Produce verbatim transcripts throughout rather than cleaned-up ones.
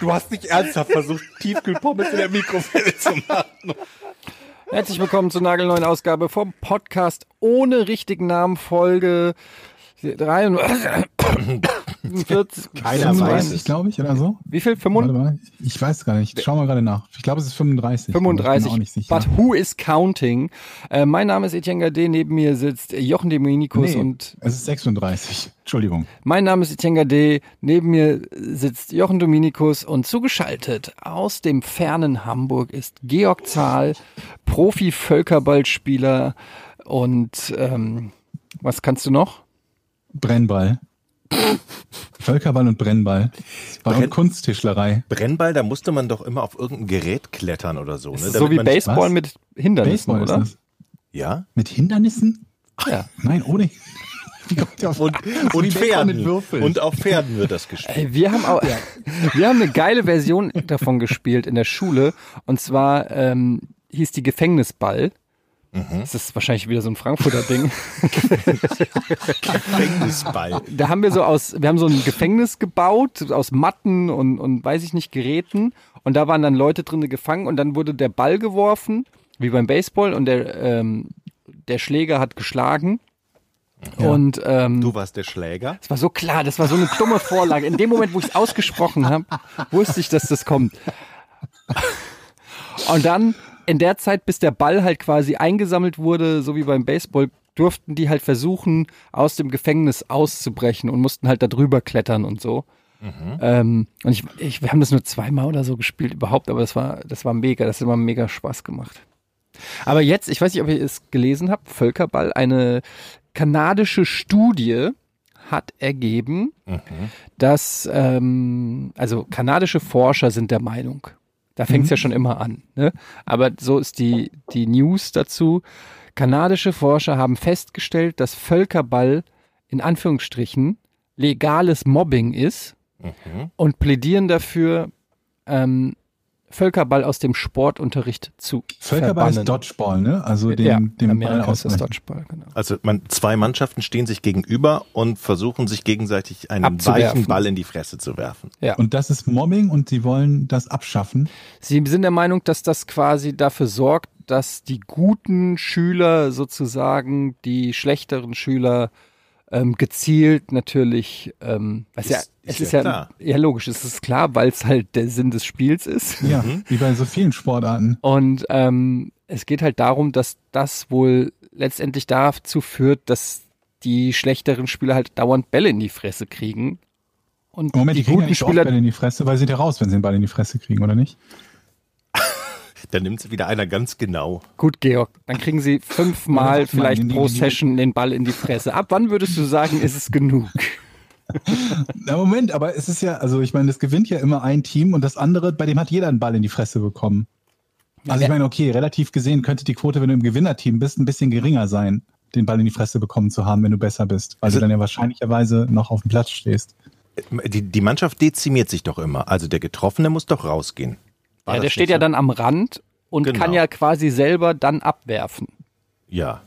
Du hast nicht ernsthaft versucht, Tiefkühlpommes in der Mikrowelle zu machen. Herzlich willkommen zur nagelneuen Ausgabe vom Podcast ohne richtigen Namen, Folge dreiundvierzig. Keiner weiß es, glaube ich, oder so. Wie viel? fünfunddreißig? Ich weiß gar nicht. Schau mal gerade nach. Ich glaube, es ist fünfunddreißig. fünfunddreißig, auch nicht sicher. But who is counting? Äh, mein Name ist Etienne Gade, neben mir sitzt Jochen Dominikus nee, und... es ist sechsunddreißig. Entschuldigung. Mein Name ist Etienne Gade, neben mir sitzt Jochen Dominikus und zugeschaltet aus dem fernen Hamburg ist Georg Zahl, Profi-Völkerballspieler und ähm, was kannst du noch? Brennball. Völkerball und Brennball. War Brenn- und Kunsttischlerei. Brennball, da musste man doch immer auf irgendein Gerät klettern oder so. Ne? Damit so wie man Baseball was? Mit Hindernissen, Baseball oder? Ja. Mit Hindernissen? Ja. Nein, ohne. Und, und, Pferden. und auf Pferden wird das gespielt. Wir haben, auch, wir haben eine geile Version davon gespielt in der Schule. Und zwar ähm, hieß die Gefängnisball. Mhm. Das ist wahrscheinlich wieder so ein Frankfurter Ding. Gefängnisball. Da haben wir so aus, wir haben so ein Gefängnis gebaut aus Matten und, und weiß ich nicht, Geräten. Und da waren dann Leute drin gefangen und dann wurde der Ball geworfen, wie beim Baseball, und der, ähm, der Schläger hat geschlagen. Ja. Und, ähm, du warst der Schläger? Das war so klar, das war so eine dumme Vorlage. In dem Moment, wo ich es ausgesprochen habe, wusste ich, dass das kommt. Und dann, in der Zeit, bis der Ball halt quasi eingesammelt wurde, so wie beim Baseball, durften die halt versuchen, aus dem Gefängnis auszubrechen und mussten halt da drüber klettern und so. Mhm. Ähm, und ich, ich, wir haben das nur zweimal oder so gespielt überhaupt, aber das war, das war mega, das hat immer mega Spaß gemacht. Aber jetzt, ich weiß nicht, ob ihr es gelesen habt, Völkerball, eine kanadische Studie hat ergeben, mhm. dass, ähm, also kanadische Forscher sind der Meinung, da fängt es mhm. ja schon immer an, ne? Aber so ist die, die News dazu, kanadische Forscher haben festgestellt, dass Völkerball in Anführungsstrichen legales Mobbing ist mhm. und plädieren dafür, ähm, Völkerball aus dem Sportunterricht zu Völkerball verbannen. Ist Dodgeball, ne? Also den, ja, den Ball aus Dodgeball, genau. Also man, zwei Mannschaften stehen sich gegenüber und versuchen sich gegenseitig einen weichen Ball in die Fresse zu werfen. Ja. Und das ist Mobbing und sie wollen das abschaffen? Sie sind der Meinung, dass das quasi dafür sorgt, dass die guten Schüler sozusagen die schlechteren Schüler ähm, gezielt natürlich, ähm, was ja, es ist ja, ja, ja logisch, es ist klar, weil es halt der Sinn des Spiels ist. Ja, mhm. wie bei so vielen Sportarten. Und ähm, es geht halt darum, dass das wohl letztendlich dazu führt, dass die schlechteren Spieler halt dauernd Bälle in die Fresse kriegen. Und Moment, die, die guten ja nicht Spieler auch Bälle in die Fresse, weil sie da raus, wenn sie den Ball in die Fresse kriegen, oder nicht? Dann nimmt sie wieder einer ganz genau. Gut, Georg, dann kriegen sie fünfmal vielleicht Mann, pro Session den Ball in die Fresse. Ab wann würdest du sagen, ist es genug? Na Moment, aber es ist ja, also ich meine, das gewinnt ja immer ein Team und das andere, bei dem hat jeder einen Ball in die Fresse bekommen. Also ich meine, okay, relativ gesehen könnte die Quote, wenn du im Gewinnerteam bist, ein bisschen geringer sein, den Ball in die Fresse bekommen zu haben, wenn du besser bist, weil du dann ja wahrscheinlicherweise noch auf dem Platz stehst. Die, die Mannschaft dezimiert sich doch immer, also der Getroffene muss doch rausgehen. War ja, der steht ja so? Dann am Rand und genau. kann ja quasi selber dann abwerfen. Ja.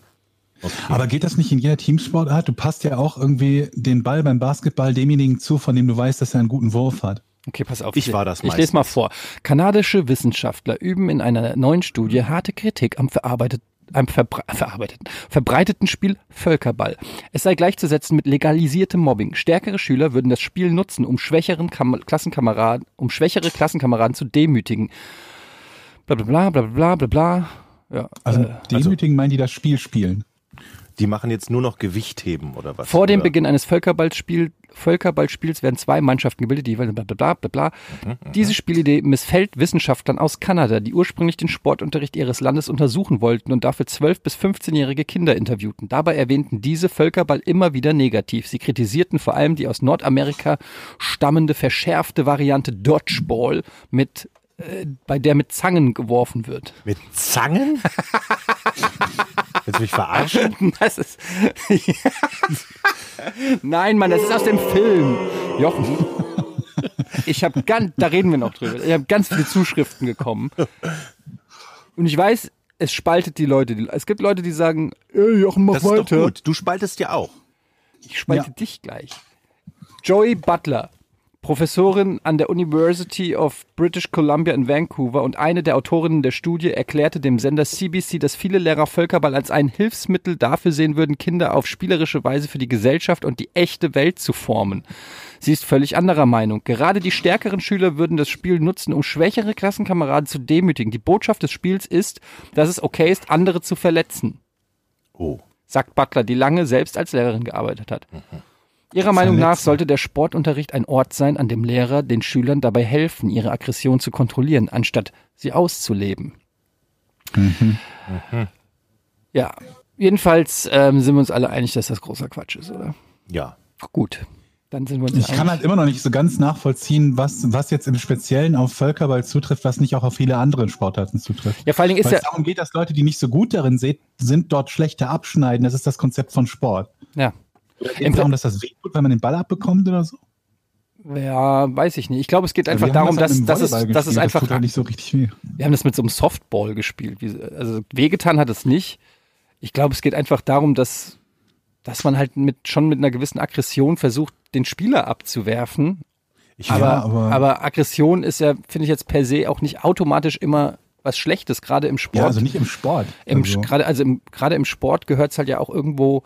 Okay. Aber geht das nicht in jeder Teamsportart? Du passt ja auch irgendwie den Ball beim Basketball demjenigen zu, von dem du weißt, dass er einen guten Wurf hat. Okay, pass auf. Ich, ich war das meistens. Ich lese mal vor. Kanadische Wissenschaftler üben in einer neuen Studie harte Kritik am verarbeiteten einem verbra- verarbeiteten, verbreiteten Spiel Völkerball. Es sei gleichzusetzen mit legalisiertem Mobbing. Stärkere Schüler würden das Spiel nutzen, um, schwächeren Kam- Klassenkameraden, um schwächere Klassenkameraden zu demütigen. Blablabla, blablabla, blablabla. Ja, also äh, demütigen also, meinen die das Spiel spielen? Die machen jetzt nur noch Gewichtheben oder was? Vor dem oder? Beginn eines Völkerballspiel, Völkerballspiels werden zwei Mannschaften gebildet, die jeweils blablabla. Bla bla. Mhm, Diese Spielidee missfällt Wissenschaftlern aus Kanada, die ursprünglich den Sportunterricht ihres Landes untersuchen wollten und dafür zwölf- bis fünfzehnjährige Kinder interviewten. Dabei erwähnten diese Völkerball immer wieder negativ. Sie kritisierten vor allem die aus Nordamerika stammende, verschärfte Variante Dodgeball mit äh, bei der mit Zangen geworfen wird. Mit Zangen? Willst du mich verarschen? Das ist Nein, Mann, das ist aus dem Film. Jochen. Ich habe ganz, da reden wir noch drüber. Ich habe ganz viele Zuschriften bekommen. Und ich weiß, es spaltet die Leute. Es gibt Leute, die sagen, hey, Jochen, mach das weiter. Das ist doch gut. Du spaltest ja auch. Ich spalte ja. dich gleich. Joey Butler, Professorin an der University of British Columbia in Vancouver und eine der Autorinnen der Studie, erklärte dem Sender C B C, dass viele Lehrer Völkerball als ein Hilfsmittel dafür sehen würden, Kinder auf spielerische Weise für die Gesellschaft und die echte Welt zu formen. Sie ist völlig anderer Meinung. Gerade die stärkeren Schüler würden das Spiel nutzen, um schwächere Klassenkameraden zu demütigen. Die Botschaft des Spiels ist, dass es okay ist, andere zu verletzen. Oh. Sagt Butler, die lange selbst als Lehrerin gearbeitet hat. Mhm. Ihrer Meinung nach sollte der Sportunterricht ein Ort sein, an dem Lehrer den Schülern dabei helfen, ihre Aggression zu kontrollieren, anstatt sie auszuleben. Mhm. Mhm. Ja, jedenfalls ähm, sind wir uns alle einig, dass das großer Quatsch ist, oder? Ja. Gut, dann sind wir uns einig. Ich kann halt immer noch nicht so ganz nachvollziehen, was, was jetzt im Speziellen auf Völkerball zutrifft, was nicht auch auf viele andere Sportarten zutrifft. Ja, vor allen Dingen ist ja... darum geht, dass Leute, die nicht so gut darin sind, dort schlechter abschneiden. Das ist das Konzept von Sport. Ja. Geht es darum, dass das wehtut, wenn man den Ball abbekommt oder so? Ja, weiß ich nicht. Ich glaube, es geht einfach darum, dass das ist einfach. Das tut halt nicht so richtig weh. Wir haben das mit so einem Softball gespielt. Also wehgetan hat es nicht. Ich glaube, es geht einfach darum, dass, dass man halt mit, schon mit einer gewissen Aggression versucht, den Spieler abzuwerfen. Ich, aber, ja, aber, aber Aggression ist ja, finde ich jetzt per se, auch nicht automatisch immer was Schlechtes, gerade im Sport. Ja, also nicht im Sport. Im, also. Gerade also im, gerade im Sport gehört es halt ja auch irgendwo.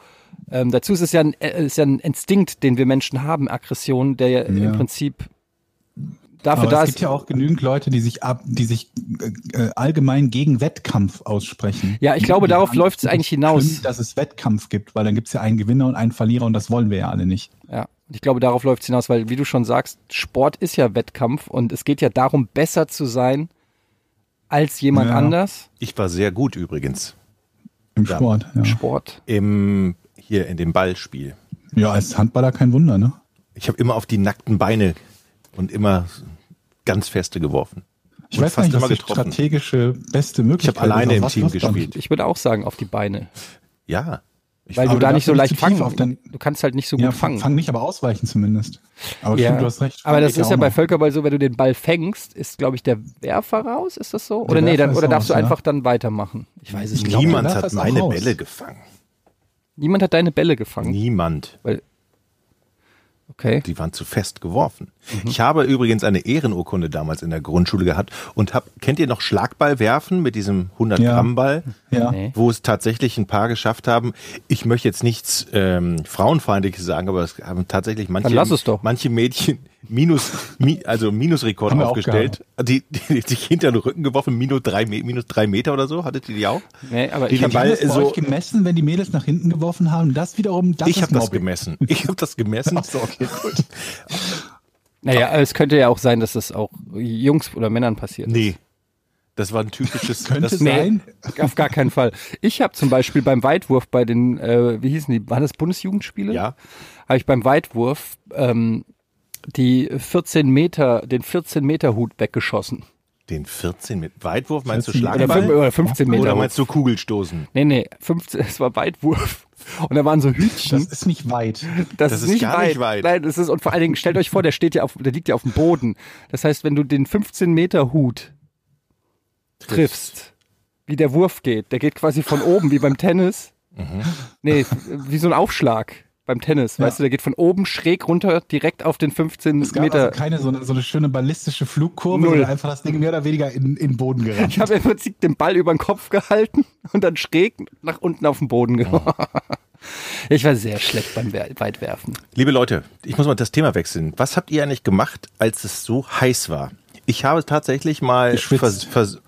Ähm, dazu ist es ja ein, ist ja ein Instinkt, den wir Menschen haben, Aggression, der ja, ja. im Prinzip dafür aber da ist. Es gibt ja auch genügend Leute, die sich, ab, die sich äh, allgemein gegen Wettkampf aussprechen. Ja, ich glaube, darauf läuft es eigentlich hinaus. Schlimm, dass es Wettkampf gibt, weil dann gibt es ja einen Gewinner und einen Verlierer und das wollen wir ja alle nicht. Ja, und ich glaube, darauf läuft es hinaus, weil, wie du schon sagst, Sport ist ja Wettkampf und es geht ja darum, besser zu sein als jemand ja. anders. Ich war sehr gut übrigens. Im ja. Sport. Ja. Im Sport. Im Hier in dem Ballspiel. Ja, als Handballer kein Wunder, ne? Ich habe immer auf die nackten Beine und immer ganz feste geworfen. Ich und weiß fast nicht, was die strategische beste Möglichkeit ist. Ich habe alleine im Team gespielt. Ich würde auch sagen, auf die Beine. Ja. Ich Weil du da nicht so leicht fangen kannst. Du kannst halt nicht so ja, gut fangen. Fang nicht, aber ausweichen zumindest. Aber ja. stimmt, du hast recht. Aber das ist ja bei Völkerball so, wenn du den Ball fängst, ist, glaube ich, der Werfer raus, ist das so? Oder nee, dann, oder darfst du einfach dann weitermachen? Ich weiß es nicht. Niemand hat meine Bälle gefangen. Niemand hat deine Bälle gefangen? Niemand. Weil okay. Die waren zu fest geworfen. Mhm. Ich habe übrigens eine Ehrenurkunde damals in der Grundschule gehabt und hab, kennt ihr noch Schlagballwerfen mit diesem hundert Gramm Ball? Ja. Ja. Wo es tatsächlich ein paar geschafft haben. Ich möchte jetzt nichts ähm, Frauenfeindliches sagen, aber es haben tatsächlich manche, Dann lass es doch. manche Mädchen Minus, mi, also Minusrekord aufgestellt. Die, die, die hinter den Rücken geworfen, minus drei, minus drei Meter oder so. Hattet ihr die auch? Nee, aber die ich habe das bei so euch gemessen, wenn die Mädels nach hinten geworfen haben. Das wiederum, das ich habe das gemessen. Ich habe das gemessen. Ach so, okay, gut. Naja, aber es könnte ja auch sein, dass das auch Jungs oder Männern passiert ist. Nee. Das war ein typisches... könnte das sein? Nee, auf gar keinen Fall. Ich habe zum Beispiel beim Weitwurf bei den, äh, wie hießen die, waren das Bundesjugendspiele? Ja. Habe ich beim Weitwurf... Ähm, die vierzehn Meter, den vierzehn Meter Hut weggeschossen. Den vierzehn Meter? Weitwurf meinst du Schlagball? Oder fünfzehn Meter. Oder meinst du Kugelstoßen? Nee, nee, fünfzehn, es war Weitwurf. Und da waren so Hütchen. Das ist nicht weit. Das, das ist, ist nicht, gar weit. nicht weit. Nein, das ist, und vor allen Dingen, stellt euch vor, der steht ja auf, der liegt ja auf dem Boden. Das heißt, wenn du den fünfzehn Meter Hut triffst, wie der Wurf geht, der geht quasi von oben, wie beim Tennis. Mhm. Nee, wie so ein Aufschlag. Beim Tennis, ja. weißt du, der geht von oben schräg runter, direkt auf den fünfzehn Meter. Es gab Meter. Also keine so eine, so eine schöne ballistische Flugkurve, sondern einfach das Ding mehr oder weniger in, in den Boden gerannt. Ich habe im Prinzip den Ball über den Kopf gehalten und dann schräg nach unten auf den Boden geworfen. Oh. Ich war sehr schlecht beim Weitwerfen. Liebe Leute, ich muss mal das Thema wechseln. Was habt ihr eigentlich gemacht, als es so heiß war? Ich habe tatsächlich mal vers- vers-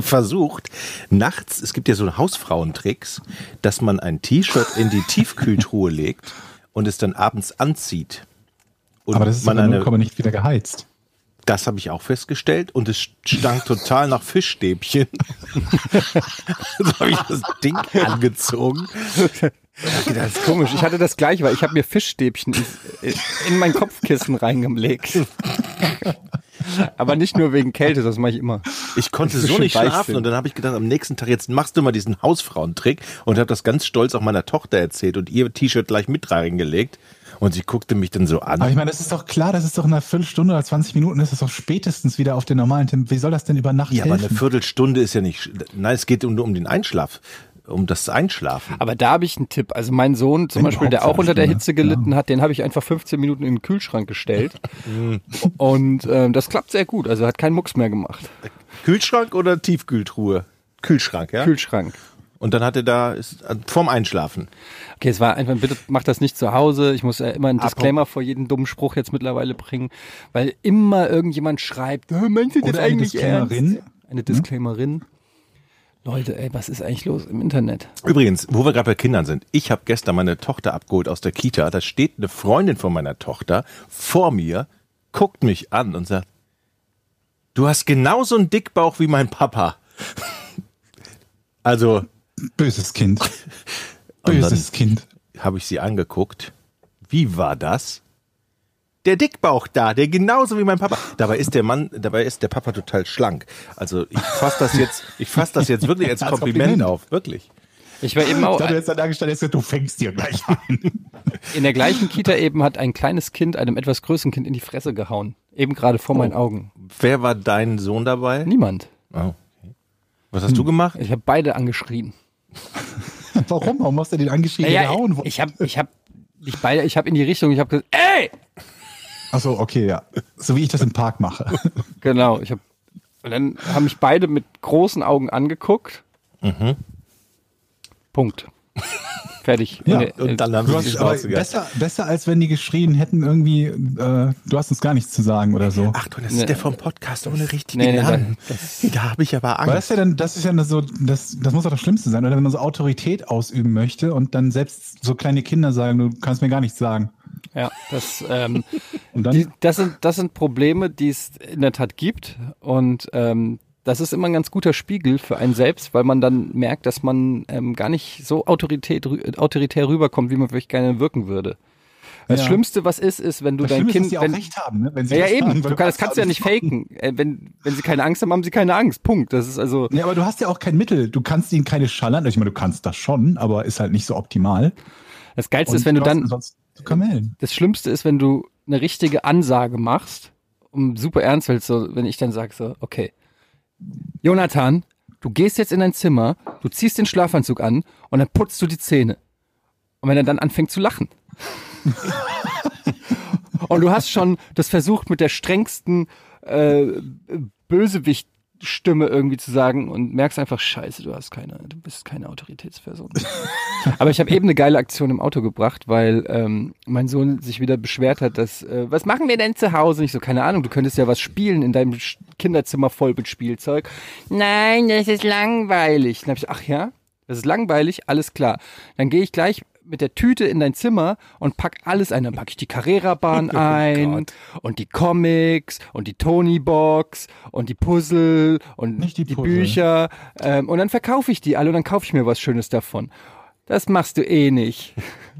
versucht, nachts, es gibt ja so Hausfrauentricks, dass man ein T-Shirt in die Tiefkühltruhe legt und es dann abends anzieht. Und aber das ist man aber eine, nicht wieder geheizt. Das habe ich auch festgestellt und es stank total nach Fischstäbchen. Also habe ich das Ding angezogen. Das ist komisch, ich hatte das gleiche, weil ich habe mir Fischstäbchen in mein Kopfkissen reingelegt. Aber nicht nur wegen Kälte, das mache ich immer. Ich konnte so nicht schlafen und dann habe ich gedacht, am nächsten Tag, jetzt machst du mal diesen Hausfrauentrick, und habe das ganz stolz auch meiner Tochter erzählt und ihr T-Shirt gleich mit reingelegt. Und sie guckte mich dann so an. Aber ich meine, das ist doch klar, das ist doch in einer Viertelstunde oder zwanzig Minuten, das ist doch spätestens wieder auf den normalen Tempo. Wie soll das denn über Nacht ja, helfen? Ja, aber eine Viertelstunde ist ja nicht, nein, es geht um, um den Einschlaf, um das Einschlafen. Aber da habe ich einen Tipp. Also mein Sohn zum Wenn Beispiel, der auch unter der Hitze gelitten ja. hat, den habe ich einfach fünfzehn Minuten in den Kühlschrank gestellt. Und äh, das klappt sehr gut, also hat keinen Mucks mehr gemacht. Kühlschrank oder Tiefkühltruhe? Kühlschrank, ja? Kühlschrank. Und dann hat er da, ist, vorm Einschlafen. Okay, es war einfach, bitte macht das nicht zu Hause. Ich muss ja immer einen Disclaimer vor jedem dummen Spruch jetzt mittlerweile bringen, weil immer irgendjemand schreibt, meinst du das eigentlich ernst? Eine Disclaimerin. Eine Disclaimerin. Leute, ey, was ist eigentlich los im Internet? Übrigens, wo wir gerade bei Kindern sind, ich habe gestern meine Tochter abgeholt aus der Kita. Da steht eine Freundin von meiner Tochter vor mir, guckt mich an und sagt, du hast genauso einen Dickbauch wie mein Papa. Also... Böses Kind. Böses Kind. Habe ich sie angeguckt. Wie war das? Der Dickbauch da, der genauso wie mein Papa. Dabei ist der Mann, dabei ist der Papa total schlank. Also ich fasse das jetzt, ich fasse das jetzt wirklich als, als Kompliment, Kompliment auf, wirklich. Ich war eben auch. Da du jetzt angestanden hast, du fängst dir gleich ein. In der gleichen Kita eben hat ein kleines Kind einem etwas größeren Kind in die Fresse gehauen, eben gerade vor oh. meinen Augen. Wer war dein Sohn dabei? Niemand. Oh. Was hast hm. du gemacht? Ich habe beide angeschrien. Warum? Warum hast du den angeschrien? Naja, gehauen? Ich habe ich hab, ich beide, ich hab in die Richtung, ich habe gesagt, ey! Achso, okay, ja. So wie ich das im Park mache. Genau. Ich hab, und dann haben mich beide mit großen Augen angeguckt. Mhm. Punkt. Fertig. Ja, und, und dann haben sie sich besser, besser als wenn die geschrien hätten, irgendwie, äh, du hast uns gar nichts zu sagen oder so. Ach du, das ist nee, der vom Podcast ohne richtigen nee, nee, Namen. Das, das, da habe ich aber Angst. Das, ja dann, das ist ja so, das, das muss doch das Schlimmste sein, oder wenn man so Autorität ausüben möchte und dann selbst so kleine Kinder sagen, du kannst mir gar nichts sagen. Ja, das, ähm, und dann? Die, das, sind, das sind Probleme, die es in der Tat gibt, und ähm, das ist immer ein ganz guter Spiegel für einen selbst, weil man dann merkt, dass man ähm, gar nicht so autorität, autoritär rüberkommt, wie man vielleicht gerne wirken würde. Das ja. Schlimmste, was ist, ist, wenn du das dein Kind... Ist, dass die wenn, auch recht haben, ne? Wenn sie ja, ja eben, du kann, das kannst du ja nicht faken. Wenn, wenn sie keine Angst haben, haben sie keine Angst. Punkt. Das ist also... Ja, aber du hast ja auch kein Mittel. Du kannst ihnen keine Schallern... Ich meine, du kannst das schon, aber ist halt nicht so optimal. Das Geilste und ist, wenn du dann... Das Schlimmste ist, wenn du eine richtige Ansage machst, um super ernst willst, so, wenn ich dann sage, so, okay... Jonathan, du gehst jetzt in dein Zimmer, du ziehst den Schlafanzug an und dann putzt du die Zähne. Und wenn er dann anfängt zu lachen. Und du hast schon das versucht, mit der strengsten äh, Bösewicht-Stimme irgendwie zu sagen und merkst einfach, scheiße, du hast keine, du bist keine Autoritätsperson. Aber ich habe eben eine geile Aktion im Auto gebracht, weil ähm, mein Sohn sich wieder beschwert hat, dass, äh, was machen wir denn zu Hause? Und ich so, keine Ahnung, du könntest ja was spielen in deinem Kinderzimmer voll mit Spielzeug. Nein, das ist langweilig. Dann habe ich, ach ja, das ist langweilig, alles klar. Dann gehe ich gleich mit der Tüte in dein Zimmer und pack alles ein. Dann packe ich die Carrera-Bahn oh ein Gott. Und die Comics und die Tony-Box und die Puzzle und Nicht die, die Puzzle. Bücher. Ähm, und dann verkaufe ich die alle und dann kaufe ich mir was Schönes davon. Das machst du eh nicht.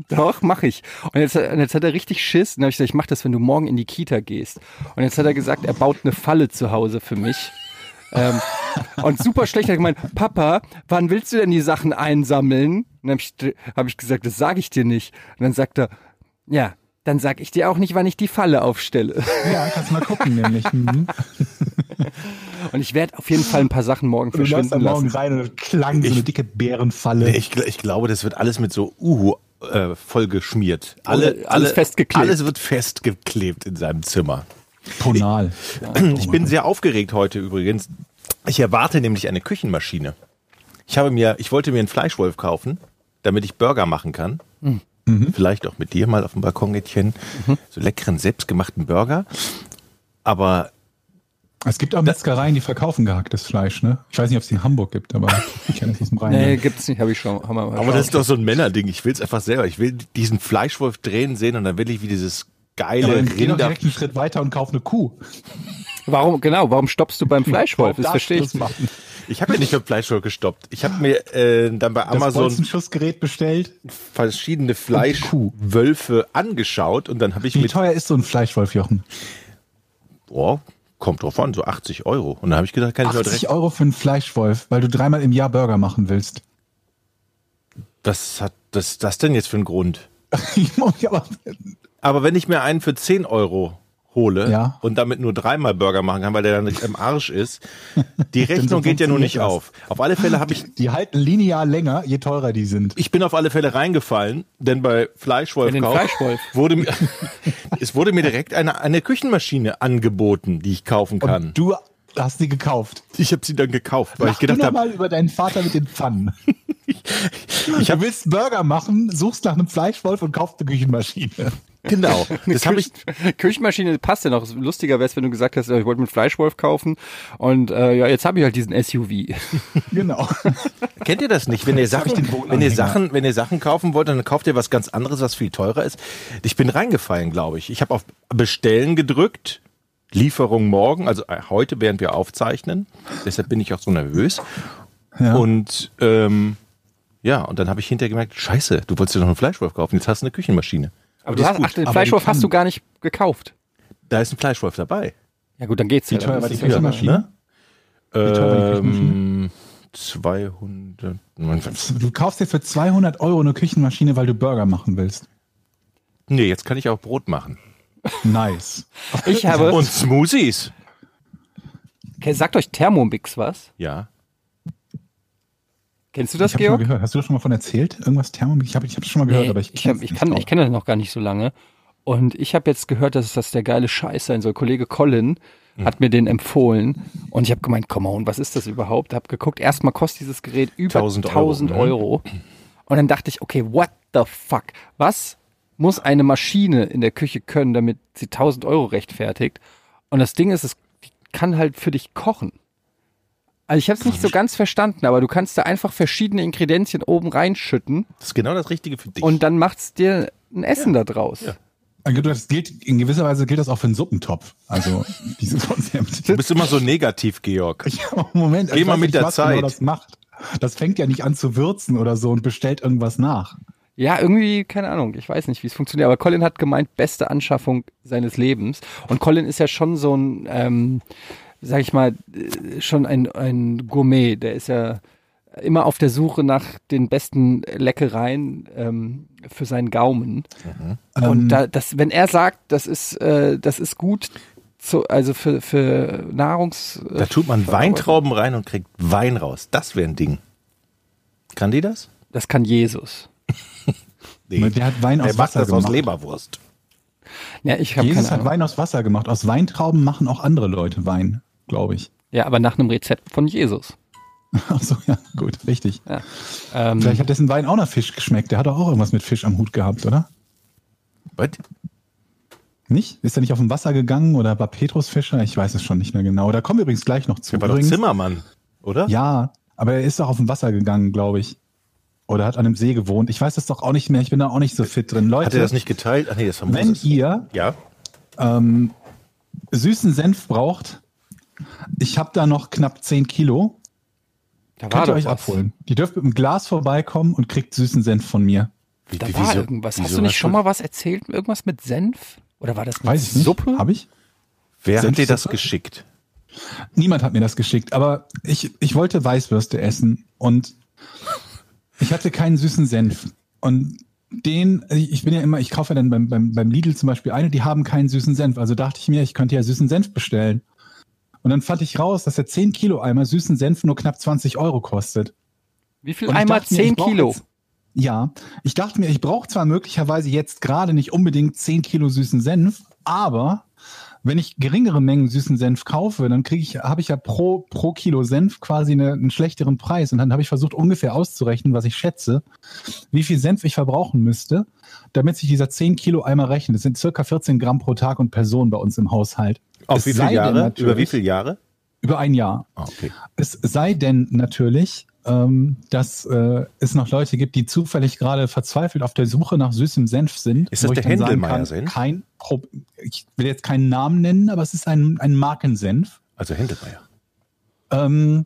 Doch, mach ich. Und jetzt, und jetzt hat er richtig Schiss. Und dann habe ich gesagt, ich mach das, wenn du morgen in die Kita gehst. Und jetzt hat er gesagt, er baut eine Falle zu Hause für mich. ähm, und super schlecht hat er gemeint, Papa, wann willst du denn die Sachen einsammeln? Und dann habe ich, hab ich gesagt, das sage ich dir nicht. Und dann sagt er, ja, dann sag ich dir auch nicht, wann ich die Falle aufstelle. Ja, kannst mal gucken nämlich. Mhm. Und ich werde auf jeden Fall ein paar Sachen morgen und verschwinden lassen. Du läufst am Morgen rein und klang ich, so eine dicke Bärenfalle. Nee, ich, ich glaube, das wird alles mit so Uhu äh, vollgeschmiert. Alle, alles alle, festgeklebt. Alles wird festgeklebt in seinem Zimmer. Tonal. Ich, ja, ich bin sehr aufgeregt heute übrigens. Ich erwarte nämlich eine Küchenmaschine. Ich habe mir, ich wollte mir einen Fleischwolf kaufen, damit ich Burger machen kann. Mhm. Vielleicht auch mit dir mal auf dem Balkon, Etienne. Mhm. So leckeren, selbstgemachten Burger. Aber es gibt auch Metzgereien, die verkaufen gehacktes Fleisch, ne? Ich weiß nicht, ob es in Hamburg gibt, aber ich kenne es aus dem Rhein. Nee, gibt's nicht, habe ich schon. Haben wir aber das ist doch so ein Männerding. Ich will es einfach selber. Ich will diesen Fleischwolf drehen sehen und dann will ich wie dieses geile ja, Rinder. Geh doch direkt einen Schritt weiter und kauf eine Kuh. Warum, genau, warum stoppst du beim Fleischwolf? Das verstehe ich. Ich habe ja nicht beim Fleischwolf gestoppt. Ich habe mir äh, dann bei Amazon das Bolzenschussgerät bestellt, verschiedene Fleischwölfe angeschaut und dann habe ich. Wie teuer ist so ein Fleischwolf, Jochen? Boah. kommt drauf an, so achtzig Euro. Und dann habe ich gedacht, kann ich direkt achtzig Euro für einen Fleischwolf, weil du dreimal im Jahr Burger machen willst. Was hat das, das denn jetzt für einen Grund? Aber wenn ich mir einen für zehn Euro hole, ja, und damit nur dreimal Burger machen kann, weil der dann im Arsch ist, die Rechnung geht ja nur nicht auf. Auf alle Fälle habe ich... Die, die halten linear länger, je teurer die sind. Ich bin auf alle Fälle reingefallen, denn bei Fleischwolf-Kauf wurde mir, es wurde mir direkt eine, eine Küchenmaschine angeboten, die ich kaufen kann. Und du hast sie gekauft? Ich habe sie dann gekauft, weil Mach ich gedacht habe... mal über deinen Vater mit den Pfannen. Ich, ich hab, du willst Burger machen, suchst nach einem Fleischwolf und kaufst eine Küchenmaschine. Genau. Das habe ich. Küchenmaschine passt ja noch. Lustiger wäre es, wenn du gesagt hast, ich wollte mir einen Fleischwolf kaufen und äh, ja, jetzt habe ich halt diesen S U V. Genau. Kennt ihr das nicht? Wenn ihr Sachen, wenn ihr Sachen, wenn ihr Sachen kaufen wollt, dann kauft ihr was ganz anderes, was viel teurer ist. Ich bin reingefallen, glaube ich. Ich habe auf Bestellen gedrückt. Lieferung morgen, also heute, während wir aufzeichnen. Deshalb bin ich auch so nervös. Ja. Und ähm, ja, und dann habe ich hinterher gemerkt, scheiße, du wolltest dir noch einen Fleischwolf kaufen, jetzt hast du eine Küchenmaschine. Aber du hast, ach, den Fleischwolf hast du gar nicht gekauft. Da ist ein Fleischwolf dabei. Ja gut, dann geht's. Wie teuer war die Küchenmaschine? Ähm, zweihundert. Du kaufst dir für zweihundert Euro eine Küchenmaschine, weil du Burger machen willst. Nee, jetzt kann ich auch Brot machen. Nice. Ich habe und Smoothies. Okay, sagt euch Thermomix was? Ja. Kennst du das, ich Georg? Schon mal gehört. Hast du das schon mal von erzählt? Irgendwas Thermomix? Ich habe ich hab schon mal gehört, nee, aber ich kenne ich ich ich kenn das noch gar nicht so lange. Und ich habe jetzt gehört, dass das der geile Scheiß sein soll. Kollege Colin hm. hat mir den empfohlen. Und ich habe gemeint, come on, was ist das überhaupt? Habe geguckt, erstmal kostet dieses Gerät über tausend Euro. Ne? Und dann dachte ich, okay, what the fuck? Was muss eine Maschine in der Küche können, damit sie tausend Euro rechtfertigt? Und das Ding ist, es kann halt für dich kochen. Also ich habe es nicht so ganz verstanden, aber du kannst da einfach verschiedene Ingredienzien oben reinschütten. Das ist genau das Richtige für dich. Und dann macht's dir ein Essen, ja, da draus. Ja. Das gilt, in gewisser Weise gilt das auch für einen Suppentopf. Also dieses Konzept. Du bist immer so negativ, Georg. Ja, Moment. Geh mal mit der Zeit. Genau das macht. Das fängt ja nicht an zu würzen oder so und bestellt irgendwas nach. Ja, irgendwie, keine Ahnung, ich weiß nicht, wie es funktioniert. Aber Colin hat gemeint, beste Anschaffung seines Lebens. Und Colin ist ja schon so ein... Ähm, sag ich mal, schon ein, ein Gourmet, der ist ja immer auf der Suche nach den besten Leckereien ähm, für seinen Gaumen. Mhm. Und da, das, wenn er sagt, das ist, äh, das ist gut, zu, also für, für Nahrungs... Da tut man Weintrauben rein und kriegt Wein raus. Das wäre ein Ding. Kann die das? Das kann Jesus. Nee. Der hat Wein aus der Wasser macht das gemacht. Aus Leberwurst. Ja, ich hab Jesus keine Ahnung. Hat Wein aus Wasser gemacht. Aus Weintrauben machen auch andere Leute Wein, glaube ich. Ja, aber nach einem Rezept von Jesus. Ach so, ja, gut, richtig. Ja. Ähm, Vielleicht hat dessen Wein auch nach Fisch geschmeckt. Der hat doch auch irgendwas mit Fisch am Hut gehabt, oder? Was? Nicht? Ist er nicht auf dem Wasser gegangen oder war Petrus Fischer? Ich weiß es schon nicht mehr genau. Da kommen wir übrigens gleich noch zu. Der war übrigens doch Zimmermann, oder? Ja, aber er ist doch auf dem Wasser gegangen, glaube ich. Oder hat an einem See gewohnt. Ich weiß das doch auch nicht mehr. Ich bin da auch nicht so fit drin. Leute, hat er das nicht geteilt? Ach nee, das wenn es. ihr ja. ähm, süßen Senf braucht, ich habe da noch knapp zehn Kilo. Da könnt ihr euch was abholen. Die dürft mit einem Glas vorbeikommen und kriegt süßen Senf von mir. Wie, da wie, war wieso, irgendwas. Hast du nicht schon mal was erzählt? Irgendwas mit Senf? Oder war das mit weiß ich Suppe? Habe ich? Wer Senf hat dir das Suppe? geschickt? Niemand hat mir das geschickt. Aber ich, ich wollte Weißwürste essen und ich hatte keinen süßen Senf und den, ich bin ja immer, ich kaufe ja dann beim, beim, beim Lidl zum Beispiel eine, die haben keinen süßen Senf, also dachte ich mir, ich könnte ja süßen Senf bestellen und dann fand ich raus, dass der zehn Kilo Eimer süßen Senf nur knapp zwanzig Euro kostet. Wie viel Eimer? zehn Kilo? Jetzt, ja, ich dachte mir, ich brauche zwar möglicherweise jetzt gerade nicht unbedingt zehn Kilo süßen Senf, aber wenn ich geringere Mengen süßen Senf kaufe, dann kriege ich, habe ich ja pro, pro Kilo Senf quasi eine, einen schlechteren Preis. Und dann habe ich versucht, ungefähr auszurechnen, was ich schätze, wie viel Senf ich verbrauchen müsste, damit sich dieser zehn Kilo Eimer rechnet. Das sind circa vierzehn Gramm pro Tag und Person bei uns im Haushalt. Auf wie viele Jahre? Über wie viele Jahre? Über ein Jahr. Okay. Es sei denn natürlich, ähm, dass äh, es noch Leute gibt, die zufällig gerade verzweifelt auf der Suche nach süßem Senf sind. Ist das der Händelmeier-Senf? Kein Problem. Ich will jetzt keinen Namen nennen, aber es ist ein, ein Markensenf. Also Händelmeier. Ähm,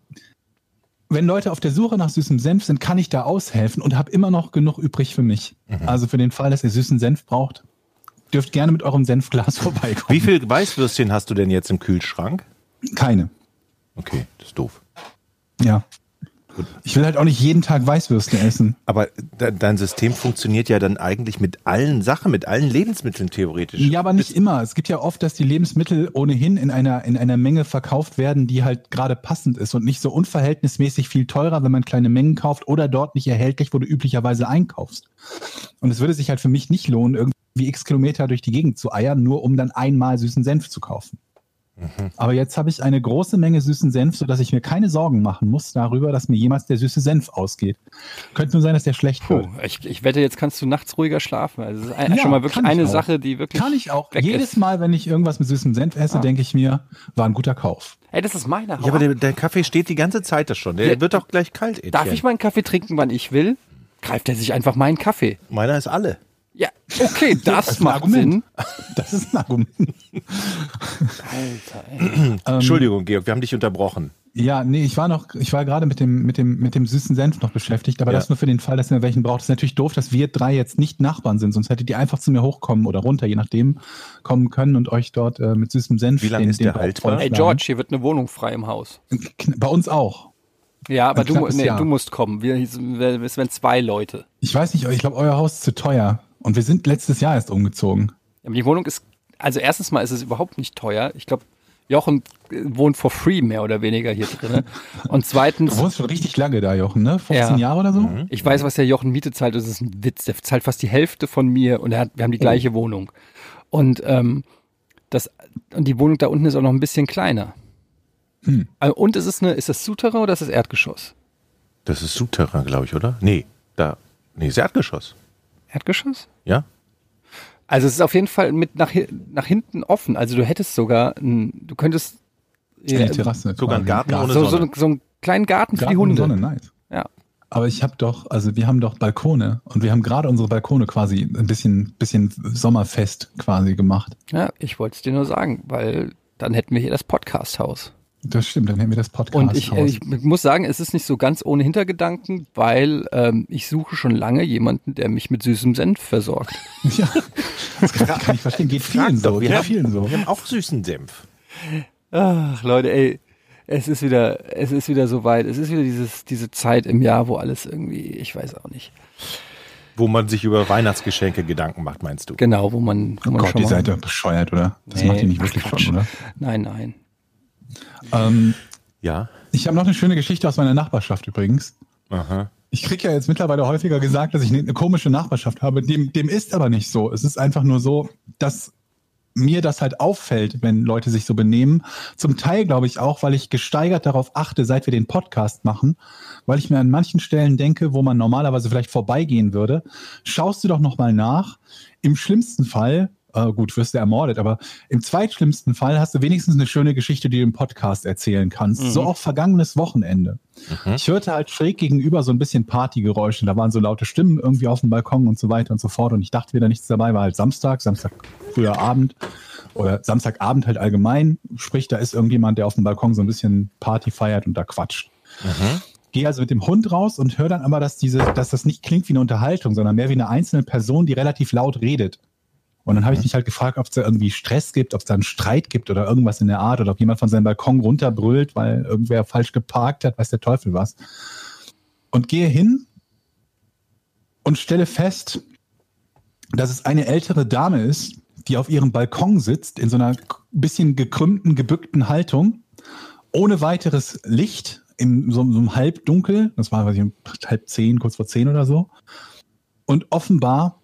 wenn Leute auf der Suche nach süßem Senf sind, kann ich da aushelfen und habe immer noch genug übrig für mich. Mhm. Also für den Fall, dass ihr süßen Senf braucht, dürft gerne mit eurem Senfglas vorbeikommen. Wie viel Weißwürstchen hast du denn jetzt im Kühlschrank? Keine. Okay, das ist doof. Ja. Gut. Ich will halt auch nicht jeden Tag Weißwürste essen. Aber de- dein System funktioniert ja dann eigentlich mit allen Sachen, mit allen Lebensmitteln theoretisch. Ja, aber nicht immer. Es gibt ja oft, dass die Lebensmittel ohnehin in einer, in einer Menge verkauft werden, die halt gerade passend ist und nicht so unverhältnismäßig viel teurer, wenn man kleine Mengen kauft oder dort nicht erhältlich, wo du üblicherweise einkaufst. Und es würde sich halt für mich nicht lohnen, irgendwie x Kilometer durch die Gegend zu eiern, nur um dann einmal süßen Senf zu kaufen. Aber jetzt habe ich eine große Menge süßen Senf, sodass ich mir keine Sorgen machen muss darüber, dass mir jemals der süße Senf ausgeht. Könnte nur sein, dass der schlecht Puh, wird. Ich, ich wette, jetzt kannst du nachts ruhiger schlafen. Also das ist ein, ja, schon mal wirklich eine auch. Sache, die wirklich Kann ich auch. Jedes ist. Mal, wenn ich irgendwas mit süßem Senf esse, ah. denke ich mir, war ein guter Kauf. Ey, das ist meine Haut. Ja, aber der, der Kaffee steht die ganze Zeit da schon. Der ja. wird doch gleich kalt. Etienne. Darf ich meinen Kaffee trinken, wann ich will? Greift er sich einfach meinen Kaffee. Meiner ist alle. Ja, okay, das, das macht Sinn. Das ist ein Argument. Alter, ey. Entschuldigung, Georg, wir haben dich unterbrochen. Ja, nee, ich war noch, ich war gerade mit dem, mit dem, mit dem süßen Senf noch beschäftigt, aber ja. das nur für den Fall, dass ihr welchen braucht. Es ist natürlich doof, dass wir drei jetzt nicht Nachbarn sind, sonst hättet ihr einfach zu mir hochkommen oder runter, je nachdem, kommen können und euch dort äh, mit süßem Senf. Wie lange ist der haltbar? Ey, George, hier wird eine Wohnung frei im Haus. Bei uns auch. Ja, aber du, nee, du musst kommen. Wir, es wären zwei Leute. Ich weiß nicht, ich glaube, euer Haus ist zu teuer. Und wir sind letztes Jahr erst umgezogen. Aber die Wohnung ist, also erstens mal ist es überhaupt nicht teuer. Ich glaube, Jochen wohnt for free mehr oder weniger hier drin. Und zweitens... Du wohnst schon richtig lange da, Jochen, ne? fünfzehn ja. Jahre oder so? Mhm. Ich weiß, was der Jochen Miete zahlt. Das ist ein Witz. Der zahlt fast die Hälfte von mir und er hat, wir haben die gleiche oh. Wohnung. Und, ähm, das, und die Wohnung da unten ist auch noch ein bisschen kleiner. Hm. Und ist es eine, ist das Souterrain oder ist das Erdgeschoss? Das ist Souterrain, glaube ich, oder? Nee, da, nee, ist Erdgeschoss. Erdgeschoss? Ja. Also es ist auf jeden Fall mit nach, nach hinten offen. Also du hättest sogar, ein, du könntest ja, eine Terrasse, sogar einen Garten ohne Sonne. So, so, so einen kleinen Garten, Garten für die Hunde. Ohne Sonne, nice. Ja. Aber ich habe doch, also wir haben doch Balkone und wir haben gerade unsere Balkone quasi ein bisschen, bisschen sommerfest quasi gemacht. Ja, ich wollte es dir nur sagen, weil dann hätten wir hier das Podcast-Haus. Das stimmt, dann hätten wir das Podcast-Haus. Und ich, ich muss sagen, es ist nicht so ganz ohne Hintergedanken, weil ähm, ich suche schon lange jemanden, der mich mit süßem Senf versorgt. Ja, das kann, kann ich verstehen. Geht vielen so. Wir, ja, haben, vielen so. Wir haben auch süßen Senf. Ach, Leute, ey, es ist wieder, es ist wieder so weit. Es ist wieder dieses, diese Zeit im Jahr, wo alles irgendwie, ich weiß auch nicht. Wo man sich über Weihnachtsgeschenke Gedanken macht, meinst du? Genau, wo man, wo man oh Gott, schon die Seite bescheuert, oder? Das nee, macht die nicht wirklich schon, oder? Nein, nein. Ähm, ja. Ich habe noch eine schöne Geschichte aus meiner Nachbarschaft übrigens. Aha. Ich kriege ja jetzt mittlerweile häufiger gesagt, dass ich eine komische Nachbarschaft habe. Dem, dem ist aber nicht so. Es ist einfach nur so, dass mir das halt auffällt, wenn Leute sich so benehmen. Zum Teil glaube ich auch, weil ich gesteigert darauf achte, seit wir den Podcast machen, weil ich mir an manchen Stellen denke, wo man normalerweise vielleicht vorbeigehen würde, schaust du doch nochmal nach. Im schlimmsten Fall... Uh, gut, wirst du ermordet, aber im zweitschlimmsten Fall hast du wenigstens eine schöne Geschichte, die du im Podcast erzählen kannst. Mhm. So auch vergangenes Wochenende. Mhm. Ich hörte halt schräg gegenüber so ein bisschen Partygeräusche. Da waren so laute Stimmen irgendwie auf dem Balkon und so weiter und so fort. Und ich dachte wieder nichts dabei, war halt Samstag, Samstag früher Abend oder Samstagabend halt allgemein. Sprich, da ist irgendjemand, der auf dem Balkon so ein bisschen Party feiert und da quatscht. Mhm. Gehe also mit dem Hund raus und höre dann aber, dass, diese, dass das nicht klingt wie eine Unterhaltung, sondern mehr wie eine einzelne Person, die relativ laut redet. Und dann habe ich mich halt gefragt, ob es da irgendwie Stress gibt, ob es da einen Streit gibt oder irgendwas in der Art oder ob jemand von seinem Balkon runterbrüllt, weil irgendwer falsch geparkt hat, weiß der Teufel was. Und gehe hin und stelle fest, dass es eine ältere Dame ist, die auf ihrem Balkon sitzt, in so einer bisschen gekrümmten, gebückten Haltung, ohne weiteres Licht, in so, so einem Halbdunkel, das war, weiß ich, halb zehn, kurz vor zehn oder so, und offenbar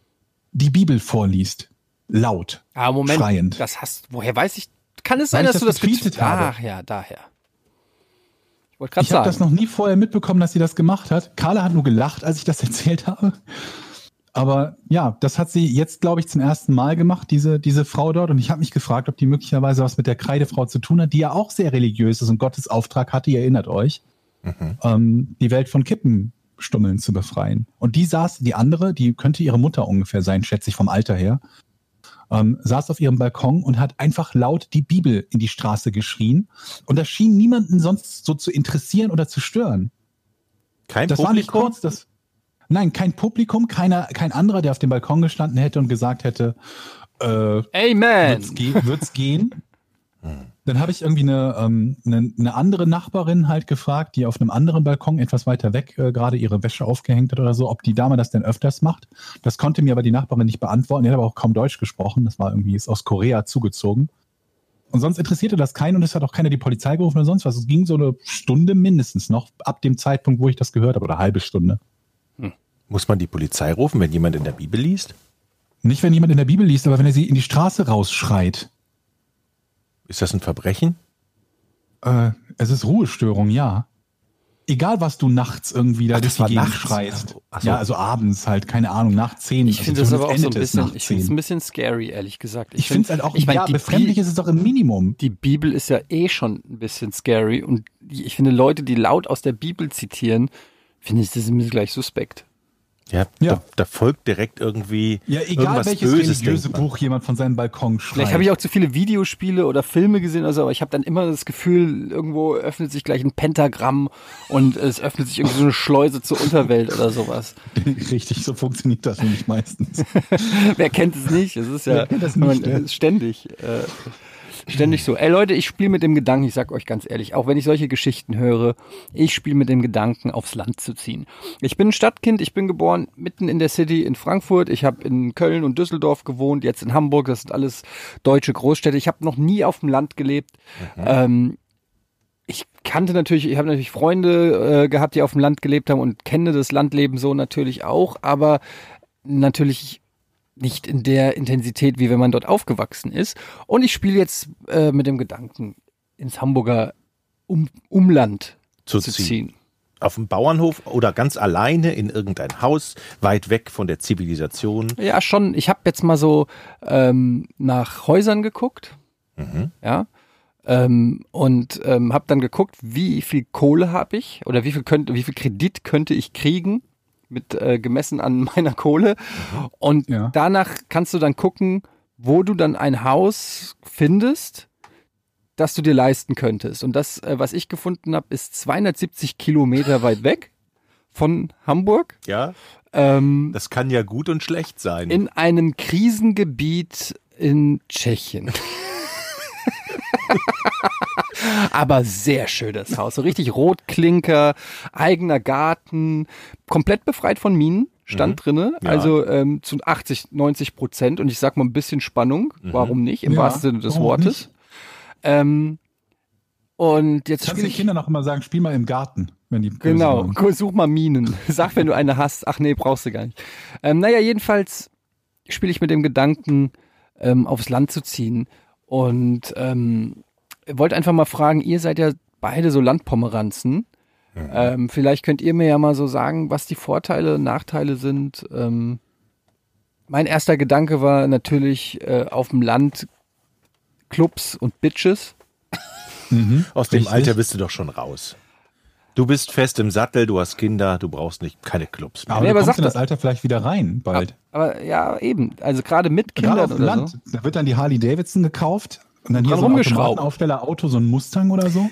die Bibel vorliest. Laut, ah, Moment, schreiend. Das hast, woher weiß ich, kann es sein, dass das du das getweetet hast? Ach ja, daher. Ich wollte gerade sagen. Ich habe das noch nie vorher mitbekommen, dass sie das gemacht hat. Carla hat nur gelacht, als ich das erzählt habe. Aber ja, das hat sie jetzt, glaube ich, zum ersten Mal gemacht, diese, diese Frau dort. Und ich habe mich gefragt, ob die möglicherweise was mit der Kreidefrau zu tun hat, die ja auch sehr religiös ist und Gottes Auftrag hatte, ihr erinnert euch, mhm. ähm, die Welt von Kippenstummeln zu befreien. Und die saß, die andere, die könnte ihre Mutter ungefähr sein, schätze ich vom Alter her, Ähm, saß auf ihrem Balkon und hat einfach laut die Bibel in die Straße geschrien. Und das schien niemanden sonst so zu interessieren oder zu stören. Kein das Publikum? War nicht kurz, das, nein, kein Publikum, keiner, kein anderer, der auf dem Balkon gestanden hätte und gesagt hätte, äh, Amen. Wird's, ge- wird's gehen? Dann habe ich irgendwie eine, ähm, eine, eine andere Nachbarin halt gefragt, die auf einem anderen Balkon etwas weiter weg äh, gerade ihre Wäsche aufgehängt hat oder so, ob die Dame das denn öfters macht. Das konnte mir aber die Nachbarin nicht beantworten. Die hat aber auch kaum Deutsch gesprochen. Das war irgendwie, ist aus Korea zugezogen. Und sonst interessierte das keinen und es hat auch keiner die Polizei gerufen oder sonst was. Es ging so eine Stunde mindestens noch ab dem Zeitpunkt, wo ich das gehört habe, oder eine halbe Stunde. Hm. Muss man die Polizei rufen, wenn jemand in der Bibel liest? Nicht, wenn jemand in der Bibel liest, aber wenn er sie in die Straße rausschreit. Ist das ein Verbrechen? Äh, es ist Ruhestörung, ja. Egal, was du nachts irgendwie da durch die Gegend schreist. Achso. Ja, also abends halt, keine Ahnung, nach zehn. Ich also finde das aber auch so ein bisschen, ich finde es ein bisschen scary, ehrlich gesagt. Ich, ich finde es halt auch, ich mein, ja, befremdlich Bi- ist es doch im Minimum. Die Bibel ist ja eh schon ein bisschen scary und ich finde Leute, die laut aus der Bibel zitieren, finde ich, das ist gleich suspekt. Ja, ja. Da, da folgt direkt irgendwie ja, egal welches Böses, religiöse Buch jemand von seinem Balkon schreit. Vielleicht habe ich auch zu viele Videospiele oder Filme gesehen, also, aber ich habe dann immer das Gefühl, irgendwo öffnet sich gleich ein Pentagramm und es öffnet sich irgendwie so eine Schleuse zur Unterwelt oder sowas. Richtig, so funktioniert das nämlich meistens. Wer kennt es nicht? Es ist ja das nicht, man, ständig, äh, ständig so. Ey Leute, ich spiele mit dem Gedanken, ich sag euch ganz ehrlich, auch wenn ich solche Geschichten höre, ich spiele mit dem Gedanken, aufs Land zu ziehen. Ich bin ein Stadtkind, ich bin geboren mitten in der City in Frankfurt, ich habe in Köln und Düsseldorf gewohnt, jetzt in Hamburg, das sind alles deutsche Großstädte. Ich habe noch nie auf dem Land gelebt. Mhm. Ähm, ich kannte natürlich, ich habe natürlich Freunde äh, gehabt, die auf dem Land gelebt haben und kenne das Landleben so natürlich auch, aber natürlich nicht in der Intensität, wie wenn man dort aufgewachsen ist. Und ich spiele jetzt äh, mit dem Gedanken, ins Hamburger um- Umland zu, zu ziehen. ziehen. Auf dem Bauernhof oder ganz alleine in irgendein Haus, weit weg von der Zivilisation. Ja, schon. Ich habe jetzt mal so ähm, nach Häusern geguckt. Mhm. Ja. Ähm, und ähm, habe dann geguckt, wie viel Kohle habe ich oder wie viel, könnte, wie viel Kredit könnte ich kriegen. Mit äh, gemessen an meiner Kohle. Und ja. Danach kannst du dann gucken, wo du dann ein Haus findest, das du dir leisten könntest. Und das, äh, was ich gefunden habe, ist zweihundertsiebzig Kilometer weit weg von Hamburg. Ja. Ähm, das kann ja gut und schlecht sein. In einem Krisengebiet in Tschechien. Aber sehr schönes Haus, so richtig Rotklinker, eigener Garten, komplett befreit von Minen, stand mhm. drinne, ja. also ähm, zu achtzig, neunzig Prozent und ich sag mal ein bisschen Spannung, mhm. warum nicht, im ja, wahrsten Sinne des Wortes. Ähm, und jetzt kannst du den Kindern auch immer sagen, spiel mal im Garten. Wenn die genau, waren. Such mal Minen, sag, wenn du eine hast, ach nee, brauchst du gar nicht. Ähm, naja, jedenfalls spiele ich mit dem Gedanken, ähm, aufs Land zu ziehen und ähm, wollte einfach mal fragen, ihr seid ja beide so Landpomeranzen. Mhm. Ähm, vielleicht könnt ihr mir ja mal so sagen, was die Vorteile und Nachteile sind. Ähm, mein erster Gedanke war natürlich äh, auf dem Land Clubs und Bitches. Mhm. Aus dem Alter bist du doch schon raus. Du bist fest im Sattel, du hast Kinder, du brauchst nicht keine Clubs mehr. Aber, nee, aber du kommst in das Alter vielleicht wieder rein, bald. Aber, aber ja, eben. Also gerade mit Kindern auf dem oder Land, so. Da wird dann die Harley Davidson gekauft. Und dann hier so ein Automatenaufstellerauto, so ein Mustang oder so?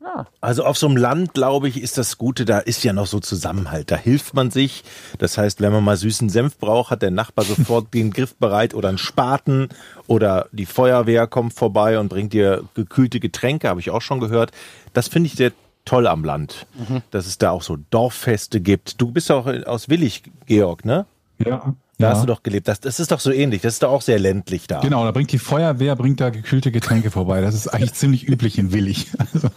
Ja. Also auf so einem Land, glaube ich, ist das Gute, da ist ja noch so Zusammenhalt. Da hilft man sich. Das heißt, wenn man mal süßen Senf braucht, hat der Nachbar sofort den Griff bereit oder einen Spaten oder die Feuerwehr kommt vorbei und bringt dir gekühlte Getränke, habe ich auch schon gehört. Das finde ich sehr toll am Land, mhm. dass es da auch so Dorffeste gibt. Du bist ja auch aus Willig, Georg, ne? Ja. Da ja. hast du doch gelebt. Das, das ist doch so ähnlich. Das ist doch auch sehr ländlich da. Genau, da bringt die Feuerwehr, bringt da gekühlte Getränke vorbei. Das ist eigentlich ziemlich üblich in Willig. Also,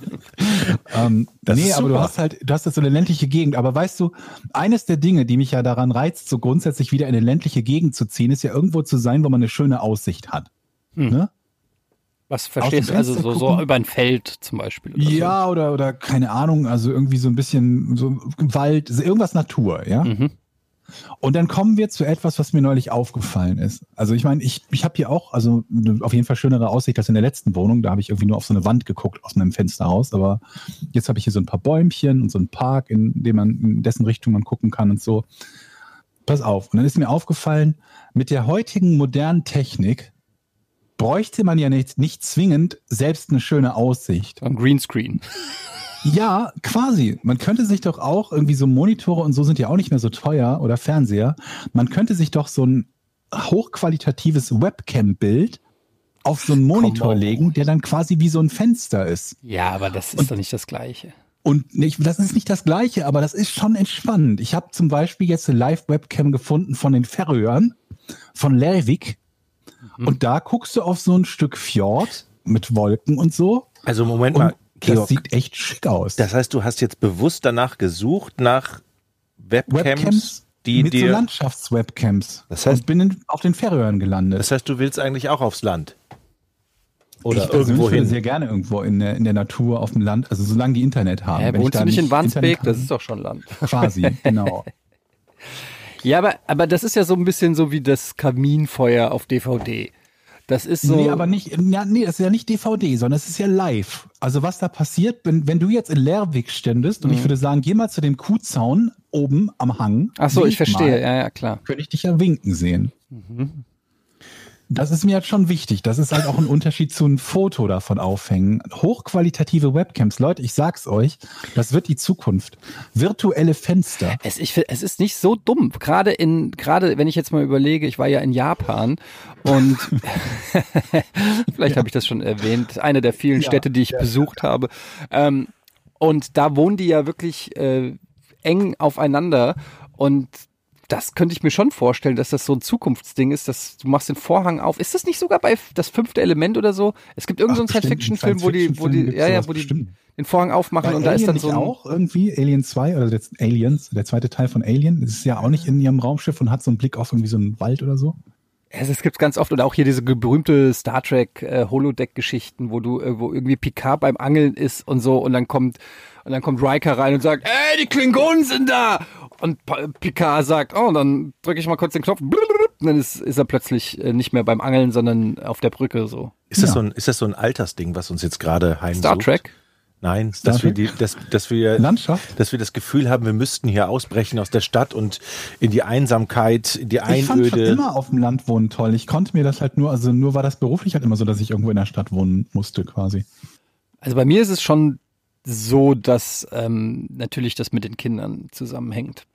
ähm, nee, aber du hast halt, du hast jetzt so eine ländliche Gegend. Aber weißt du, eines der Dinge, die mich ja daran reizt, so grundsätzlich wieder in eine ländliche Gegend zu ziehen, ist ja irgendwo zu sein, wo man eine schöne Aussicht hat. Hm. Ne? Was verstehst du? Also so, so über ein Feld zum Beispiel? Oder ja, so. oder, oder keine Ahnung, also irgendwie so ein bisschen so Wald, irgendwas Natur, ja? Mhm. Und dann kommen wir zu etwas, was mir neulich aufgefallen ist. Also ich meine, ich, ich habe hier auch also auf jeden Fall schönere Aussicht als in der letzten Wohnung. Da habe ich irgendwie nur auf so eine Wand geguckt aus meinem Fenster raus. Aber jetzt habe ich hier so ein paar Bäumchen und so einen Park, in dem man in dessen Richtung man gucken kann und so. Pass auf. Und dann ist mir aufgefallen, mit der heutigen modernen Technik bräuchte man ja nicht, nicht zwingend selbst eine schöne Aussicht. Ein Greenscreen. Ja, quasi. Man könnte sich doch auch irgendwie so Monitore und so sind ja auch nicht mehr so teuer oder Fernseher. Man könnte sich doch so ein hochqualitatives Webcam-Bild auf so einen Monitor legen, der dann quasi wie so ein Fenster ist. Ja, aber das ist und, doch nicht das Gleiche. Und nicht, das ist nicht das Gleiche, aber das ist schon entspannend. Ich habe zum Beispiel jetzt eine Live-Webcam gefunden von den Färöern, von Lervik. Mhm. Und da guckst du auf so ein Stück Fjord mit Wolken und so. Also Moment mal, Georg, das sieht echt schick aus. Das heißt, du hast jetzt bewusst danach gesucht, nach Webcams, Webcams die mit dir... so Landschaftswebcams. Das heißt, und bin in, auf den Färöern gelandet. Das heißt, du willst eigentlich auch aufs Land? Oder ich persönlich würde sehr gerne irgendwo in der, in der Natur, auf dem Land, also solange die Internet haben. Ja, wohnst du nicht in Wandsbek? Das ist doch schon Land. Quasi, genau. Ja, aber, aber das ist ja so ein bisschen so wie das Kaminfeuer auf D V D. Das ist so. Nee, aber nicht, ja, nee, das ist ja nicht D V D, sondern es ist ja live. Also was da passiert, wenn, wenn du jetzt in Lervik ständest und mhm. ich würde sagen, geh mal zu dem Kuhzaun oben am Hang. Ach so, ich verstehe, mal, ja, ja, klar. Könnte ich dich ja winken sehen. Mhm. Das ist mir halt schon wichtig. Das ist halt auch ein Unterschied zu einem Foto davon aufhängen. Hochqualitative Webcams, Leute, ich sag's euch, das wird die Zukunft. Virtuelle Fenster. Es, ich, es ist nicht so dumm. Gerade in, gerade wenn ich jetzt mal überlege, ich war ja in Japan und vielleicht ja. habe ich das schon erwähnt, eine der vielen ja, Städte, die ich ja. besucht habe. Ähm, und da wohnen die ja wirklich äh, eng aufeinander und das könnte ich mir schon vorstellen, dass das so ein Zukunftsding ist, dass du machst den Vorhang auf. Ist das nicht sogar bei das fünfte Element oder so? Es gibt irgendeinen so Science-Fiction-Film, wo die, wo die, ja, ja, wo die bestimmt. den Vorhang aufmachen bei und Alien da ist dann so ein auch irgendwie Alien zwei oder also Aliens, der zweite Teil von Alien, ist ja auch nicht in ihrem Raumschiff und hat so einen Blick auf irgendwie so einen Wald oder so. Es gibt es ganz oft, oder auch hier diese berühmte Star Trek äh, Holodeck-Geschichten, wo du äh, wo irgendwie Picard beim Angeln ist und so und dann kommt und dann kommt Riker rein und sagt, ey, die Klingonen sind da! Und P- Picard sagt, oh, dann drücke ich mal kurz den Knopf. Und dann ist, ist er plötzlich äh, nicht mehr beim Angeln, sondern auf der Brücke so. Ist das, ja. so, ein, ist das so ein Altersding, was uns jetzt gerade heimsucht? Star Trek? Nein, Star dass Trek? wir die, dass, dass wir Landschaft, dass wir das Gefühl haben, wir müssten hier ausbrechen aus der Stadt und in die Einsamkeit, in die Einöde. Ich fand schon immer auf dem Land wohnen toll. Ich konnte mir das halt nur, also nur war das beruflich halt immer so, dass ich irgendwo in der Stadt wohnen musste quasi. Also bei mir ist es schon so, dass ähm, natürlich das mit den Kindern zusammenhängt.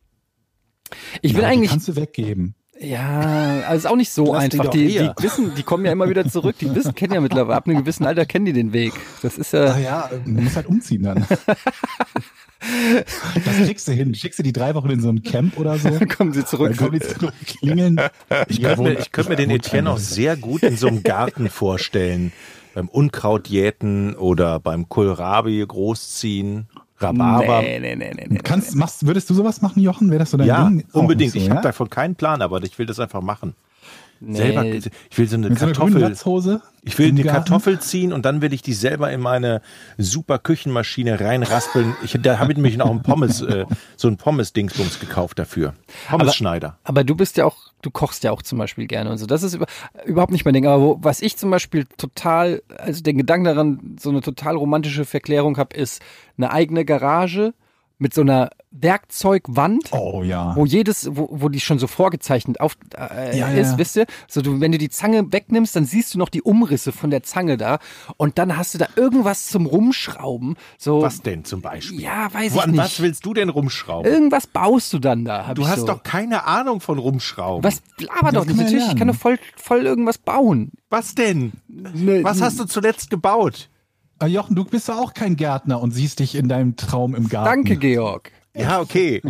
Ich will ja, eigentlich. Die kannst du weggeben. Ja, also ist auch nicht so einfach. Die, die wissen, die kommen ja immer wieder zurück. Die wissen, kennen ja mittlerweile. Ab einem gewissen Alter kennen die den Weg. Das ist ja. Ah ja, man muss halt umziehen dann. Das kriegst du hin. Schickst du die drei Wochen in so ein Camp oder so? Dann kommen sie zurück. Dann kommen die zurück, klingeln. Ich könnte mir, ich könnte mir den Etienne auch sehr gut in so einem Garten vorstellen. Beim Unkrautjäten oder beim Kohlrabi großziehen. Rhabarber. Nee, nee, nee, nee, nee, Kannst, machst, würdest du sowas machen, Jochen? Wäre das so dein ja, Ding? Unbedingt. So, ich ja? habe davon keinen Plan, aber ich will das einfach machen. Nee. Selber, ich will so eine Mit Kartoffel. So ich will die Garten. Kartoffel ziehen und dann will ich die selber in meine super Küchenmaschine reinraspeln. Ich, da habe ich nämlich auch ein Pommes, äh, so ein Pommes-Dingsbums gekauft dafür. Pommes-Schneider. Aber, aber du bist ja auch, du kochst ja auch zum Beispiel gerne und so. Das ist über, überhaupt nicht mein Ding. Aber wo, was ich zum Beispiel total, also den Gedanken daran, so eine total romantische Verklärung habe, ist eine eigene Garage mit so einer Werkzeugwand, oh, ja. wo jedes, wo, wo die schon so vorgezeichnet auf, äh, ja, ist, ja. wisst ihr? So, du, wenn du die Zange wegnimmst, dann siehst du noch die Umrisse von der Zange da und dann hast du da irgendwas zum Rumschrauben. So, was denn zum Beispiel? Ja, weiß Wo, ich an nicht. Was willst du denn rumschrauben? Irgendwas baust du dann da. Du hast so. doch keine Ahnung von Rumschrauben. Was? Laber doch nicht. Natürlich, ich kann doch voll, voll irgendwas bauen. Was denn? Ne, was hast du zuletzt gebaut? Jochen, du bist ja auch kein Gärtner und siehst dich in deinem Traum im Garten. Danke, Georg. Ja, okay.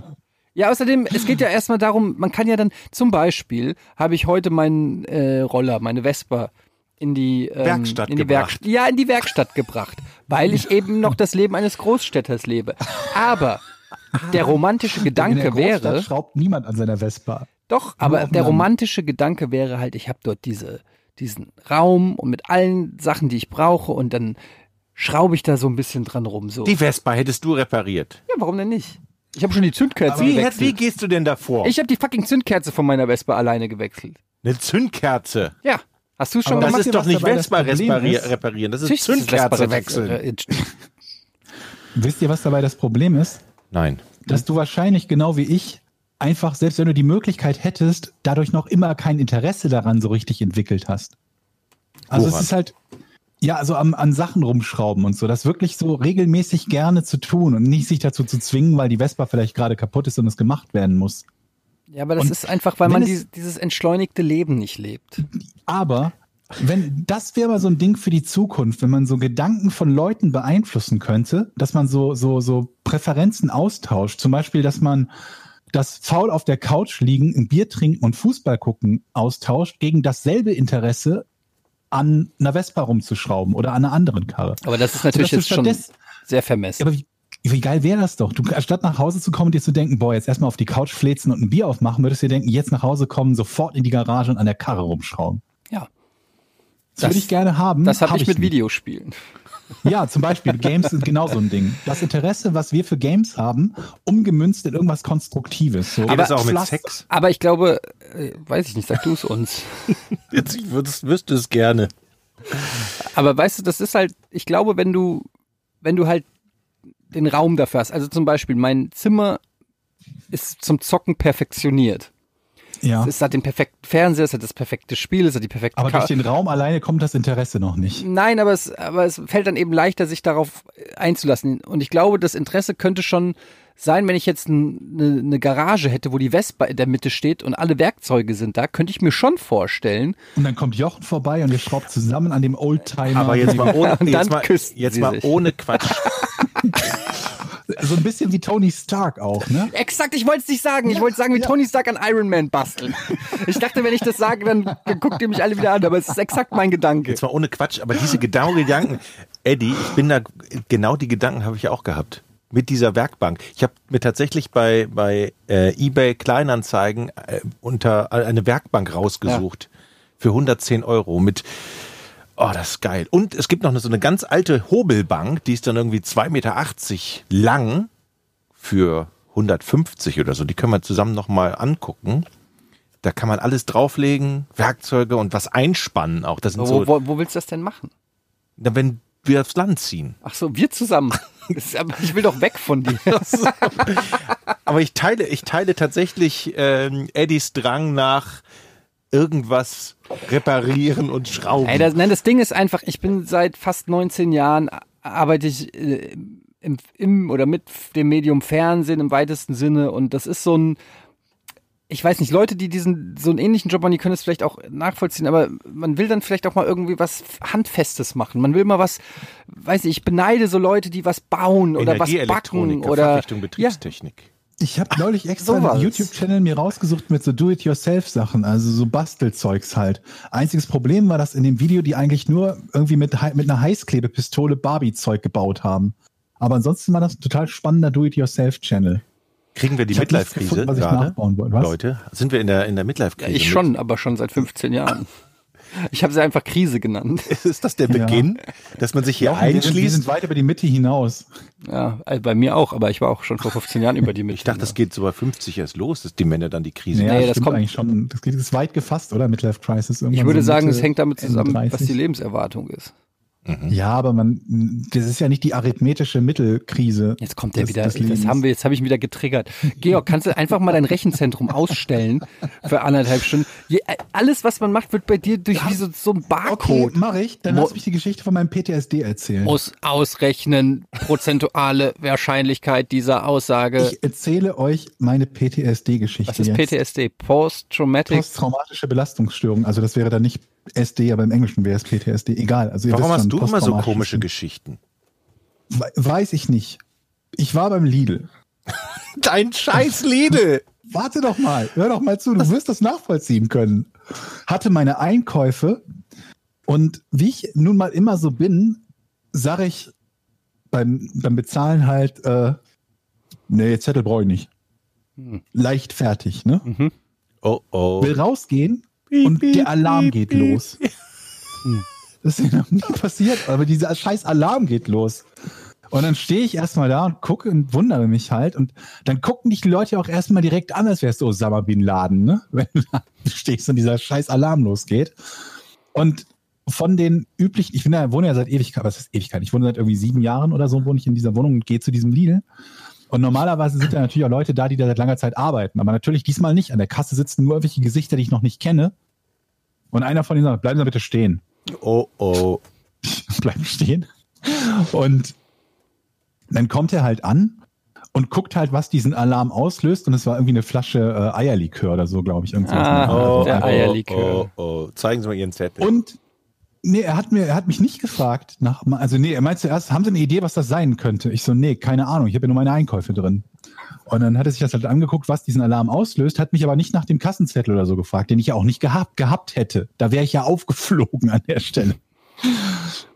Ja, außerdem, es geht ja erstmal darum, man kann ja dann, zum Beispiel, habe ich heute meinen äh, Roller, meine Vespa, in die, ähm, Werkstatt, in die Werkstatt gebracht. Ja, in die Werkstatt gebracht, weil ich eben noch das Leben eines Großstädters lebe. Aber der romantische Gedanke wäre... In der Großstadt wäre, schraubt niemand an seiner Vespa. Doch, aber der romantische Gedanke wäre halt, ich habe dort diese, diesen Raum und mit allen Sachen, die ich brauche und dann... schraube ich da so ein bisschen dran rum. So. Die Vespa hättest du repariert. Ja, warum denn nicht? Ich habe schon die Zündkerze wie, gewechselt. Wie gehst du denn davor? Ich habe die fucking Zündkerze von meiner Vespa alleine gewechselt. Eine Zündkerze? Ja. Hast du schon aber gemacht? Das ist doch nicht Vespa reparieren, das ist Zündkerze wechseln. Wisst ihr, was dabei das Problem ist? Nein. Dass du wahrscheinlich genau wie ich einfach, selbst wenn du die Möglichkeit hättest, dadurch noch immer kein Interesse daran so richtig entwickelt hast. Also Woran? es ist halt... Ja, also am, an Sachen rumschrauben und so. Das wirklich so regelmäßig gerne zu tun und nicht sich dazu zu zwingen, weil die Vespa vielleicht gerade kaputt ist und es gemacht werden muss. Ja, aber das und ist einfach, weil man die, dieses entschleunigte Leben nicht lebt. Aber Wenn das wäre mal so ein Ding für die Zukunft, wenn man so Gedanken von Leuten beeinflussen könnte, dass man so so so Präferenzen austauscht, zum Beispiel, dass man das faul auf der Couch liegen, ein Bier trinken und Fußball gucken austauscht gegen dasselbe Interesse an einer Vespa rumzuschrauben oder an einer anderen Karre. Aber das ist natürlich jetzt schon sehr vermessen. Aber wie, wie geil wäre das doch? Du, anstatt nach Hause zu kommen und dir zu denken, boah, jetzt erstmal auf die Couch fläzen und ein Bier aufmachen, würdest du dir denken, jetzt nach Hause kommen, sofort in die Garage und an der Karre rumschrauben. Ja. Das, das würde ich gerne haben. Das habe hab ich, ich mit nicht. Videospielen. Ja, zum Beispiel. Games sind genau so ein Ding. Das Interesse, was wir für Games haben, umgemünzt in irgendwas Konstruktives. So. Aber das auch mit Sex? Aber ich glaube, äh, weiß ich nicht, sag du es uns. Jetzt, ich wüsste es gerne. Aber weißt du, das ist halt, ich glaube, wenn du, wenn du halt den Raum dafür hast, also zum Beispiel, mein Zimmer ist zum Zocken perfektioniert. Ja. Es hat den perfekten Fernseher, es hat das perfekte Spiel, es hat die perfekte Karte. Aber durch den Raum alleine kommt das Interesse noch nicht. Nein, aber es, aber es fällt dann eben leichter, sich darauf einzulassen. Und ich glaube, das Interesse könnte schon sein, wenn ich jetzt eine, eine Garage hätte, wo die Vespa in der Mitte steht und alle Werkzeuge sind da, könnte ich mir schon vorstellen. Und dann kommt Jochen vorbei und ihr schraubt zusammen an dem Oldtimer. Aber jetzt mal ohne, jetzt mal, jetzt mal ohne Quatsch. So ein bisschen wie Tony Stark auch, ne? Exakt, ich wollte es nicht sagen. Ich wollte sagen, wie ja. Tony Stark an Iron Man basteln. Ich dachte, wenn ich das sage, dann guckt ihr mich alle wieder an. Aber es ist exakt mein Gedanke. Jetzt mal ohne Quatsch, aber diese genauen Gedanken, Eddie, ich bin da, genau die Gedanken habe ich auch gehabt. Mit dieser Werkbank. Ich habe mir tatsächlich bei, bei äh, eBay Kleinanzeigen äh, unter äh, eine Werkbank rausgesucht. Ja. Für hundertzehn Euro mit... Oh, das ist geil. Und es gibt noch eine, so eine ganz alte Hobelbank, die ist dann irgendwie zwei Komma achtzig Meter lang für hundertfünfzig oder so. Die können wir zusammen nochmal angucken. Da kann man alles drauflegen, Werkzeuge und was einspannen auch. Das sind wo, so, wo, wo willst du das denn machen? Na, wenn wir aufs Land ziehen. Ach so, wir zusammen. Ich will doch weg von dir. Aber ich teile, ich teile tatsächlich ähm, Eddies Drang nach irgendwas reparieren und schrauben. Ey, das, nein, das Ding ist einfach, ich bin seit fast neunzehn Jahren, arbeite ich äh, im, im oder mit dem Medium Fernsehen im weitesten Sinne und das ist so ein, ich weiß nicht, Leute, die diesen, so einen ähnlichen Job machen, die können es vielleicht auch nachvollziehen, aber man will dann vielleicht auch mal irgendwie was Handfestes machen. Man will mal was, weiß nicht, ich beneide so Leute, die was bauen oder was backen oder Richtung Betriebstechnik. Ja. Ich habe neulich extra so einen YouTube-Channel mir rausgesucht mit so Do-it-yourself-Sachen, also so Bastelzeugs halt. Einziges Problem war, dass in dem Video die eigentlich nur irgendwie mit, mit einer Heißklebepistole Barbie-Zeug gebaut haben. Aber ansonsten war das ein total spannender Do-it-yourself-Channel. Kriegen wir die Midlife-Krise gerade? Leute, sind wir in der, in der Midlife-Krise? Ja, ich schon, mit? aber schon seit fünfzehn Jahren. Ich habe sie einfach Krise genannt. Ist das der Beginn, ja. dass man sich hier ja, einschließt? Wir sind weit über die Mitte hinaus. Ja, bei mir auch, aber ich war auch schon vor fünfzehn Jahren über die Mitte. Ich dachte, das geht so bei fünfzig erst los, dass die Männer dann die Krise haben. Ja, nee, das, das kommt eigentlich schon. Das ist weit gefasst, oder? Midlife Crisis. Ich würde so sagen, Mitte, es hängt damit zusammen, was die Lebenserwartung ist. Mhm. Ja, aber man, das ist ja nicht die arithmetische Mittelkrise. Jetzt kommt der des, wieder. Des das haben wir, jetzt habe ich ihn wieder getriggert. Georg, kannst du einfach mal dein Rechenzentrum ausstellen für anderthalb Stunden? Je, alles, was man macht, wird bei dir durch ja. wie so, so ein Barcode. Okay, mache ich. Dann Mo- lass mich die Geschichte von meinem P T S D erzählen. Aus, ausrechnen, prozentuale Wahrscheinlichkeit dieser Aussage. Ich erzähle euch meine P T S D-Geschichte. Was ist jetzt? P T S D? Post-Traumatic? Posttraumatische Belastungsstörung. Also das wäre dann nicht S D, aber im Englischen wäre es P T S D. Egal. Also ihr Warum wisst hast schon, du immer so komische Geschichten? Weiß ich nicht. Ich war beim Lidl. Dein scheiß Lidl! Warte doch mal, hör doch mal zu, du wirst das nachvollziehen können. Hatte meine Einkäufe und wie ich nun mal immer so bin, sage ich beim, beim Bezahlen halt, äh, nee, Zettel brauche ich nicht. Leichtfertig, ne? Mhm. Oh, oh. Will rausgehen, und der Alarm geht los. Das ist noch nie passiert, aber dieser scheiß Alarm geht los. Und dann stehe ich erstmal da und gucke und wundere mich halt. Und dann gucken dich die Leute auch erstmal direkt an, als wärst du Osama Bin Laden, ne? Wenn du da stehst und dieser scheiß Alarm losgeht. Und von den üblichen, ich bin ja, wohne ja seit Ewigkeit, was ist Ewigkeit? Ich wohne seit irgendwie sieben Jahren oder so, wohne ich in dieser Wohnung und gehe zu diesem Lidl. Und normalerweise sind da natürlich auch Leute da, die da seit langer Zeit arbeiten. Aber natürlich diesmal nicht. An der Kasse sitzen nur irgendwelche Gesichter, die ich noch nicht kenne. Und einer von denen sagt, bleiben Sie bitte stehen. Oh, oh. Bleiben stehen. Und dann kommt er halt an und guckt halt, was diesen Alarm auslöst. Und es war irgendwie eine Flasche äh, Eierlikör oder so, glaube ich. Irgendwas ah, oh, der Eierlikör. Oh, oh, oh. Zeigen Sie mal Ihren Zettel. Und Nee, er hat mir, er hat mich nicht gefragt nach, also nee, er meinte zuerst, haben Sie eine Idee, was das sein könnte? Ich so, nee, keine Ahnung, ich habe ja nur meine Einkäufe drin. Und dann hat er sich das halt angeguckt, was diesen Alarm auslöst, hat mich aber nicht nach dem Kassenzettel oder so gefragt, den ich ja auch nicht gehabt, gehabt hätte. Da wäre ich ja aufgeflogen an der Stelle.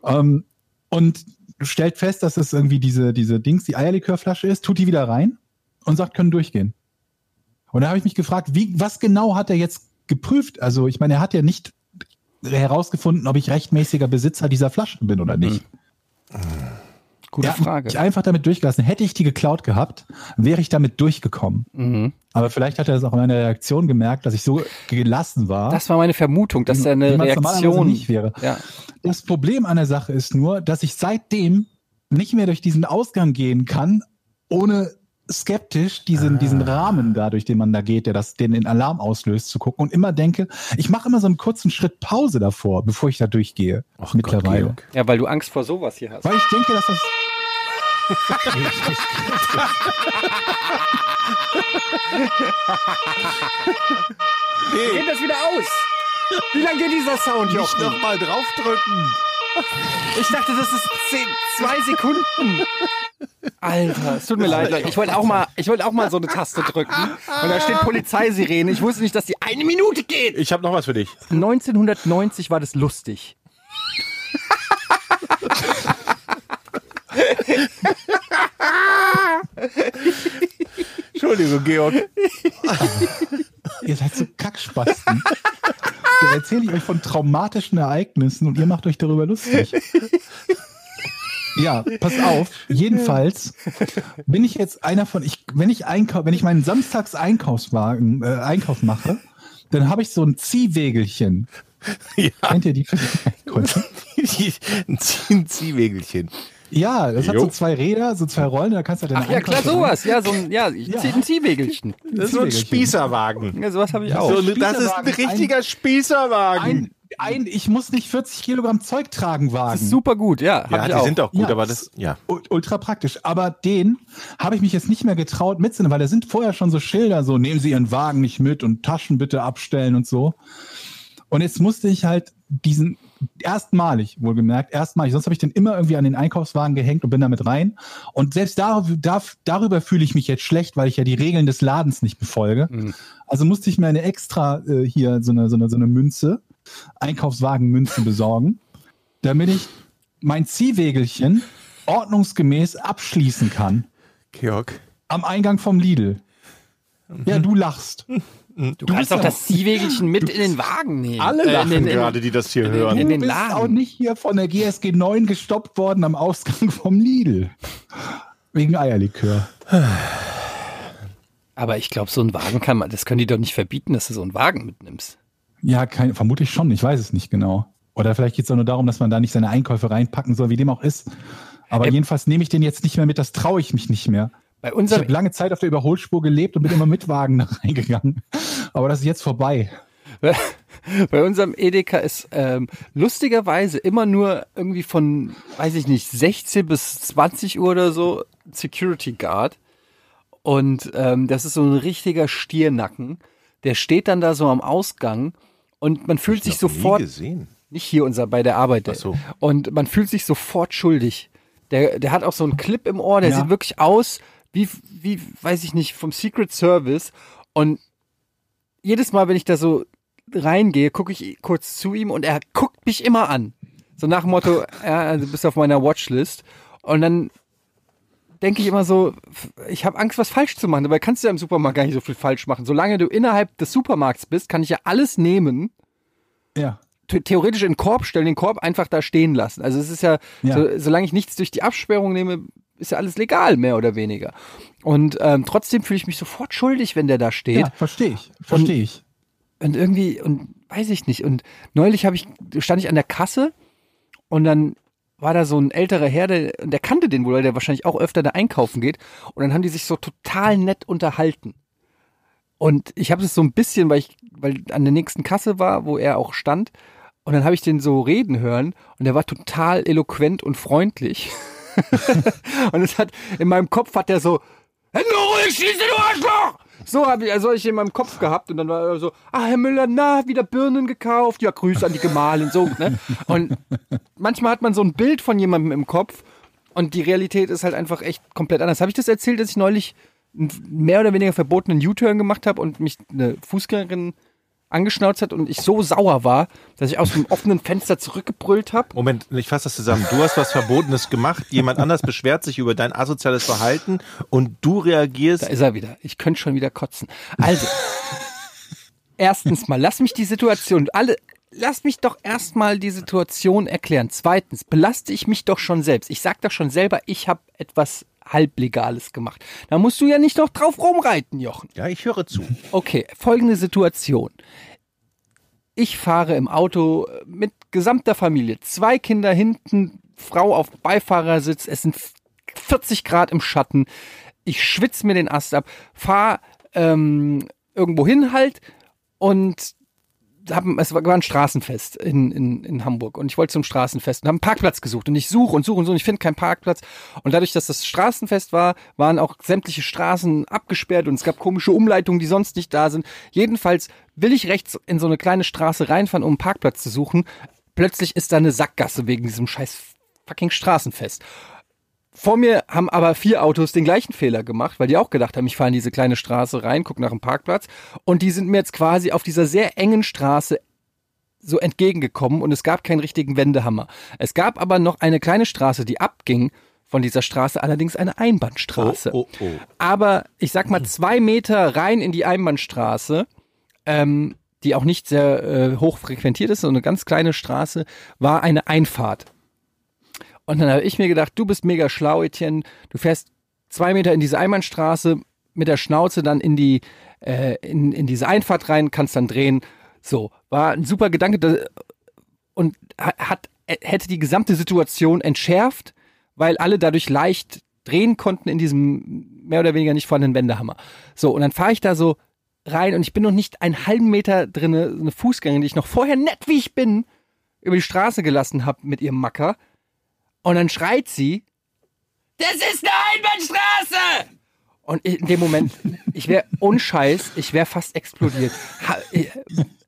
um, und stellt fest, dass es irgendwie diese, diese Dings, die Eierlikörflasche ist, tut die wieder rein und sagt, können durchgehen. Und da habe ich mich gefragt, wie, was genau hat er jetzt geprüft? Also ich meine, er hat ja nicht herausgefunden, ob ich rechtmäßiger Besitzer dieser Flaschen bin oder nicht. Hm. Gute ja, Frage. Ich einfach damit durchgelassen. Hätte ich die geklaut gehabt, wäre ich damit durchgekommen. Mhm. Aber vielleicht hat er das auch in meiner Reaktion gemerkt, dass ich so gelassen war. Das war meine Vermutung, dass er eine Reaktion nicht wäre. Ja. Das Problem an der Sache ist nur, dass ich seitdem nicht mehr durch diesen Ausgang gehen kann, ohne skeptisch diesen, ah. diesen Rahmen da, durch den man da geht, der das, den, den Alarm auslöst, zu gucken und immer denke, ich mache immer so einen kurzen Schritt Pause davor, bevor ich da durchgehe. Ach, mittlerweile. Gott, ja, weil du Angst vor sowas hier hast. Weil ich denke, dass das... Geht das wieder aus? Wie lange geht dieser Sound, Jochen? Nicht nochmal draufdrücken. Ich dachte, das ist zehn, zwei Sekunden. Alter, es tut mir leid, Leute. Ich wollte auch mal, ich wollte auch mal so eine Taste drücken. Und da steht Polizeisirene. Ich wusste nicht, dass die eine Minute geht. Ich habe noch was für dich. neunzehnhundertneunzig war das lustig. Entschuldigung, Georg. Ihr seid so Kackspasten. Da erzähle ich euch von traumatischen Ereignissen und ihr macht euch darüber lustig. Ja, pass auf. Jedenfalls bin ich jetzt einer von, ich, wenn ich einkau- wenn ich meinen Samstags-Einkaufswagen, äh, Einkauf mache, dann habe ich so ein Ziehwägelchen. Ja. Kennt ihr die? Ein Ziehwägelchen. Ja, das jo. hat so zwei Räder, so zwei Rollen, da kannst du halt... Ach ja, klar, sowas. Ja, so ein, ja, ja. ein Ziehwägelchen. Das ist so ein Spießerwagen. Ja, sowas habe ich auch. So, das ist ein richtiger ein, Spießerwagen. Ein, ein, ich muss nicht vierzig Kilogramm Zeug tragen, Wagen. Das ist super gut, ja. Ja, die auch. sind auch gut, ja, aber das... ja ultra praktisch. Aber den habe ich mich jetzt nicht mehr getraut mitzunehmen, weil da sind vorher schon so Schilder, so, nehmen Sie Ihren Wagen nicht mit und Taschen bitte abstellen und so. Und jetzt musste ich halt diesen... Erstmalig, wohlgemerkt, erstmalig. Sonst habe ich den immer irgendwie an den Einkaufswagen gehängt und bin damit rein. Und selbst dar- dar- darüber fühle ich mich jetzt schlecht, weil ich ja die Regeln des Ladens nicht befolge. Mhm. Also musste ich mir eine extra äh, hier so eine, so eine, so eine Münze, Einkaufswagenmünze besorgen, damit ich mein Ziehwägelchen ordnungsgemäß abschließen kann. Georg. Am Eingang vom Lidl. Mhm. Ja, du lachst. Du, du kannst auch das Ziehwägelchen mit in den Wagen nehmen. Alle lachen äh, in, in, gerade, die das hier in, hören. In, in den du bist Laden. auch nicht hier von der G S G neun gestoppt worden am Ausgang vom Lidl. Wegen Eierlikör. Aber ich glaube, so einen Wagen kann man, das können die doch nicht verbieten, dass du so einen Wagen mitnimmst. Ja, kein, vermutlich schon, ich weiß es nicht genau. Oder vielleicht geht es auch nur darum, dass man da nicht seine Einkäufe reinpacken soll, wie dem auch ist. Aber Ä- jedenfalls nehme ich den jetzt nicht mehr mit, das traue ich mich nicht mehr. Bei ich habe lange Zeit auf der Überholspur gelebt und bin immer mit Wagen da reingegangen. Aber das ist jetzt vorbei. Bei unserem Edeka ist ähm, lustigerweise immer nur irgendwie von, weiß ich nicht, sechzehn bis zwanzig Uhr oder so Security Guard. Und ähm, das ist so ein richtiger Stiernacken. Der steht dann da so am Ausgang und man fühlt sich sofort... Gesehen. Nicht hier unser, bei der Arbeit. Ach so. Und man fühlt sich sofort schuldig. Der, der hat auch so einen Clip im Ohr, der ja. sieht wirklich aus... Wie, wie, weiß ich nicht, vom Secret Service. Und jedes Mal, wenn ich da so reingehe, gucke ich kurz zu ihm und er guckt mich immer an. So nach dem Motto, ja, du bist auf meiner Watchlist. Und dann denke ich immer so, ich habe Angst, was falsch zu machen. Dabei kannst du ja im Supermarkt gar nicht so viel falsch machen. Solange du innerhalb des Supermarkts bist, kann ich ja alles nehmen. Ja. Theoretisch in den Korb stellen, den Korb einfach da stehen lassen. Also es ist ja, ja. So, solange ich nichts durch die Absperrung nehme, ist ja alles legal, mehr oder weniger. Und ähm, trotzdem fühle ich mich sofort schuldig, wenn der da steht. Ja, verstehe ich, verstehe ich. Und irgendwie, und weiß ich nicht. Und neulich habe ich, stand ich an der Kasse und dann war da so ein älterer Herr, der, der kannte den wohl, der wahrscheinlich auch öfter da einkaufen geht. Und dann haben die sich so total nett unterhalten. Und ich habe es so ein bisschen, weil ich, weil an der nächsten Kasse war, wo er auch stand. Und dann habe ich den so reden hören und der war total eloquent und freundlich. Und es hat, in meinem Kopf hat der so, Hände ruhig, schieße, du Arschloch! So habe ich, also ich in meinem Kopf gehabt und dann war er so, ah, Herr Müller, na, wieder Birnen gekauft, ja, Grüße an die Gemahlin, so, ne? Und manchmal hat man so ein Bild von jemandem im Kopf und die Realität ist halt einfach echt komplett anders. Habe ich das erzählt, dass ich neulich einen mehr oder weniger verbotenen U-Turn gemacht habe und mich eine Fußgängerin angeschnauzt hat und ich so sauer war, dass ich aus dem offenen Fenster zurückgebrüllt habe. Moment, ich fasse das zusammen. Du hast was Verbotenes gemacht, jemand anders beschwert sich über dein asoziales Verhalten und du reagierst... Da ist er wieder. Ich könnte schon wieder kotzen. Also, erstens mal, lass mich die Situation... alle, lass mich doch erstmal die Situation erklären. Zweitens, belaste ich mich doch schon selbst. Ich sag doch schon selber, ich habe etwas... Halblegales gemacht. Da musst du ja nicht noch drauf rumreiten, Jochen. Ja, ich höre zu. Okay, folgende Situation. Ich fahre im Auto mit gesamter Familie. Zwei Kinder hinten, Frau auf Beifahrersitz, es sind vierzig Grad im Schatten. Ich schwitze mir den Ast ab, fahre ähm, irgendwo hin halt und hab, es war ein Straßenfest in, in, in Hamburg und ich wollte zum Straßenfest und habe einen Parkplatz gesucht und ich suche und suche und suche und ich finde keinen Parkplatz und dadurch, dass das Straßenfest war, waren auch sämtliche Straßen abgesperrt und es gab komische Umleitungen, die sonst nicht da sind. Jedenfalls will ich rechts in so eine kleine Straße reinfahren, um einen Parkplatz zu suchen. Plötzlich ist da eine Sackgasse wegen diesem scheiß fucking Straßenfest. Vor mir haben aber vier Autos den gleichen Fehler gemacht, weil die auch gedacht haben, ich fahre in diese kleine Straße rein, gucke nach dem Parkplatz. Und die sind mir jetzt quasi auf dieser sehr engen Straße so entgegengekommen und es gab keinen richtigen Wendehammer. Es gab aber noch eine kleine Straße, die abging von dieser Straße, allerdings eine Einbahnstraße. Oh, oh, oh. Aber ich sag mal zwei Meter rein in die Einbahnstraße, ähm, die auch nicht sehr äh, hoch frequentiert ist, so eine ganz kleine Straße, war eine Einfahrt. Und dann habe ich mir gedacht, du bist mega schlau, Etienne. Du fährst zwei Meter in diese Einbahnstraße mit der Schnauze dann in die äh, in, in diese Einfahrt rein, kannst dann drehen. So, war ein super Gedanke und hat, hätte die gesamte Situation entschärft, weil alle dadurch leicht drehen konnten in diesem mehr oder weniger nicht vorhandenen Wendehammer. So, und dann fahre ich da so rein und ich bin noch nicht einen halben Meter drin, eine Fußgängerin, die ich noch vorher nett wie ich bin über die Straße gelassen habe mit ihrem Macker. Und dann schreit sie, das ist eine Einbahnstraße! Und in dem Moment, ich wäre unscheiß, ich wäre fast explodiert.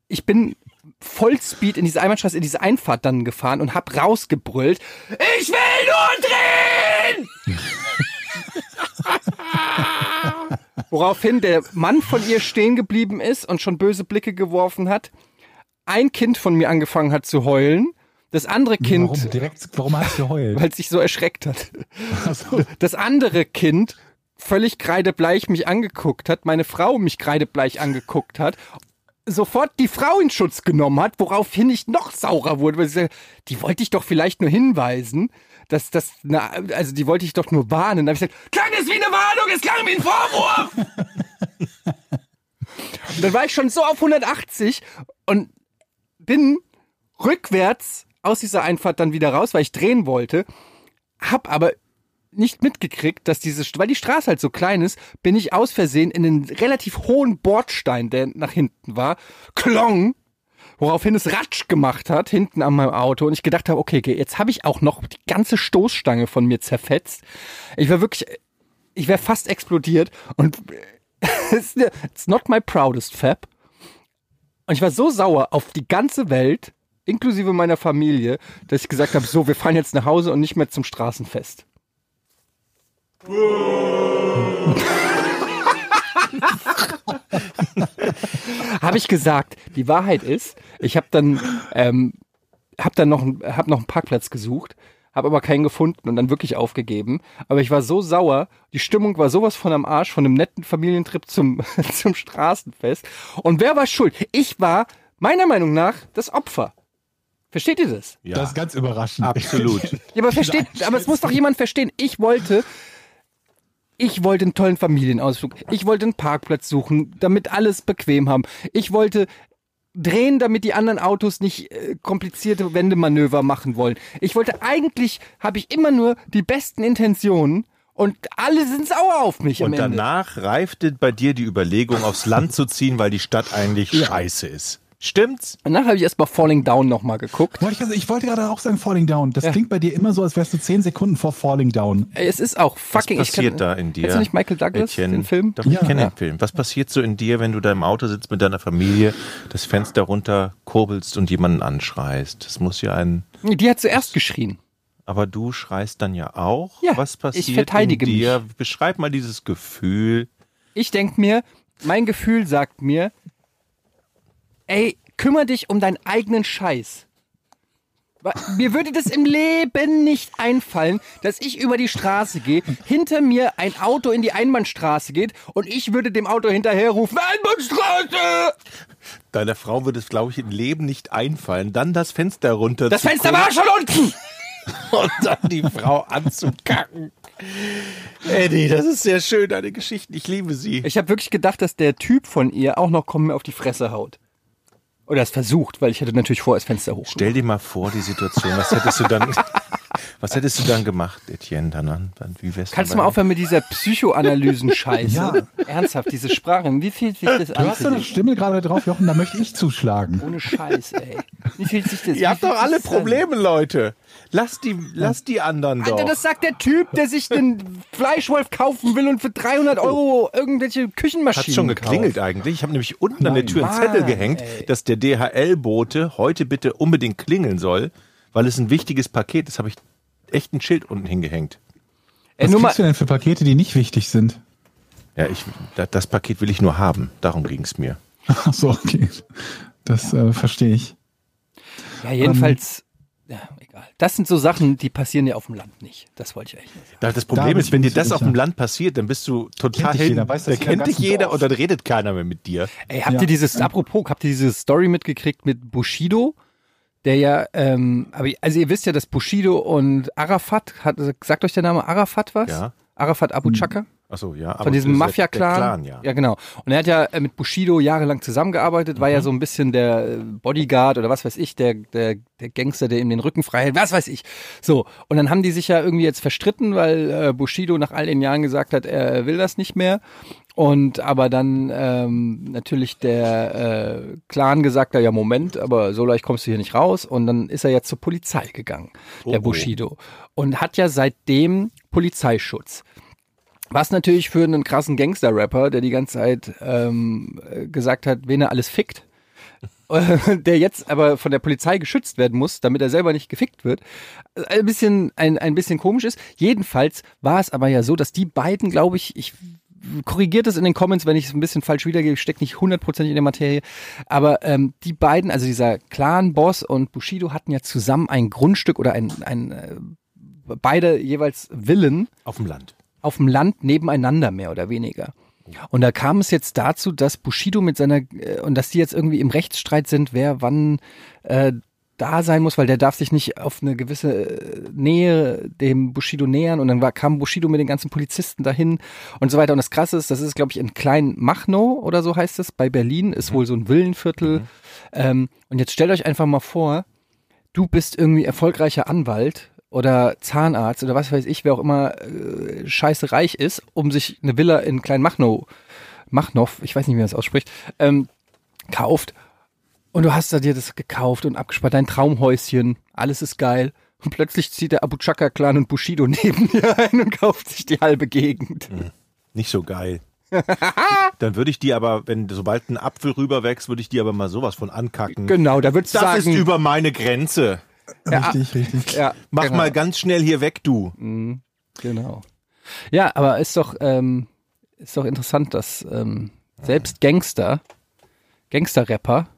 Ich bin Vollspeed in diese Einbahnstraße, in diese Einfahrt dann gefahren und hab rausgebrüllt, ich will nur drehen! Woraufhin der Mann von ihr stehen geblieben ist und schon böse Blicke geworfen hat. Ein Kind von mir angefangen hat zu heulen. Das andere Kind... Warum direkt? Warum hat es geheult? Weil es sich so erschreckt hat. So. Das andere Kind völlig kreidebleich mich angeguckt hat, meine Frau mich kreidebleich angeguckt hat, sofort die Frau in Schutz genommen hat, woraufhin ich noch saurer wurde. Weil sie sagte, die wollte ich doch vielleicht nur hinweisen, dass das... Na, also die wollte ich doch nur warnen. Da habe ich gesagt, klang es wie eine Warnung, es klang wie ein Vorwurf! Und dann war ich schon so auf hundertachtzig und bin rückwärts aus dieser Einfahrt dann wieder raus, weil ich drehen wollte, hab aber nicht mitgekriegt, dass diese, weil die Straße halt so klein ist, bin ich aus Versehen in einen relativ hohen Bordstein, der nach hinten war, klong, woraufhin es Ratsch gemacht hat, hinten an meinem Auto und ich gedacht habe, okay, okay jetzt habe ich auch noch die ganze Stoßstange von mir zerfetzt. Ich war wirklich, ich wäre fast explodiert und it's not my proudest fab. Und ich war so sauer auf die ganze Welt, inklusive meiner Familie, dass ich gesagt habe, so, wir fahren jetzt nach Hause und nicht mehr zum Straßenfest. Habe ich gesagt. Die Wahrheit ist, ich habe dann, ähm, hab dann noch, hab noch einen Parkplatz gesucht, habe aber keinen gefunden und dann wirklich aufgegeben. Aber ich war so sauer, die Stimmung war sowas von am Arsch, von einem netten Familientrip zum, zum Straßenfest. Und wer war schuld? Ich war, meiner Meinung nach, das Opfer. Versteht ihr das? Ja. Das ist ganz überraschend. Absolut. Ja, aber versteht, aber es muss doch jemand verstehen. Ich wollte, ich wollte einen tollen Familienausflug. Ich wollte einen Parkplatz suchen, damit alles bequem haben. Ich wollte drehen, damit die anderen Autos nicht äh, komplizierte Wendemanöver machen wollen. Ich wollte eigentlich, habe ich immer nur die besten Intentionen und alle sind sauer auf mich am Ende. Und danach reifte bei dir die Überlegung, aufs Land zu ziehen, weil die Stadt eigentlich scheiße ist. Stimmt's? Danach habe ich erst mal Falling Down nochmal geguckt. Wollte ich, also, ich wollte gerade auch sagen Falling Down. Das ja. klingt bei dir immer so, als wärst du zehn Sekunden vor Falling Down. Es ist auch fucking... Was passiert ich kann, da in dir? Kennst du nicht Michael Douglas, Etienne, den Film? Doch, ich ja. kenne ja. den Film. Was passiert so in dir, wenn du da im Auto sitzt mit deiner Familie, das Fenster runter kurbelst und jemanden anschreist? Das muss ja ein... Die hat zuerst geschrien. Aber du schreist dann ja auch. Ja, was passiert ich verteidige in dir? Mich. Beschreib mal dieses Gefühl. Ich denke mir, mein Gefühl sagt mir, ey, kümmere dich um deinen eigenen Scheiß. Mir würde das im Leben nicht einfallen, dass ich über die Straße gehe, hinter mir ein Auto in die Einbahnstraße geht und ich würde dem Auto hinterher rufen, Einbahnstraße! Deiner Frau würde es, glaube ich, im Leben nicht einfallen, dann das Fenster runter zu... Das Fenster gucken. War schon unten! Und dann die Frau anzukacken. Eddie, das ist sehr schön, deine Geschichten. Ich liebe sie. Ich habe wirklich gedacht, dass der Typ von ihr auch noch kommen auf die Fresse haut. Oder es versucht, weil ich hätte natürlich vor, das Fenster hoch. Stell dir mal vor, die Situation. Was hättest du dann, was hättest du dann gemacht, Etienne? Dann, dann, wie wär's Kannst du mal aufhören mit dieser Psychoanalysen-Scheiße? Ja. Ernsthaft, diese Sprachen. Wie viel sich das an? Du hast doch eine Stimme gerade drauf, Jochen, da möchte ich zuschlagen. Ohne Scheiß, ey. Wie viel sich das Ihr habt doch alle Probleme, an? Leute. Lass die, lass die anderen doch. Alter, das sagt der Typ, der sich den Fleischwolf kaufen will und für dreihundert Euro irgendwelche Küchenmaschinen kauft. Hat schon geklingelt kauft. Eigentlich. Ich habe nämlich unten Nein, an der Tür einen Zettel gehängt, ey. Dass der D H L-Bote heute bitte unbedingt klingeln soll, weil es ein wichtiges Paket ist. Habe ich echt ein Schild unten hingehängt. Ey, Was kriegst du denn für Pakete, die nicht wichtig sind? Ja, ich, das Paket will ich nur haben. Darum ging es mir. Ach so, okay. Das äh, verstehe ich. Ja, jedenfalls... Ähm, Ja, egal. Das sind so Sachen, die passieren ja auf dem Land nicht. Das wollte ich eigentlich nicht sagen. Das Problem ist, wenn dir das auf dem Land passiert, dann bist du total hin. Da kennt dich jeder und dann redet keiner mehr mit dir. Ey, habt ihr dieses, apropos, habt ihr diese Story mitgekriegt mit Bushido? Der ja, ähm, also ihr wisst ja, dass Bushido und Arafat, hat, sagt euch der Name Arafat was? Ja. Arafat Abou-Chaker? Ach so, ja. Von diesem Mafia-Clan. Ja. ja, genau. Und er hat ja mit Bushido jahrelang zusammengearbeitet, war mhm. ja so ein bisschen der Bodyguard oder was weiß ich, der, der, der Gangster, der ihm den Rücken frei hält, was weiß ich. So, und dann haben die sich ja irgendwie jetzt verstritten, weil äh, Bushido nach all den Jahren gesagt hat, er will das nicht mehr. Und aber dann ähm, natürlich der äh, Clan gesagt hat, ja Moment, aber so leicht kommst du hier nicht raus. Und dann ist er jetzt zur Polizei gegangen, der oh, Bushido. Und hat ja seitdem Polizeischutz. Was natürlich für einen krassen Gangster-Rapper, der die ganze Zeit ähm, gesagt hat, wen er alles fickt, der jetzt aber von der Polizei geschützt werden muss, damit er selber nicht gefickt wird, ein bisschen, ein, ein bisschen komisch ist. Jedenfalls war es aber ja so, dass die beiden, glaube ich, ich korrigiert es in den Comments, wenn ich es ein bisschen falsch wiedergebe, ich stecke nicht hundertprozentig in der Materie, aber ähm, die beiden, also dieser Clan-Boss und Bushido hatten ja zusammen ein Grundstück oder ein, ein äh, beide jeweils Villen. Auf dem Land. auf dem Land nebeneinander mehr oder weniger. Und da kam es jetzt dazu, dass Bushido mit seiner, äh, und dass die jetzt irgendwie im Rechtsstreit sind, wer wann äh, da sein muss, weil der darf sich nicht auf eine gewisse Nähe dem Bushido nähern. Und dann war, kam Bushido mit den ganzen Polizisten dahin und so weiter. Und das Krasse ist, das ist, glaube ich, in Klein Machnow oder so heißt es, bei Berlin, ist mhm. wohl so ein Villenviertel. Mhm. Ähm, und jetzt stellt euch einfach mal vor, du bist irgendwie erfolgreicher Anwalt oder Zahnarzt oder was weiß ich, wer auch immer äh, scheiße reich ist, um sich eine Villa in Klein Machnow, Machnow, ich weiß nicht, wie man das ausspricht, ähm, kauft. Und du hast da dir das gekauft und abgespart, dein Traumhäuschen, alles ist geil. Und plötzlich zieht der Abou-Chaker-Clan und Bushido neben dir ein und kauft sich die halbe Gegend. Hm, nicht so geil. Dann würde ich die aber, wenn sobald ein Apfel rüberwächst, würde ich die aber mal sowas von ankacken. Genau, da würdest du sagen... Das ist über meine Grenze. Ja, richtig, richtig. Ja, Mach genau. mal ganz schnell hier weg, du. Mhm, genau. Ja, aber ist doch, ähm, ist doch interessant, dass ähm, selbst Gangster, Gangster-Rapper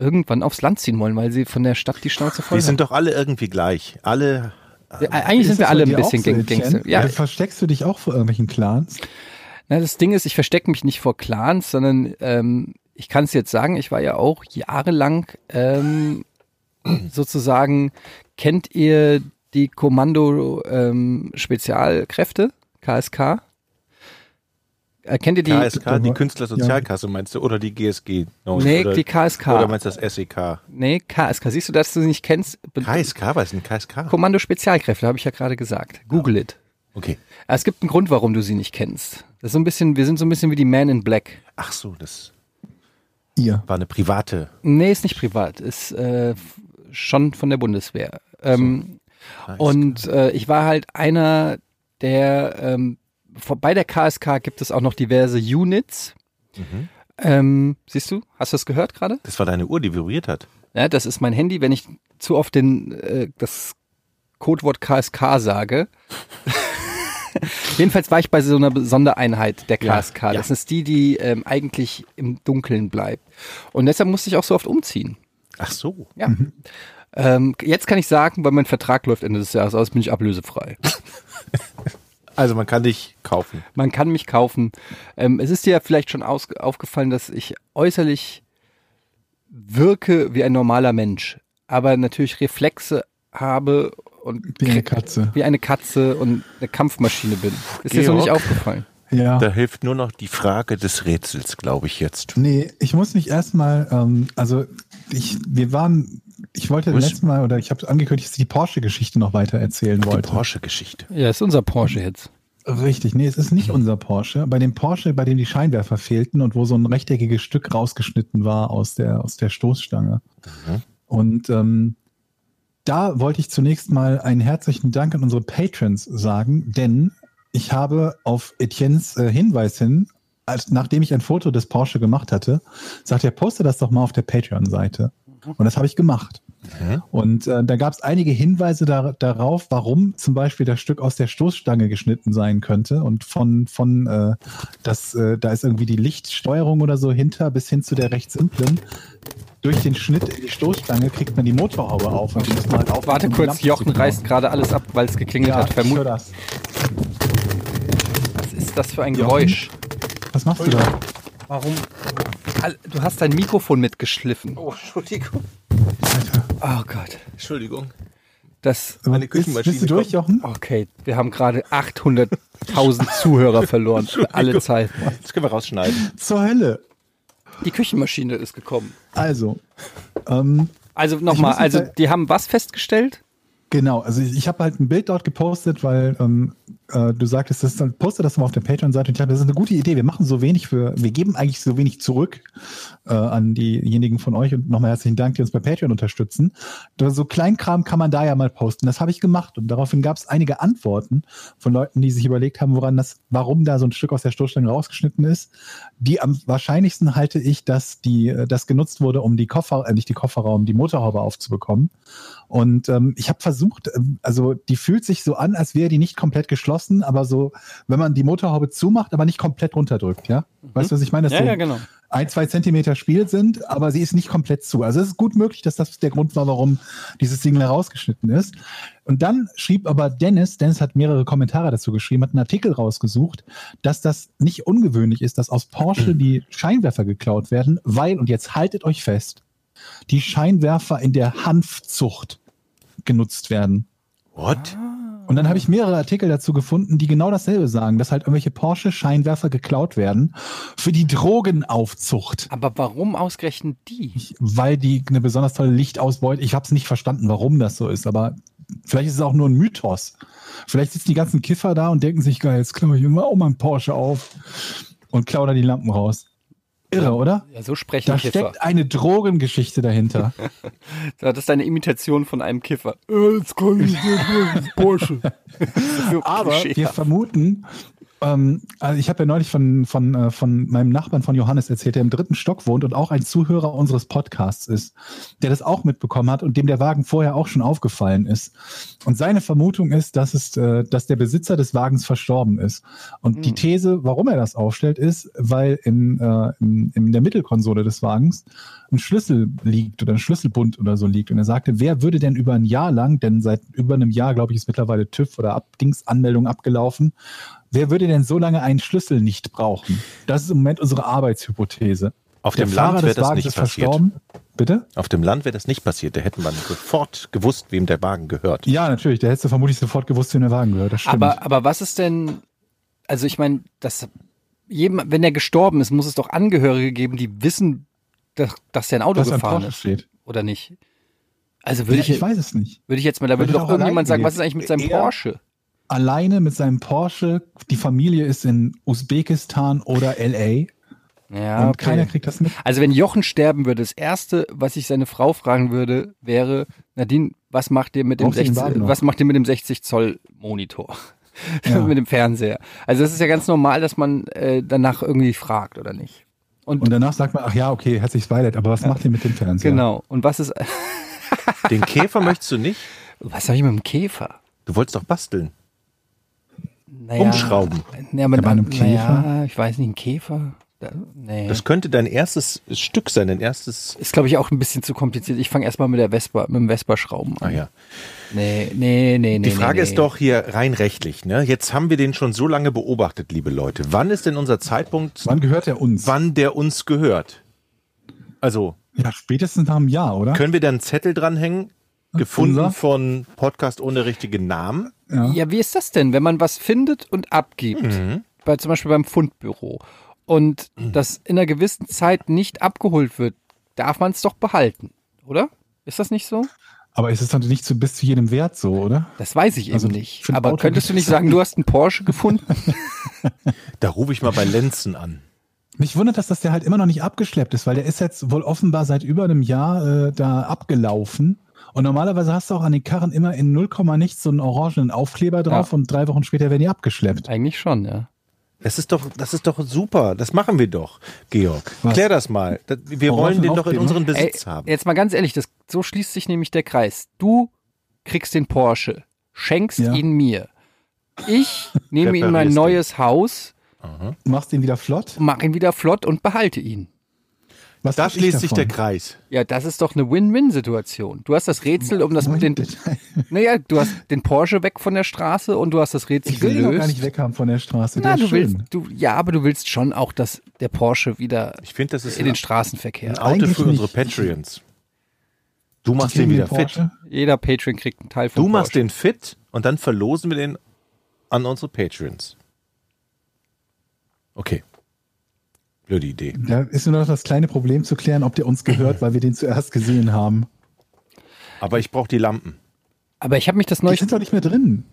irgendwann aufs Land ziehen wollen, weil sie von der Stadt die Schnauze voll haben. Wir sind doch alle irgendwie gleich. Alle. Ja, eigentlich sind wir alle ein bisschen Gang- Gangster. Ja. Versteckst du dich auch vor irgendwelchen Clans? Na, das Ding ist, ich verstecke mich nicht vor Clans, sondern ähm, ich kann es jetzt sagen, ich war ja auch jahrelang ähm, sozusagen, kennt ihr die Kommando ähm, Spezialkräfte, K S K? Äh, kennt ihr die? K S K, die Künstlersozialkasse meinst du? Oder die G S G? No, nee, oder, die K S K. Oder meinst du das S E K? Nee, K S K. Siehst du, dass du sie nicht kennst? K S K? Was ist denn K S K? Kommando Spezialkräfte, habe ich ja gerade gesagt. Google ja. it. Okay. Es gibt einen Grund, warum du sie nicht kennst. Das ist so ein bisschen, wir sind so ein bisschen wie die Man in Black. Ach so, das... ihr? War eine private? Nee, ist nicht privat. Ist äh, schon von der Bundeswehr. Ähm, so. Nice. Und äh, ich war halt einer der, ähm, vor, bei der K S K gibt es auch noch diverse Units. Mhm. Ähm, siehst du, hast du das gehört gerade? Das war deine Uhr, die vibriert hat. Ja, das ist mein Handy. Wenn ich zu oft den äh, das Codewort K S K sage. Jedenfalls war ich bei so einer Sondereinheit der K S K. Ja, ja. Das ist die, die ähm, eigentlich im Dunkeln bleibt. Und deshalb musste ich auch so oft umziehen. Ach so. Ja. Mhm. Ähm, jetzt kann ich sagen, weil mein Vertrag läuft Ende des Jahres aus, bin ich ablösefrei. Also man kann dich kaufen. Man kann mich kaufen. Ähm, es ist dir ja vielleicht schon aus- aufgefallen, dass ich äußerlich wirke wie ein normaler Mensch, aber natürlich Reflexe habe und wie eine Katze, wie eine Katze und eine Kampfmaschine bin. Ist Georg, dir so nicht aufgefallen? Ja. Da hilft nur noch die Frage des Rätsels, glaube ich jetzt. Nee, ich muss nicht erstmal, ähm, also ich, wir waren, ich wollte das letzte Mal, oder ich habe angekündigt, dass ich die Porsche-Geschichte noch weiter erzählen Ach, die wollte. Die Porsche-Geschichte. Ja, ist unser Porsche jetzt. Richtig, nee, es ist nicht unser Porsche. Bei dem Porsche, bei dem die Scheinwerfer fehlten und wo so ein rechteckiges Stück rausgeschnitten war aus der, aus der Stoßstange. Mhm. Und ähm, da wollte ich zunächst mal einen herzlichen Dank an unsere Patrons sagen, denn ich habe auf Etiennes äh, Hinweis hin, als, nachdem ich ein Foto des Porsche gemacht hatte, sagte er, poste das doch mal auf der Patreon-Seite. Und das habe ich gemacht. Mhm. Und äh, da gab es einige Hinweise da, darauf, warum zum Beispiel das Stück aus der Stoßstange geschnitten sein könnte und von, von äh, das, äh, da ist irgendwie die Lichtsteuerung oder so hinter bis hin zu der recht simplen. Durch den Schnitt in die Stoßstange kriegt man die Motorhaube auf. Und die muss man halt auf. Warte kurz, Jochen reißt gerade alles ab, weil es geklingelt ja, hat. Vermut- ich höre das. Was ist das für ein Jochen? Geräusch? Was machst du da? Warum? Du hast dein Mikrofon mitgeschliffen. Oh, Entschuldigung. Oh Gott. Entschuldigung. Das meine Küchenmaschine. Bist du durch, Jochen? Okay, wir haben gerade achthunderttausend Zuhörer verloren. Alle Zeiten. Das können wir rausschneiden. Zur Hölle. Die Küchenmaschine ist gekommen. Also. Ähm, also nochmal, also die haben was festgestellt? Genau, also ich, ich habe halt ein Bild dort gepostet, weil ähm, äh, du sagtest, das, poste das mal auf der Patreon-Seite und ich dachte, das ist eine gute Idee, wir machen so wenig für, wir geben eigentlich so wenig zurück äh, an diejenigen von euch und nochmal herzlichen Dank, die uns bei Patreon unterstützen. So Kleinkram kann man da ja mal posten, das habe ich gemacht und daraufhin gab es einige Antworten von Leuten, die sich überlegt haben, woran das, warum da so ein Stück aus der Stoßstange rausgeschnitten ist. Die am wahrscheinlichsten halte ich, dass die, das genutzt wurde, um die Koffer, äh, nicht die Kofferraum, die Motorhaube aufzubekommen und ähm, ich habe versucht, also die fühlt sich so an, als wäre die nicht komplett geschlossen, aber so, wenn man die Motorhaube zumacht, aber nicht komplett runterdrückt, ja? Mhm. Weißt du, was ich meine? Dass ja, so ja, genau. ein, zwei Zentimeter Spiel sind, aber sie ist nicht komplett zu. Also es ist gut möglich, dass das der Grund war, warum dieses Ding rausgeschnitten ist. Und dann schrieb aber Dennis, Dennis hat mehrere Kommentare dazu geschrieben, hat einen Artikel rausgesucht, dass das nicht ungewöhnlich ist, dass aus Porsche die Scheinwerfer geklaut werden, weil, und jetzt haltet euch fest, die Scheinwerfer in der Hanfzucht genutzt werden. What? Und dann habe ich mehrere Artikel dazu gefunden, die genau dasselbe sagen, dass halt irgendwelche Porsche-Scheinwerfer geklaut werden für die Drogenaufzucht. Aber warum ausgerechnet die? Ich, weil die eine besonders tolle Lichtausbeute, ich habe es nicht verstanden, warum das so ist, aber vielleicht ist es auch nur ein Mythos. Vielleicht sitzen die ganzen Kiffer da und denken sich, geil, jetzt klaue ich irgendwann auch mal einen Porsche auf und klaue da die Lampen raus. Irre, oder? Ja, so sprechen da Kiffer. Da steckt eine Drogengeschichte dahinter. Das ist eine Imitation von einem Kiffer. Jetzt kann ich nicht Porsche. Aber wir vermuten, ähm, also ich habe ja neulich von, von, äh, von meinem Nachbarn von Johannes erzählt, der im dritten Stock wohnt und auch ein Zuhörer unseres Podcasts ist, der das auch mitbekommen hat und dem der Wagen vorher auch schon aufgefallen ist. Und seine Vermutung ist, dass, es, äh, dass der Besitzer des Wagens verstorben ist. Und mhm. die These, warum er das aufstellt, ist, weil in, äh, in, in der Mittelkonsole des Wagens ein Schlüssel liegt oder ein Schlüsselbund oder so liegt. Und er sagte, wer würde denn über ein Jahr lang, denn seit über einem Jahr, glaube ich, ist mittlerweile TÜV oder Ab- Dingsanmeldung abgelaufen, wer würde denn so lange einen Schlüssel nicht brauchen? Das ist im Moment unsere Arbeitshypothese. Auf dem Land wäre das nicht passiert. Bitte? Auf dem Land wäre das nicht passiert. Da hätte man sofort gewusst, wem der Wagen gehört. Ja, natürlich. Da hättest du vermutlich sofort gewusst, wem der Wagen gehört. Das stimmt. Aber, aber was ist denn, also ich meine, dass jedem, wenn er gestorben ist, muss es doch Angehörige geben, die wissen, dass, dass der ein Auto dass gefahren ein ist. Steht. Oder nicht? Also würde ja, ich, ich weiß es nicht. Würde ich jetzt mal, da würde doch irgendjemand sagen, was ist eigentlich mit seinem er, Porsche? Alleine mit seinem Porsche, die Familie ist in Usbekistan oder L A Ja, und okay. Keiner kriegt das mit. Also wenn Jochen sterben würde, das Erste, was ich seine Frau fragen würde, wäre, Nadine, was macht ihr mit dem sechzig Zoll Monitor? Ja. Mit dem Fernseher. Also das ist ja ganz normal, dass man äh, danach irgendwie fragt, oder nicht? Und, und danach sagt man, ach ja, okay, herzliches Beileid, aber was ja. macht ihr mit dem Fernseher? Genau. Und was ist... Den Käfer möchtest du nicht? Was soll ich mit dem Käfer? Du wolltest doch basteln. Naja, umschrauben. Ja, mit einem Käfer? Naja, ich weiß nicht, ein Käfer... Nee. Das könnte dein erstes Stück sein, dein erstes... Ist, glaube ich, auch ein bisschen zu kompliziert. Ich fange erstmal mit der Vespa, mit dem Vespa-Schrauben an. Ah ja. Nee, nee, nee, nee. Die Frage nee, nee. ist doch hier rein rechtlich, ne? Jetzt haben wir den schon so lange beobachtet, liebe Leute. Wann ist denn unser Zeitpunkt... Wann gehört er uns? Wann der uns gehört. Also... Ja, spätestens nach einem Jahr, oder? Können wir da einen Zettel dranhängen? Gefunden unser? Von Podcast ohne richtigen Namen? Ja. Ja, wie ist das denn, wenn man was findet und abgibt? Mhm. Bei, zum Beispiel beim Fundbüro. Und das in einer gewissen Zeit nicht abgeholt wird, darf man es doch behalten, oder? Ist das nicht so? Aber ist es dann nicht so bis zu jedem Wert so, oder? Das weiß ich eben also, nicht. Aber Auto könntest du nicht sagen, du hast einen Porsche gefunden? Da rufe ich mal bei Lenzen an. Mich wundert das, dass der halt immer noch nicht abgeschleppt ist, weil der ist jetzt wohl offenbar seit über einem Jahr äh, da abgelaufen. Und normalerweise hast du auch an den Karren immer in null, nichts so einen orangenen Aufkleber drauf ja. und drei Wochen später werden die abgeschleppt. Eigentlich schon, ja. Das ist doch, das ist doch super. Das machen wir doch, Georg. Was? Klär das mal. Wir oh, wollen den doch in unseren Besitz Ey, haben. Jetzt mal ganz ehrlich, das, so schließt sich nämlich der Kreis. Du kriegst den Porsche, schenkst ja. ihn mir. Ich nehme ihm mein neues den. Haus. Aha. Machst ihn wieder flott? Mach ihn wieder flott und behalte ihn. Was da schließt sich der Kreis. Ja, das ist doch eine Win-Win-Situation. Du hast das Rätsel um das mit den. Naja, du hast den Porsche weg von der Straße und du hast das Rätsel gelöst. Ich will gelöst. Ihn gar nicht weg haben von der Straße. Na, du willst, du, ja, aber du willst schon auch, dass der Porsche wieder ich find, das ist in den Straßenverkehr. Ein Auto Eigentlich für unsere nicht. Patreons. Du machst den wieder fit. Jeder Patreon kriegt einen Teil von Du Porsche. Machst den fit und dann verlosen wir den an unsere Patreons. Okay. Blöde Idee. Da ist nur noch das kleine Problem zu klären, ob der uns gehört, weil wir den zuerst gesehen haben. Aber ich brauche die Lampen. Aber ich habe mich das neulich... Die sind doch nicht mehr drin.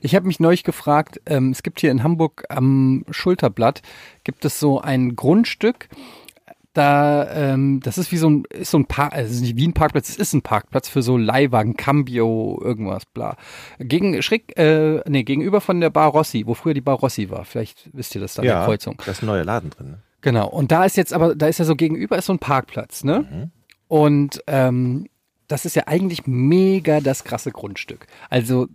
Ich habe mich neulich gefragt, ähm, es gibt hier in Hamburg am Schulterblatt, gibt es so ein Grundstück, da, ähm, das ist wie so ein, ist so ein Park, also es ist nicht wie ein Parkplatz, es ist ein Parkplatz für so Leihwagen, Cambio, irgendwas, bla. Gegen, schräg, äh, nee, gegenüber von der Bar Rossi, wo früher die Bar Rossi war. Vielleicht wisst ihr das da, ja, der Kreuzung. Da ist ein neuer Laden drin, ne? Genau. Und da ist jetzt aber, da ist ja so gegenüber ist so ein Parkplatz, ne? Mhm. Und, ähm, das ist ja eigentlich mega das krasse Grundstück. Also,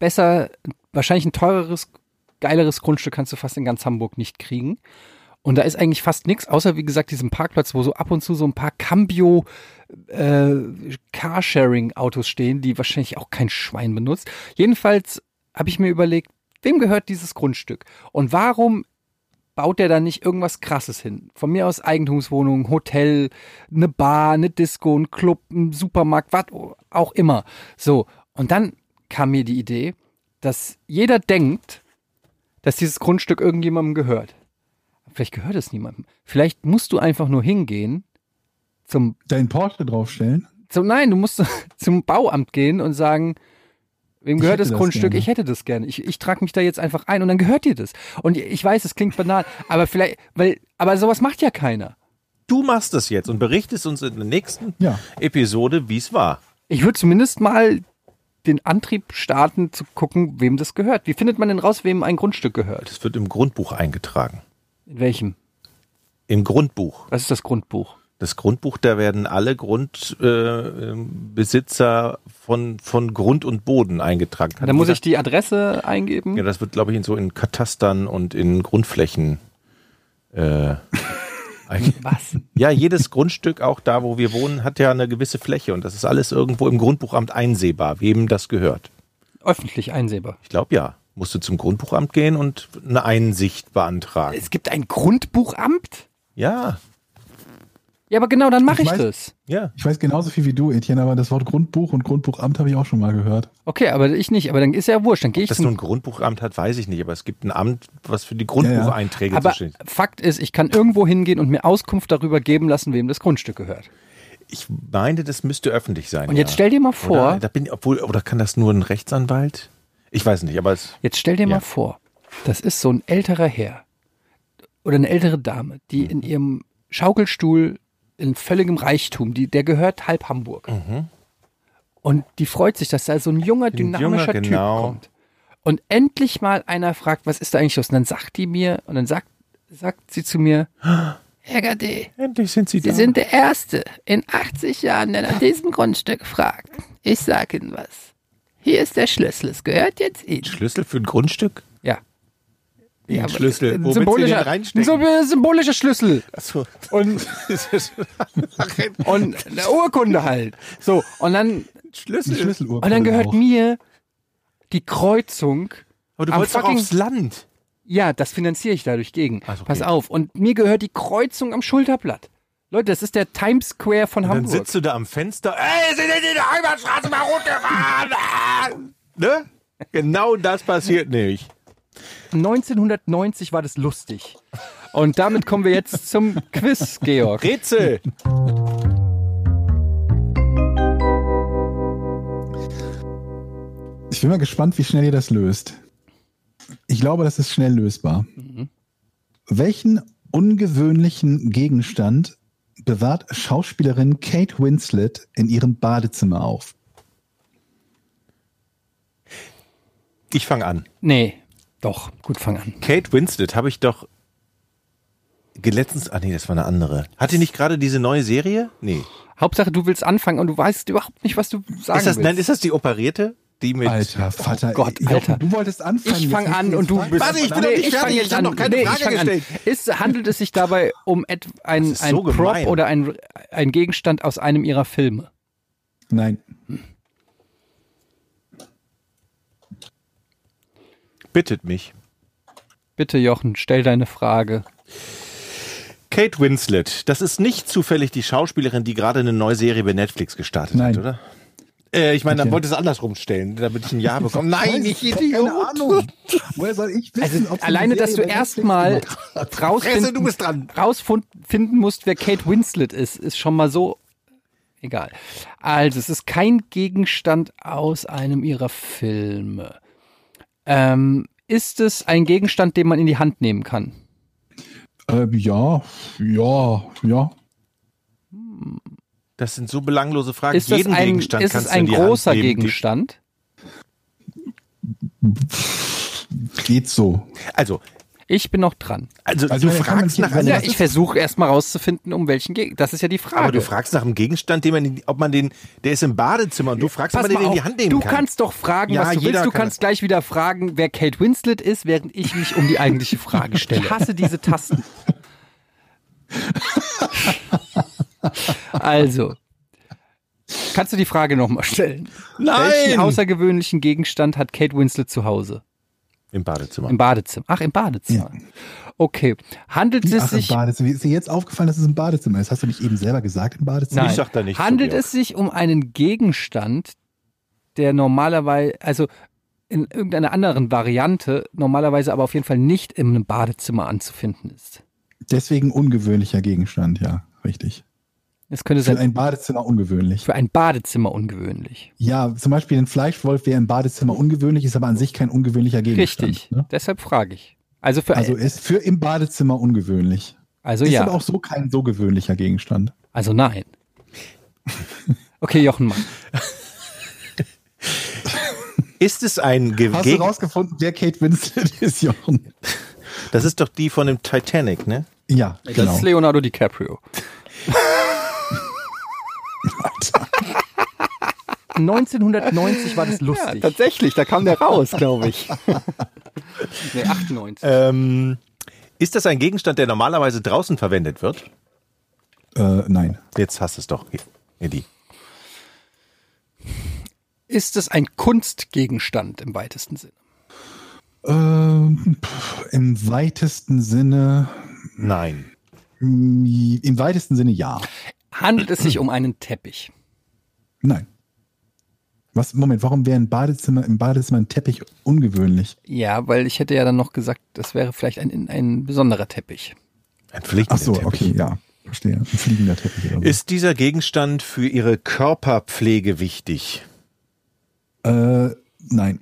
besser, wahrscheinlich ein teureres, geileres Grundstück kannst du fast in ganz Hamburg nicht kriegen. Und da ist eigentlich fast nichts, außer wie gesagt diesem Parkplatz, wo so ab und zu so ein paar Cambio äh, Carsharing-Autos stehen, die wahrscheinlich auch kein Schwein benutzt. Jedenfalls habe ich mir überlegt, wem gehört dieses Grundstück? Und warum baut der da nicht irgendwas Krasses hin? Von mir aus Eigentumswohnung, Hotel, eine Bar, eine Disco, ein Club, ein Supermarkt, was auch immer. So, und dann kam mir die Idee, dass jeder denkt, dass dieses Grundstück irgendjemandem gehört. Vielleicht gehört es niemandem. Vielleicht musst du einfach nur hingehen zum... Dein Porsche draufstellen? Zum, nein, du musst zum Bauamt gehen und sagen, wem gehört das Grundstück? Gerne. Ich hätte das gerne. Ich, ich trage mich da jetzt einfach ein und dann gehört dir das. Und ich weiß, es klingt banal, aber vielleicht, weil, aber sowas macht ja keiner. Du machst das jetzt und berichtest uns in der nächsten ja. Episode, wie es war. Ich würde zumindest mal den Antrieb starten, zu gucken, wem das gehört. Wie findet man denn raus, wem ein Grundstück gehört? Das wird im Grundbuch eingetragen. In welchem? Im Grundbuch. Was ist das Grundbuch? Das Grundbuch, da werden alle Grundbesitzer äh, von, von Grund und Boden eingetragen. Hat da muss ich die Adresse eingeben? Ja, das wird, glaube ich, in so in Katastern und in Grundflächen äh, eingegeben. Was? Ja, jedes Grundstück, auch da, wo wir wohnen, hat ja eine gewisse Fläche. Und das ist alles irgendwo im Grundbuchamt einsehbar, wem das gehört. Öffentlich einsehbar? Ich glaube, ja. Musst du zum Grundbuchamt gehen und eine Einsicht beantragen. Es gibt ein Grundbuchamt? Ja. Ja, aber genau, dann mache ich, ich das. Ja. Ich weiß genauso viel wie du, Etienne, aber das Wort Grundbuch und Grundbuchamt habe ich auch schon mal gehört. Okay, aber ich nicht. Aber dann ist ja wurscht. Dann gehe ich. Dass du ein Grundbuchamt hat, weiß ich nicht. Aber es gibt ein Amt, was für die Grundbucheinträge ja, ja. zuständig ist. Aber Fakt ist, ich kann irgendwo hingehen und mir Auskunft darüber geben lassen, wem das Grundstück gehört. Ich meine, das müsste öffentlich sein. Und jetzt ja. stell dir mal vor. Oder, da bin ich, obwohl, oder kann das nur ein Rechtsanwalt? Ich weiß nicht, aber es... Jetzt stell dir ja. mal vor, das ist so ein älterer Herr. oder eine ältere Dame, die mhm. in ihrem Schaukelstuhl in völligem Reichtum, die, der gehört halb Hamburg. Mhm. Und die freut sich, dass da so ein junger, dynamischer Junge, genau. Typ kommt. Und endlich mal einer fragt, was ist da eigentlich los? Und dann sagt die mir, und dann sagt, sagt sie zu mir, Herr Gade, endlich sind Sie, Sie da. Sie sind der Erste in achtzig Jahren, der nach diesem Grundstück fragt. Ich sag Ihnen was. Hier ist der Schlüssel, es gehört jetzt Ihnen. Schlüssel für ein Grundstück? Ja. Ja, ein Schlüssel, ein symbolischer, so ein symbolischer Schlüssel. Ach so. Und, und eine Urkunde halt. So, und dann Schlüssel. Schlüssel und dann gehört auch. Mir die Kreuzung. Aber du am wolltest fucking, doch aufs Land. Ja, das finanziere ich dadurch gegen. Also, okay. Pass auf. Und mir gehört die Kreuzung am Schulterblatt. Leute, das ist der Times Square von und Hamburg. Dann sitzt du da am Fenster. Ey, sind denn die Heimatstraße mal runtergefahren? Ne? Genau das passiert nicht. neunzehnhundertneunzig war das lustig. Und damit kommen wir jetzt zum Quiz, Georg. Rätsel! Ich bin mal gespannt, wie schnell ihr das löst. Ich glaube, das ist schnell lösbar. Mhm. Welchen ungewöhnlichen Gegenstand bewahrt Schauspielerin Kate Winslet in ihrem Badezimmer auf? Ich fange an. Nee. Doch, gut, fang an. Kate Winslet habe ich doch letztens... Ah nee, das war eine andere. Hat die nicht gerade diese neue Serie? Nee. Hauptsache, du willst anfangen und du weißt überhaupt nicht, was du sagen ist das, willst. Nein, ist das die Operierte? Die mit... Alter, Vater. Oh Gott, Alter. Du wolltest anfangen. Ich fange an und du... Bist Warte, ich bin doch nicht fertig. Ich habe noch keine nee, Frage gestellt. Ist, handelt es sich dabei um et, ein, ein so Prop gemein. Oder ein, ein Gegenstand aus einem ihrer Filme? Nein. Hm. Bittet mich. Bitte, Jochen, stell deine Frage. Kate Winslet, das ist nicht zufällig die Schauspielerin, die gerade eine neue Serie bei Netflix gestartet Nein. hat, oder? Äh, ich meine, dann wollte es andersrum stellen, damit ich ein Ja bekomme. Nein, ich Idiot! Keine Ahnung. Woher soll ich wissen, also, ob alleine, dass du erstmal rausfinden, rausfinden musst, wer Kate Winslet ist, ist schon mal so egal. Also, es ist kein Gegenstand aus einem ihrer Filme. Ähm, ist es ein Gegenstand, den man in die Hand nehmen kann? Ähm, ja, ja, ja. Das sind so belanglose Fragen. Ist Jeden ein, Gegenstand ist kannst es ein du in die großer Hand nehmen, Gegenstand? Geht so. Also, ich bin noch dran. Also, also du fragst nach einem. Ja, ich versuche erstmal rauszufinden, um welchen Gegenstand. Das ist ja die Frage. Aber du fragst nach einem Gegenstand, den man, ob man den, der ist im Badezimmer und du fragst, Pass ob man den auf. in die Hand nehmen du kann. Du kannst doch fragen, ja, was du willst. Du kann kannst das. gleich wieder fragen, wer Kate Winslet ist, während ich mich um die eigentliche Frage stelle. Ich hasse diese Tasten. Also, kannst du die Frage nochmal stellen? Nein! Welchen außergewöhnlichen Gegenstand hat Kate Winslet zu Hause? Im Badezimmer. Im Badezimmer. Ach, im Badezimmer. Ja. Okay. Handelt es Ach, sich... Im Badezimmer. Ist dir jetzt aufgefallen, dass es im Badezimmer ist? Hast du nicht eben selber gesagt, im Badezimmer? Nein. Ich sag da nicht. Handelt es sich um einen Gegenstand, der normalerweise, also in irgendeiner anderen Variante, normalerweise aber auf jeden Fall nicht im Badezimmer anzufinden ist? Deswegen ungewöhnlicher Gegenstand, ja. Richtig. Es könnte sein, für ein Badezimmer ungewöhnlich. Für ein Badezimmer ungewöhnlich. Ja, zum Beispiel ein Fleischwolf wäre im Badezimmer ungewöhnlich, ist aber an sich kein ungewöhnlicher Gegenstand. Richtig, ne? Deshalb frage ich. Also für also ist für im Badezimmer ungewöhnlich. Also ist ja. Ist aber auch so kein so gewöhnlicher Gegenstand. Also nein. Okay, Jochen, mach. Ist es ein Gegenstand? Hast Gegen- du rausgefunden, wer Kate Winslet ist, Jochen? Das ist doch die von dem Titanic, ne? Ja, das genau. Das ist Leonardo DiCaprio. neunzehnhundertneunzig war das lustig. Ja, tatsächlich, da kam der raus, glaube ich. Nee, achtundneunzig. Ähm, ist das ein Gegenstand, der normalerweise draußen verwendet wird? Äh, nein. Jetzt hast du es doch, Eddie. Ist es ein Kunstgegenstand im weitesten Sinne? Ähm, pff, im weitesten Sinne... Nein. Im weitesten Sinne ja. Handelt es sich um einen Teppich? Nein. Was, Moment, warum wäre ein Badezimmer, im Badezimmer ein Teppich ungewöhnlich? Ja, weil ich hätte ja dann noch gesagt, das wäre vielleicht ein, ein besonderer Teppich. Ein fliegender Teppich. Ach so, Teppich. Okay, ja. Verstehe. Ein fliegender Teppich. Oder so. Ist dieser Gegenstand für Ihre Körperpflege wichtig? Äh, nein.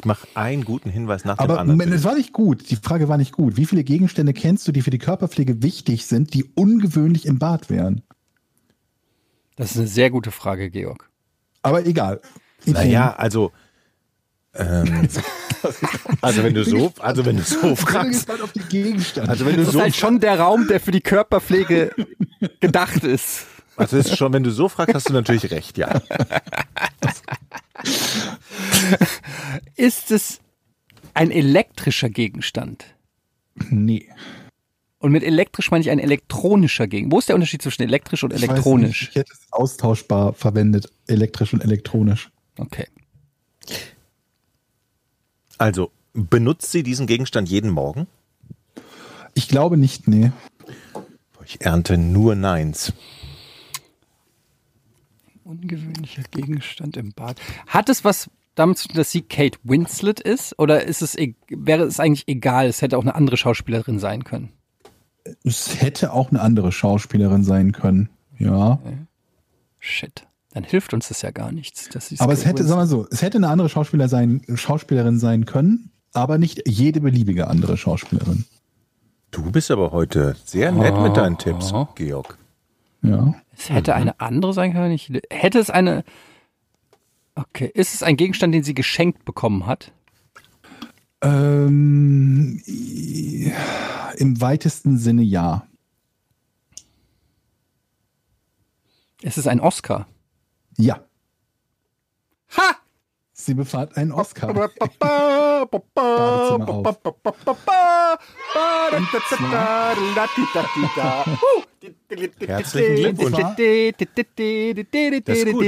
Ich mache einen guten Hinweis nach dem anderen. Aber es war nicht gut. Die Frage war nicht gut. Wie viele Gegenstände kennst du, die für die Körperpflege wichtig sind, die ungewöhnlich im Bad wären? Das ist eine sehr gute Frage, Georg. Aber egal. Naja, also... Ähm, also wenn du so, also wenn du so fragst, auf die Gegenstände. Also wenn du das so ist halt schon der Raum, der für die Körperpflege gedacht ist. Also ist schon, wenn du so fragst, hast du natürlich recht, ja. Ist es ein elektrischer Gegenstand? Nee. Und mit elektrisch meine ich ein elektronischer Gegenstand. Wo ist der Unterschied zwischen elektrisch und elektronisch? Ich, ich hätte es austauschbar verwendet, elektrisch und elektronisch. Okay. Also, benutzt sie diesen Gegenstand jeden Morgen? Ich glaube nicht, nee. Ich ernte nur Neins. Ungewöhnlicher Gegenstand im Bad. Hat es was damit zu tun, dass sie Kate Winslet ist? Oder ist es, wäre es eigentlich egal? Es hätte auch eine andere Schauspielerin sein können. Es hätte auch eine andere Schauspielerin sein können, ja. Okay. Shit. Dann hilft uns das ja gar nichts. Dass aber es hätte, sagen wir so, es hätte eine andere Schauspieler sein, Schauspielerin sein können, aber nicht jede beliebige andere Schauspielerin. Du bist aber heute sehr nett oh. mit deinen Tipps, Georg. Ja. Es hätte mhm. eine andere sein können. Ich, hätte es eine... Okay. Ist es ein Gegenstand, den sie geschenkt bekommen hat? Ähm, im weitesten Sinne ja. Es ist ein Oscar. Ja. Ha! Sie befahrt einen Oscar. Badezimmer auf. Herzlichen Glückwunsch. Das ist gut.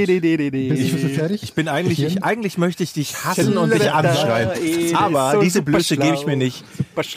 Ich, ich bin eigentlich, ich, eigentlich möchte ich dich hassen und dich anschreien. Aber diese Blöße gebe ich mir nicht. Ich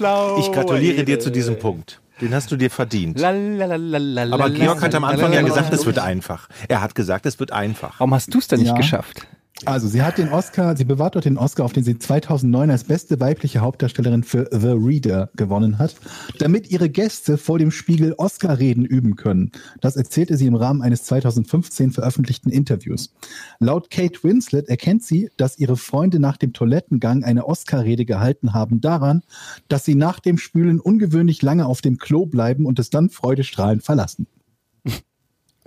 gratuliere dir zu diesem Punkt. Den hast du dir verdient. Lalalala. Aber Georg hat am Anfang ja gesagt, es wird einfach. Er hat gesagt, es wird einfach. Warum hast du es denn nicht ja. geschafft? Also, sie hat den Oscar, sie bewahrt dort den Oscar, auf den sie zweitausendneun als beste weibliche Hauptdarstellerin für The Reader gewonnen hat, damit ihre Gäste vor dem Spiegel Oscar-Reden üben können. Das erzählte sie im Rahmen eines zweitausendfünfzehn veröffentlichten Interviews. Laut Kate Winslet erkennt sie, dass ihre Freunde nach dem Toilettengang eine Oscar-Rede gehalten haben daran, dass sie nach dem Spülen ungewöhnlich lange auf dem Klo bleiben und es dann freudestrahlend verlassen.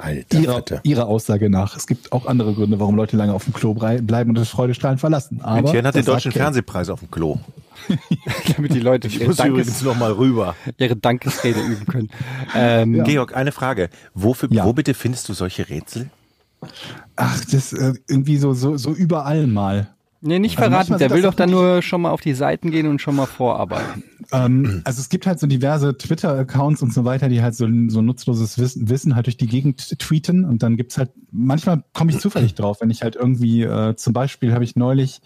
Alter, ihrer, ihrer Aussage nach. Es gibt auch andere Gründe, warum Leute lange auf dem Klo bleiben und das freudestrahlend verlassen. Aber Etienne hat den deutschen Fernsehpreis auf dem Klo. Damit die Leute ich muss Dankes, übrigens noch mal rüber. Ihre Dankesrede üben können. Ähm, ja. Georg, eine Frage. Wo, für, ja. wo bitte findest du solche Rätsel? Ach, das äh, irgendwie so, so, so überall mal. Nee, nicht verraten. Also der will doch dann nur schon mal auf die Seiten gehen und schon mal vorarbeiten. Ähm, also es gibt halt so diverse Twitter-Accounts und so weiter, die halt so, so nutzloses Wissen, Wissen halt durch die Gegend tweeten. Und dann gibt's halt, manchmal komme ich zufällig drauf, wenn ich halt irgendwie, äh, zum Beispiel habe ich neulich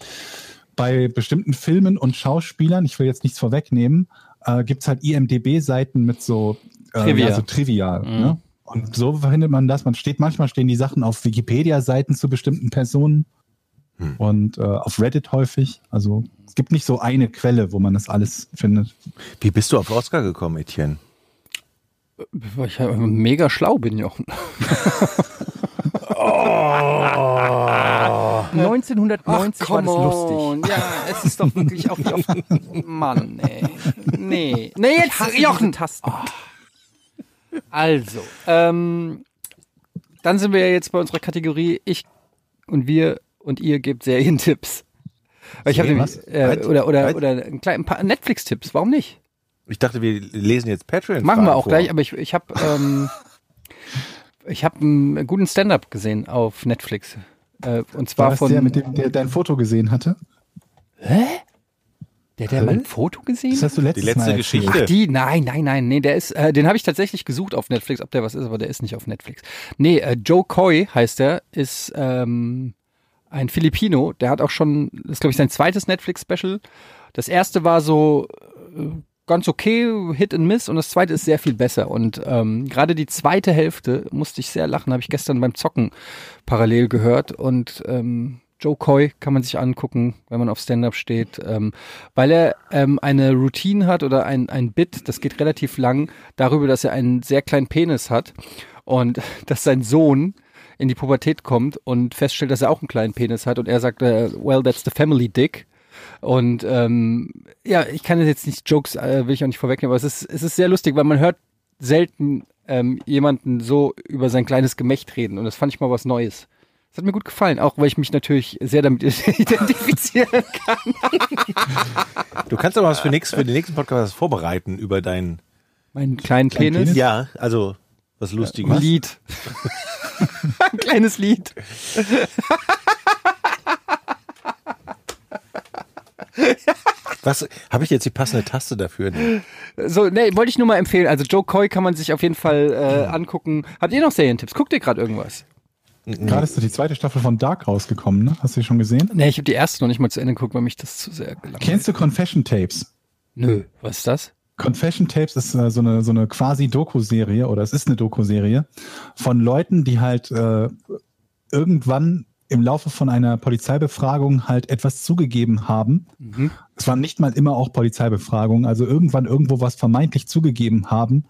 bei bestimmten Filmen und Schauspielern, ich will jetzt nichts vorwegnehmen, äh, gibt's halt I M D B-Seiten mit so äh, Trivia. Ja, so Trivia, mhm. ne? Und so verhindert man das. Man steht, manchmal stehen die Sachen auf Wikipedia-Seiten zu bestimmten Personen. Hm. Und äh, auf Reddit häufig. Also es gibt nicht so eine Quelle, wo man das alles findet. Wie bist du auf Oscar gekommen, Etienne? Weil ich halt mega schlau bin, Jochen. Oh. neunzehnhundertneunzig Ach, war das lustig. Ja, es ist doch wirklich auch nicht Mann, ey. Nee. Nee, jetzt Jochen. Tasten. Oh. Also, ähm, dann sind wir ja jetzt bei unserer Kategorie Ich und wir und ihr gebt Serientipps. Ich habe äh, oder oder oder ein, klein, ein paar Netflix-Tipps. Warum nicht? Ich dachte, wir lesen jetzt Patreon. Machen wir auch vor. gleich. Aber ich ich habe ähm, ich habe einen guten Stand-up gesehen auf Netflix. Äh, und zwar War von der, mit dem der dein Foto gesehen hatte. Hä? Der der mein Foto gesehen? Das hast du letztes die letzte Mal Geschichte. Ach, die nein nein nein nee der ist äh, den habe ich tatsächlich gesucht auf Netflix, ob der was ist, aber der ist nicht auf Netflix. Nee, äh, Joe Koy heißt der, ist ähm, ein Filipino, der hat auch schon, das ist glaube ich sein zweites Netflix-Special. Das erste war so äh, ganz okay, Hit and Miss, und das zweite ist sehr viel besser. Und ähm, gerade die zweite Hälfte musste ich sehr lachen, habe ich gestern beim Zocken parallel gehört. Und ähm, Joe Koy kann man sich angucken, wenn man auf Stand-Up steht, ähm, weil er ähm, eine Routine hat oder ein, ein Bit, das geht relativ lang, darüber, dass er einen sehr kleinen Penis hat und dass sein Sohn in die Pubertät kommt und feststellt, dass er auch einen kleinen Penis hat, und er sagt, uh, well, that's the family dick. Und ähm, ja, ich kann jetzt nicht Jokes, äh, will ich auch nicht vorwegnehmen, aber es ist, es ist sehr lustig, weil man hört selten ähm, jemanden so über sein kleines Gemächt reden. Und das fand ich mal was Neues. Das hat mir gut gefallen, auch weil ich mich natürlich sehr damit identifizieren kann. Du kannst aber was für, nix, für den nächsten Podcast vorbereiten über deinen... Meinen kleinen, kleinen Penis? Penis? Ja, also was Lustiges. Ein Lied. Ein kleines Lied. Was, habe ich jetzt die passende Taste dafür? Ne? So, nee, wollte ich nur mal empfehlen. Also Joe Koy kann man sich auf jeden Fall äh, angucken. Habt ihr noch Serientipps? Guckt ihr gerade irgendwas? Mhm. Gerade ist die zweite Staffel von Dark rausgekommen, ne? Hast du die schon gesehen? Nee, ich habe die erste noch nicht mal zu Ende geguckt, weil mich das zu sehr gelangweilt. Kennst du Confession Tapes? Nö, was ist das? Confession Tapes ist äh, so eine so eine quasi Doku-Serie, oder es ist eine Doku-Serie von Leuten, die halt äh, irgendwann im Laufe von einer Polizeibefragung halt etwas zugegeben haben. Mhm. Es waren nicht mal immer auch Polizeibefragungen, also irgendwann irgendwo was vermeintlich zugegeben haben,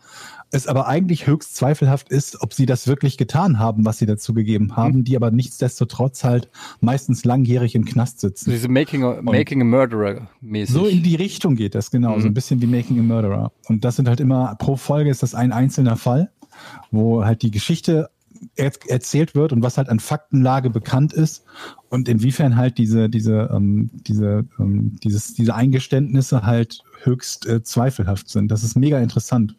es aber eigentlich höchst zweifelhaft ist, ob sie das wirklich getan haben, was sie dazu gegeben haben, mhm. die aber nichtsdestotrotz halt meistens langjährig im Knast sitzen. So diese Making a, Making a Murderer mäßig. So in die Richtung geht das, genau, mhm. so ein bisschen wie Making a Murderer. Und das sind halt immer, pro Folge ist das ein einzelner Fall, wo halt die Geschichte erzählt wird und was halt an Faktenlage bekannt ist und inwiefern halt diese diese ähm, diese ähm, dieses diese Eingeständnisse halt höchst äh, zweifelhaft sind. Das ist mega interessant.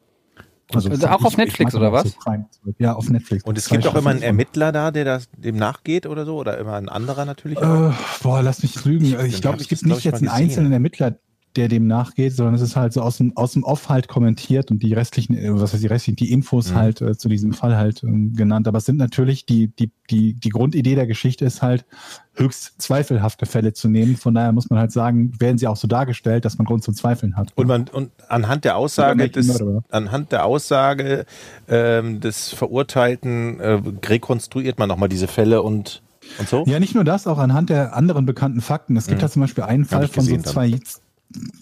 Also, also auch ich, auf Netflix ich, ich oder was? So Crime, ja, auf Netflix. Und es gibt auch immer einen Ermittler da, der das dem nachgeht oder so, oder immer ein anderer natürlich. Äh, boah, lass mich lügen. Ich, ich glaube, es gibt nicht jetzt einen einzelnen Ermittler, der dem nachgeht, sondern es ist halt so aus dem, aus dem Off halt kommentiert und die restlichen, was heißt die restlichen, die Infos mhm. halt äh, zu diesem Fall halt äh, genannt. Aber es sind natürlich, die, die, die, die Grundidee der Geschichte ist halt, höchst zweifelhafte Fälle zu nehmen. Von daher muss man halt sagen, werden sie auch so dargestellt, dass man Grund zum Zweifeln hat. Und, man, und anhand der Aussage des, anhand der Aussage ähm, des Verurteilten äh, rekonstruiert man nochmal diese Fälle und und so? Ja, nicht nur das, auch anhand der anderen bekannten Fakten. Es gibt mhm. da zum Beispiel einen Fall von so zwei... Dann.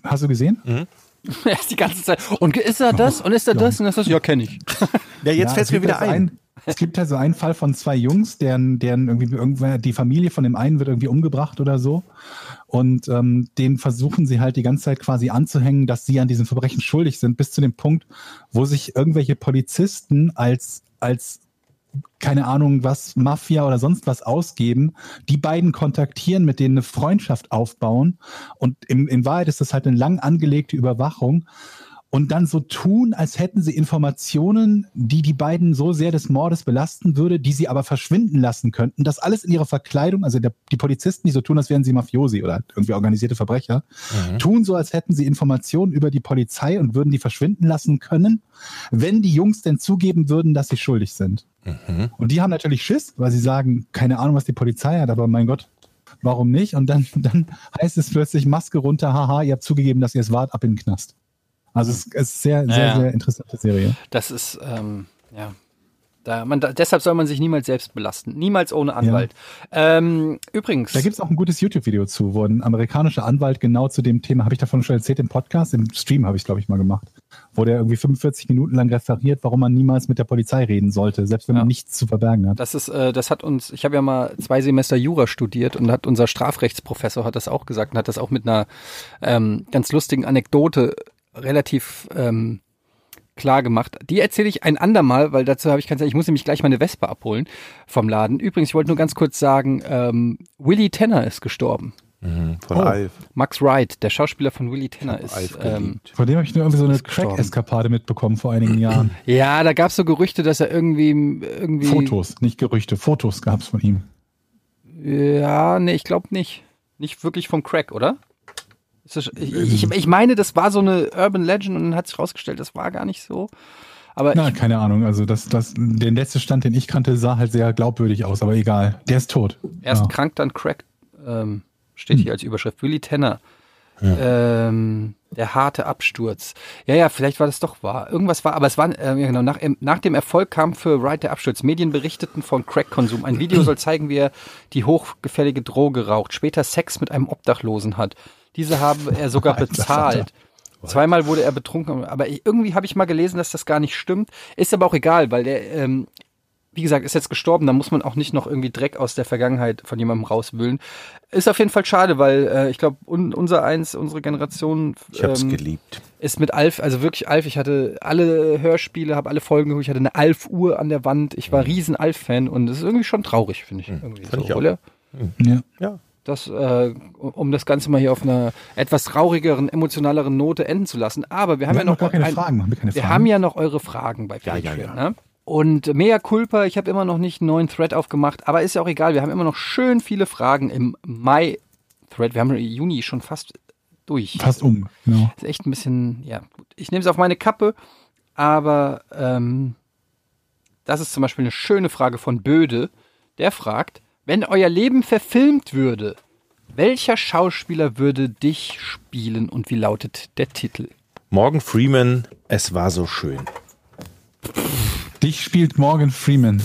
Hast du gesehen? Mhm. Er ist die ganze Zeit. Und ist er das? Und ist er das? Und ist das? Ja, kenne ich. Ja, jetzt ja, fällt es mir wieder also ein. ein. Es gibt also einen Fall von zwei Jungs, deren, deren irgendwie irgendwer, die Familie von dem einen wird irgendwie umgebracht oder so. Und ähm, den versuchen sie halt die ganze Zeit quasi anzuhängen, dass sie an diesem Verbrechen schuldig sind, bis zu dem Punkt, wo sich irgendwelche Polizisten als, als keine Ahnung was, Mafia oder sonst was ausgeben, die beiden kontaktieren, mit denen eine Freundschaft aufbauen und im, in Wahrheit ist das halt eine lang angelegte Überwachung und dann so tun, als hätten sie Informationen, die die beiden so sehr des Mordes belasten würde, die sie aber verschwinden lassen könnten. Das alles in ihrer Verkleidung, also der, die Polizisten, die so tun, als wären sie Mafiosi oder irgendwie organisierte Verbrecher, mhm. tun so, als hätten sie Informationen über die Polizei und würden die verschwinden lassen können, wenn die Jungs denn zugeben würden, dass sie schuldig sind. Mhm. Und die haben natürlich Schiss, weil sie sagen, keine Ahnung, was die Polizei hat, aber mein Gott, warum nicht? Und dann, dann heißt es plötzlich, Maske runter, haha, ihr habt zugegeben, dass ihr es wart, ab in den Knast. Also es ist sehr, sehr, ja. sehr interessante Serie. Das ist, ähm, ja, da, man, da, deshalb soll man sich niemals selbst belasten. Niemals ohne Anwalt. Ja. Ähm, übrigens. Da gibt es auch ein gutes YouTube-Video zu, wo ein amerikanischer Anwalt genau zu dem Thema, habe ich davon schon erzählt, im Podcast, im Stream habe ich, glaube ich, mal gemacht, wo der irgendwie fünfundvierzig Minuten lang referiert, warum man niemals mit der Polizei reden sollte, selbst wenn ja. man nichts zu verbergen hat. Das ist, äh, das hat uns, ich habe ja mal zwei Semester Jura studiert und hat unser Strafrechtsprofessor hat das auch gesagt und hat das auch mit einer ähm, ganz lustigen Anekdote relativ ähm, klar gemacht. Die erzähle ich ein andermal, weil dazu habe ich keine Zeit. Ich muss nämlich gleich meine Vespa abholen vom Laden. Übrigens, ich wollte nur ganz kurz sagen, ähm, Willie Tanner ist gestorben. Mhm, von oh, Alf. Max Wright, der Schauspieler von Willie Tanner ist. Ähm, von dem habe ich nur irgendwie so eine Crack-Eskapade mitbekommen vor einigen Jahren. Ja, da gab es so Gerüchte, dass er irgendwie, irgendwie... Fotos, nicht Gerüchte, Fotos gab es von ihm. Ja, nee, ich glaube nicht. Nicht wirklich vom Crack, oder? Ich, ich meine, das war so eine Urban Legend und dann hat sich rausgestellt, das war gar nicht so. Aber na, ich, keine Ahnung. Also das, das, der letzte Stand, den ich kannte, sah halt sehr glaubwürdig aus, aber egal. Der ist tot. Erst ja. krank, dann crack, ähm, steht hm. hier als Überschrift. Willie Tanner. Ja. Ähm, der harte Absturz. Ja, ja, vielleicht war das doch wahr. Irgendwas war, aber es war, äh, genau, nach, nach dem Erfolg kam für Wright der Absturz. Medien berichteten von Crack-Konsum. Ein Video soll zeigen, wie er die hochgefällige Droge raucht, später Sex mit einem Obdachlosen hat. Diese habe er sogar bezahlt. Zweimal wurde er betrunken. Aber irgendwie habe ich mal gelesen, dass das gar nicht stimmt. Ist aber auch egal, weil der ähm, wie gesagt, ist jetzt gestorben, da muss man auch nicht noch irgendwie Dreck aus der Vergangenheit von jemandem rauswühlen. Ist auf jeden Fall schade, weil äh, ich glaube, un, unser eins, unsere Generation ähm, ich hab's geliebt. Ist mit Alf, also wirklich Alf, ich hatte alle Hörspiele, habe alle Folgen geguckt, ich hatte eine Alf-Uhr an der Wand, ich war mhm. riesen Alf-Fan und es ist irgendwie schon traurig, finde ich. Mhm. Irgendwie Fand so, ich auch. Oder? Mhm. Ja. ja. Das, äh, um das Ganze mal hier auf einer etwas traurigeren, emotionaleren Note enden zu lassen. Aber wir haben wir ja noch, noch keine ein, Fragen. Haben wir keine wir Fragen? Haben ja noch eure Fragen bei Patreon. Ja, ja, ja. Ne? Und mea culpa, ich habe immer noch nicht einen neuen Thread aufgemacht, aber ist ja auch egal, wir haben immer noch schön viele Fragen im Mai-Thread. Wir haben Juni schon fast durch. Fast um, genau. Ist echt ein bisschen, ja, gut. Ich nehme es auf meine Kappe, aber ähm, das ist zum Beispiel eine schöne Frage von Böde. Der fragt, wenn euer Leben verfilmt würde, welcher Schauspieler würde dich spielen und wie lautet der Titel? Morgan Freeman, es war so schön. Dich spielt Morgan Freeman.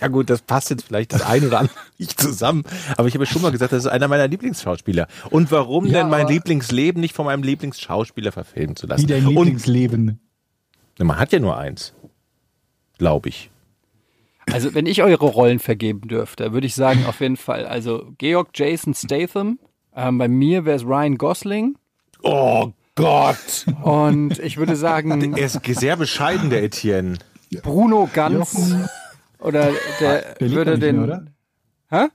Ja gut, das passt jetzt vielleicht das ein oder andere nicht zusammen. Aber ich habe schon mal gesagt, das ist einer meiner Lieblingsschauspieler. Und warum ja, denn mein Lieblingsleben nicht von meinem Lieblingsschauspieler verfilmen zu lassen? Wie dein Lieblingsleben? Und man hat ja nur eins, glaube ich. Also wenn ich eure Rollen vergeben dürfte, würde ich sagen auf jeden Fall, also Georg Jason Statham, ähm, bei mir wäre es Ryan Gosling. Oh Gott! Und ich würde sagen... Er ist sehr bescheiden, der Etienne. Bruno Ganz oder der, der würde den, mehr, oder? Hä?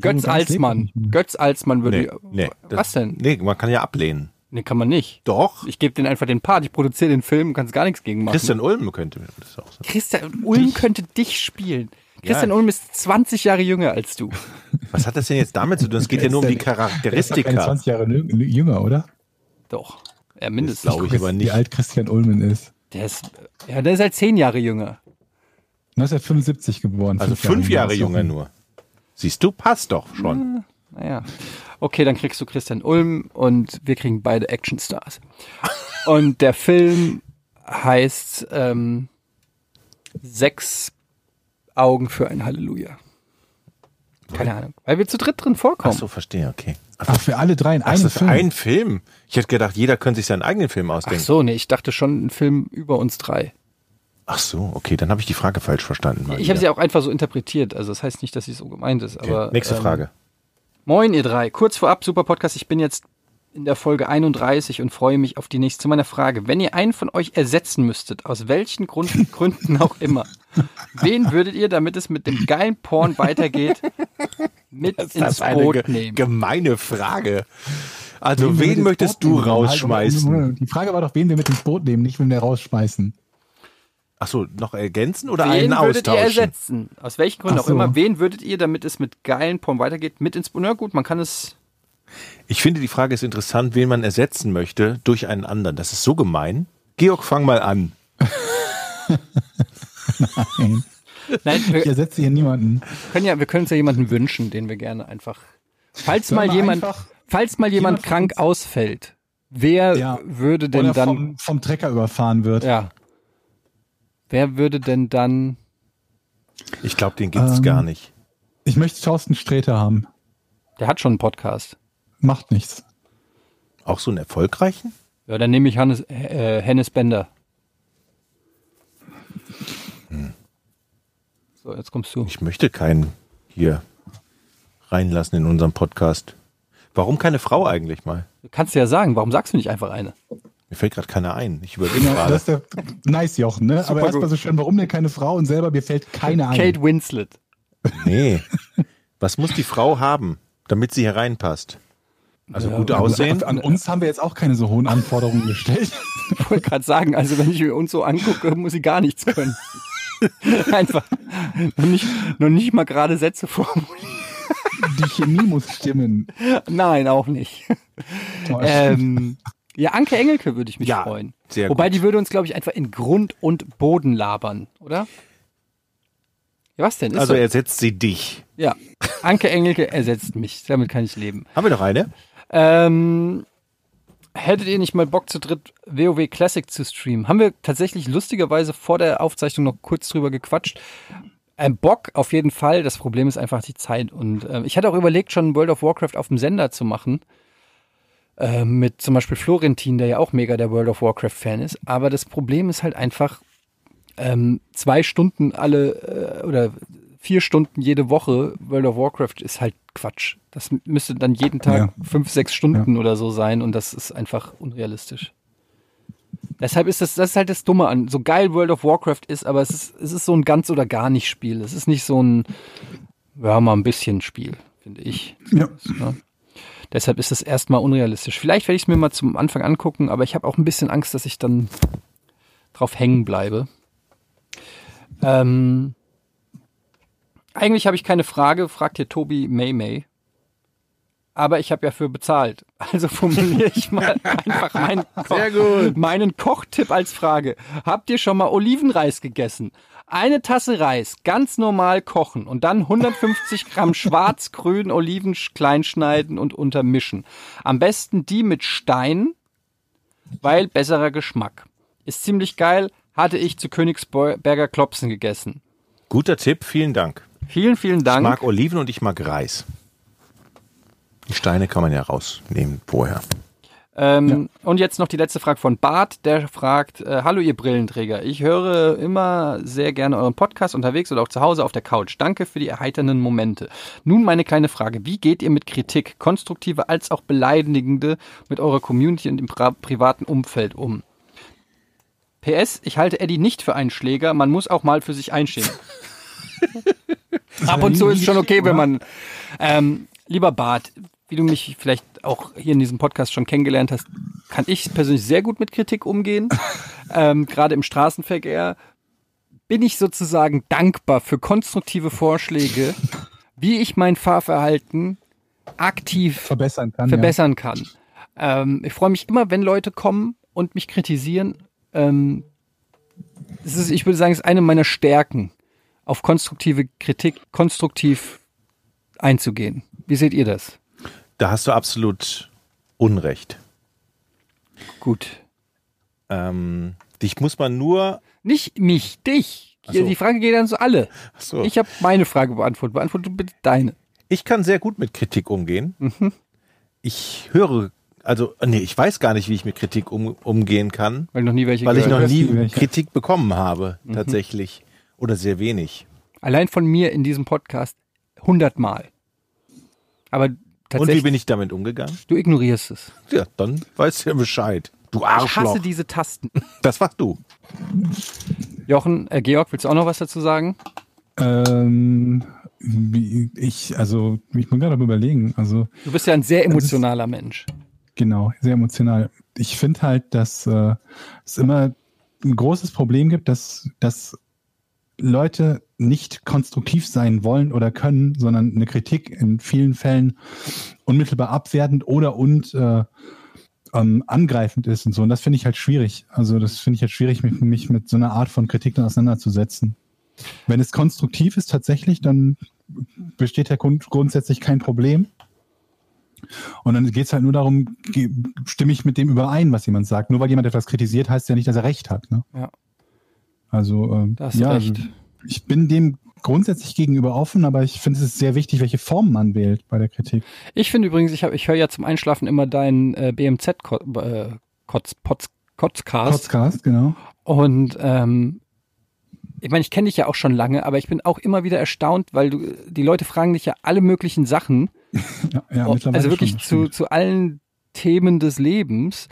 Götz Alsmann. Götz Alsmann würde. Nee, nee, was das, denn? Nee, man kann ja ablehnen. Nee, kann man nicht. Doch. Ich gebe denen einfach den Part. Ich produziere den Film und kann gar nichts gegen machen. Christian Ulmen könnte das auch sein. Christian Ulmen könnte dich spielen. Christian ja. Ulmen ist zwanzig Jahre jünger als du. Was hat das denn jetzt damit zu tun? Es geht ja nur um die Charakteristika. Er ist zwanzig Jahre jünger, oder? Doch. Er mindestens. Glaube ich aber nicht. Wie alt Christian Ulmen ist. Der ist, ja, der ist halt zehn Jahre jünger. neunzehnhundertfünfundsiebzig geboren. Also fünf Jahre, Jahre jünger nur. Siehst du, passt doch schon. Na, naja. Okay, dann kriegst du Christian Ulm und wir kriegen beide Actionstars. Und der Film heißt ähm, Sechs Augen für ein Halleluja. Keine Ahnung. Weil wir zu dritt drin vorkommen. Ach so, verstehe, okay. Ach, Ach für alle drei in einem Film. Für einen Film? Ich hätte gedacht, jeder könnte sich seinen eigenen Film ausdenken. Ach so, nee, ich dachte schon, ein Film über uns drei. Ach so, okay, dann habe ich die Frage falsch verstanden. Ich habe sie auch einfach so interpretiert, also das heißt nicht, dass sie so gemeint ist. Okay. Aber, nächste ähm, Frage. Moin ihr drei, kurz vorab, super Podcast, ich bin jetzt in der Folge einunddreißig und freue mich auf die nächste. Zu meiner Frage, wenn ihr einen von euch ersetzen müsstet, aus welchen Grund, Gründen auch immer, wen würdet ihr, damit es mit dem geilen Porn weitergeht, mit das ins Boot nehmen? Gemeine Frage. Also wen, wen möchtest du rausschmeißen? Die Frage war doch, wen wir mit ins Boot nehmen, nicht wen wir rausschmeißen. Achso, noch ergänzen oder einen austauschen? Wen würdet ihr ersetzen? Aus welchen Gründen auch immer, wen würdet ihr, damit es mit geilen Porn weitergeht, mit ins Boot? Na gut, man kann es... Ich finde, die Frage ist interessant, wen man ersetzen möchte durch einen anderen. Das ist so gemein. Georg, fang mal an. Nein. Nein wir, ich ersetze hier niemanden. Können ja, wir können uns ja jemanden wünschen, den wir gerne einfach... Falls mal jemand, einfach falls mal jemand, jemand krank ausfällt, wer ja. würde denn Oder dann... Vom, vom Trecker überfahren wird. Ja. Wer würde denn dann... Ich glaube, den gibt es ähm, gar nicht. Ich möchte Thorsten Sträter haben. Der hat schon einen Podcast. Macht nichts. Auch so einen erfolgreichen? Ja, dann nehme ich Hannes, äh, Hannes Bender. Hm. So, jetzt kommst du. Ich möchte keinen hier reinlassen in unserem Podcast. Warum keine Frau eigentlich mal? Du kannst ja sagen, warum sagst du nicht einfach eine? Mir fällt gerade keiner ein. Ich überlege ja, gerade. Das ist der nice Jochen, ne? Super Aber erstmal so schön, warum denn keine Frau und selber mir fällt keine ein. Kate Winslet. Nee. Was muss die Frau haben, damit sie hier reinpasst? Also ja, gut aussehen. An uns haben wir jetzt auch keine so hohen Anforderungen gestellt. Ich wollte gerade sagen, also wenn ich mir uns so angucke, muss sie gar nichts können. Einfach noch nicht, noch nicht mal gerade Sätze formulieren. Die Chemie muss stimmen. Nein, auch nicht. Ähm, ja, Anke Engelke würde ich mich ja, freuen. Sehr Wobei gut. Die würde uns, glaube ich, einfach in Grund und Boden labern, oder? Ja, was denn? Ist also so, ersetzt sie dich. Ja, Anke Engelke ersetzt mich. Damit kann ich leben. Haben wir noch eine? Ähm, hättet ihr nicht mal Bock zu dritt WoW Classic zu streamen? Haben wir tatsächlich lustigerweise vor der Aufzeichnung noch kurz drüber gequatscht. Ein Bock auf jeden Fall. Das Problem ist einfach die Zeit. Und äh, ich hatte auch überlegt, schon World of Warcraft auf dem Sender zu machen. Äh, mit zum Beispiel Florentin, der ja auch mega der World of Warcraft Fan ist. Aber das Problem ist halt einfach, ähm, zwei Stunden alle äh, oder vier Stunden jede Woche World of Warcraft ist halt Quatsch. Das müsste dann jeden Tag ja. fünf, sechs Stunden ja. oder so sein und das ist einfach unrealistisch. Deshalb ist das, das ist halt das Dumme an, so geil World of Warcraft ist, aber es ist, es ist so ein ganz oder gar nicht Spiel. Es ist nicht so ein, ja, mal ein bisschen Spiel, finde ich. Ja. Ja. Deshalb ist das erstmal unrealistisch. Vielleicht werde ich es mir mal zum Anfang angucken, aber ich habe auch ein bisschen Angst, dass ich dann drauf hängen bleibe. Ähm, eigentlich habe ich keine Frage, fragt hier Tobi Maymay. Aber ich habe ja für bezahlt. Also formuliere ich mal einfach meinen, Ko- meinen Kochtipp als Frage. Habt ihr schon mal Olivenreis gegessen? Eine Tasse Reis, ganz normal kochen und dann hundertfünfzig Gramm schwarz-grün Oliven kleinschneiden und untermischen. Am besten die mit Stein, weil besserer Geschmack. Ist ziemlich geil, hatte ich zu Königsberger Klopsen gegessen. Guter Tipp, vielen Dank. Vielen, vielen Dank. Ich mag Oliven und ich mag Reis. Die Steine kann man ja rausnehmen vorher. Ähm, ja. Und jetzt noch die letzte Frage von Bart, der fragt, äh, hallo ihr Brillenträger, ich höre immer sehr gerne euren Podcast unterwegs oder auch zu Hause auf der Couch. Danke für die erheiternden Momente. Nun meine kleine Frage, wie geht ihr mit Kritik, konstruktive als auch beleidigende, mit eurer Community und im pra- privaten Umfeld um? P S, ich halte Eddie nicht für einen Schläger, man muss auch mal für sich einstehen. Ab und zu ist schon okay, wenn man... Ähm, lieber Bart, wie du mich vielleicht auch hier in diesem Podcast schon kennengelernt hast, kann ich persönlich sehr gut mit Kritik umgehen. Ähm, gerade im Straßenverkehr bin ich sozusagen dankbar für konstruktive Vorschläge, wie ich mein Fahrverhalten aktiv verbessern kann. Verbessern ja. kann. Ähm, ich freue mich immer, wenn Leute kommen und mich kritisieren. Ähm, es ist, ich würde sagen, es ist eine meiner Stärken, auf konstruktive Kritik konstruktiv einzugehen. Wie seht ihr das? Da hast du absolut Unrecht. Gut. Ähm, dich muss man nur... Nicht mich, dich. Ach so. Die Frage geht an so alle. Ach so. Ich habe meine Frage beantwortet. Beantworte bitte deine. Ich kann sehr gut mit Kritik umgehen. Mhm. Ich höre, also nee, ich weiß gar nicht, wie ich mit Kritik um, umgehen kann. Weil, noch nie welche weil ich noch nie welche. Kritik bekommen habe, mhm. tatsächlich. Oder sehr wenig. Allein von mir in diesem Podcast hundertmal. Aber und wie bin ich damit umgegangen? Du ignorierst es. Ja, dann weißt du ja Bescheid. Du Arschloch. Ich hasse diese Tasten. Das warst du. Jochen, äh, Georg, willst du auch noch was dazu sagen? Ähm, ich, also, ich bin gerade am Überlegen. Also, du bist ja ein sehr emotionaler ist, Mensch. Genau, sehr emotional. Ich finde halt, dass äh, es immer ein großes Problem gibt, dass, dass Leute nicht konstruktiv sein wollen oder können, sondern eine Kritik in vielen Fällen unmittelbar abwertend oder und äh, ähm, angreifend ist und so. Und das finde ich halt schwierig. Also das finde ich halt schwierig, mich, mich mit so einer Art von Kritik dann auseinanderzusetzen. Wenn es konstruktiv ist tatsächlich, dann besteht ja grund- grundsätzlich kein Problem. Und dann geht es halt nur darum, ge- stimme ich mit dem überein, was jemand sagt. Nur weil jemand etwas kritisiert, heißt ja nicht, dass er recht hat. Ne? Ja. Also ähm, das ist ja, recht. Ich bin dem grundsätzlich gegenüber offen, aber ich finde es ist sehr wichtig, welche Form man wählt bei der Kritik. Ich finde übrigens, ich, ich höre ja zum Einschlafen immer deinen äh, B M Z-Kotzcast. Kotzcast, genau. Und ähm, ich meine, ich kenne dich ja auch schon lange, aber ich bin auch immer wieder erstaunt, weil du die Leute fragen dich ja alle möglichen Sachen. ja, ja, mittlerweile also wirklich schon, zu, zu allen Themen des Lebens.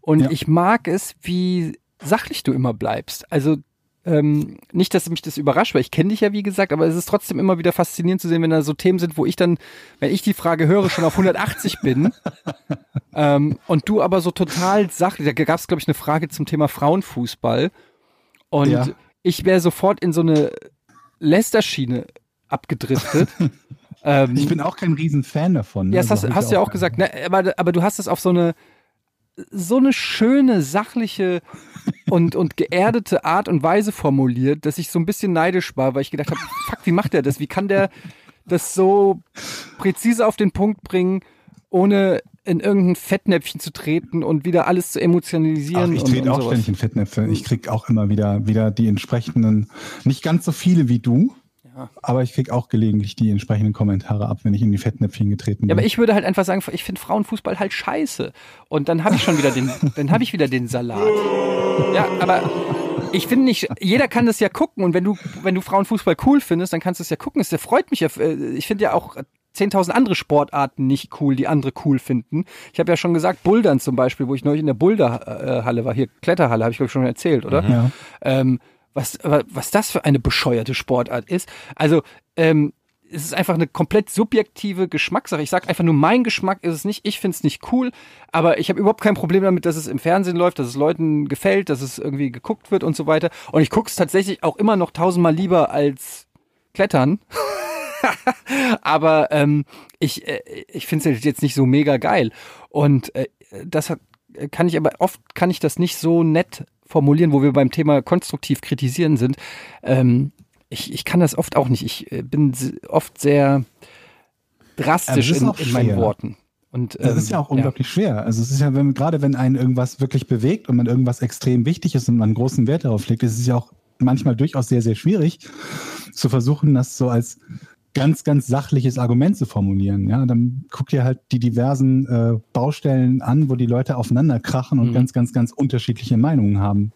Und ja. ich mag es, wie sachlich du immer bleibst. Also Ähm, nicht, dass mich das überrascht, weil ich kenne dich ja, wie gesagt, aber es ist trotzdem immer wieder faszinierend zu sehen, wenn da so Themen sind, wo ich dann, wenn ich die Frage höre, schon auf hundertachtzig bin ähm, und du aber so total sachlich, da gab es, glaube ich, eine Frage zum Thema Frauenfußball und ja. ich wäre sofort in so eine Lästerschiene abgedriftet. ähm, ich bin auch kein Riesenfan davon. Ne? Ja, das also hast, hast du ja auch gesagt, ne, aber, aber du hast es auf so eine so eine schöne, sachliche und, und geerdete Art und Weise formuliert, dass ich so ein bisschen neidisch war, weil ich gedacht habe, fuck, wie macht der das? Wie kann der das so präzise auf den Punkt bringen, ohne in irgendein Fettnäpfchen zu treten und wieder alles zu emotionalisieren? Ach, ich trete auch sowas. Ständig in Fettnäpfe. Ich kriege auch immer wieder, wieder die entsprechenden, nicht ganz so viele wie du, ja. aber ich kriege auch gelegentlich die entsprechenden Kommentare ab, wenn ich in die Fettnäpfchen getreten bin. Ja, aber ich würde halt einfach sagen, ich finde Frauenfußball halt scheiße. Und dann habe ich schon wieder den, dann habe ich wieder den Salat. Ja, aber ich finde nicht, jeder kann das ja gucken. Und wenn du, wenn du Frauenfußball cool findest, dann kannst du es ja gucken. Das freut mich ja. Ich finde ja auch zehntausend andere Sportarten nicht cool, die andere cool finden. Ich habe ja schon gesagt, Bouldern zum Beispiel, wo ich neulich in der Boulderhalle war. Hier, Kletterhalle, habe ich, glaube ich, schon erzählt, oder? Ja. Ähm, was, was das für eine bescheuerte Sportart ist. Also, ähm, es ist einfach eine komplett subjektive Geschmackssache. Ich sage einfach nur, mein Geschmack ist es nicht. Ich finde es nicht cool, aber ich habe überhaupt kein Problem damit, dass es im Fernsehen läuft, dass es Leuten gefällt, dass es irgendwie geguckt wird und so weiter. Und ich gucke es tatsächlich auch immer noch tausendmal lieber als Klettern. aber ähm, ich, äh, ich finde es jetzt nicht so mega geil. Und äh, das hat, kann ich aber oft kann ich das nicht so nett formulieren, wo wir beim Thema konstruktiv kritisieren sind. Ähm, Ich, ich kann das oft auch nicht. Ich bin oft sehr drastisch in, in meinen Worten. Und, ähm, das ist ja auch unglaublich ja. schwer. Also es ist ja, wenn, gerade wenn einen irgendwas wirklich bewegt und man irgendwas extrem wichtig ist und man großen Wert darauf legt, ist es ja auch manchmal durchaus sehr, sehr schwierig zu versuchen, das so als ganz, ganz sachliches Argument zu formulieren. Ja, dann guckt ihr halt die diversen äh, Baustellen an, wo die Leute aufeinander krachen und mhm. ganz, ganz, ganz unterschiedliche Meinungen haben.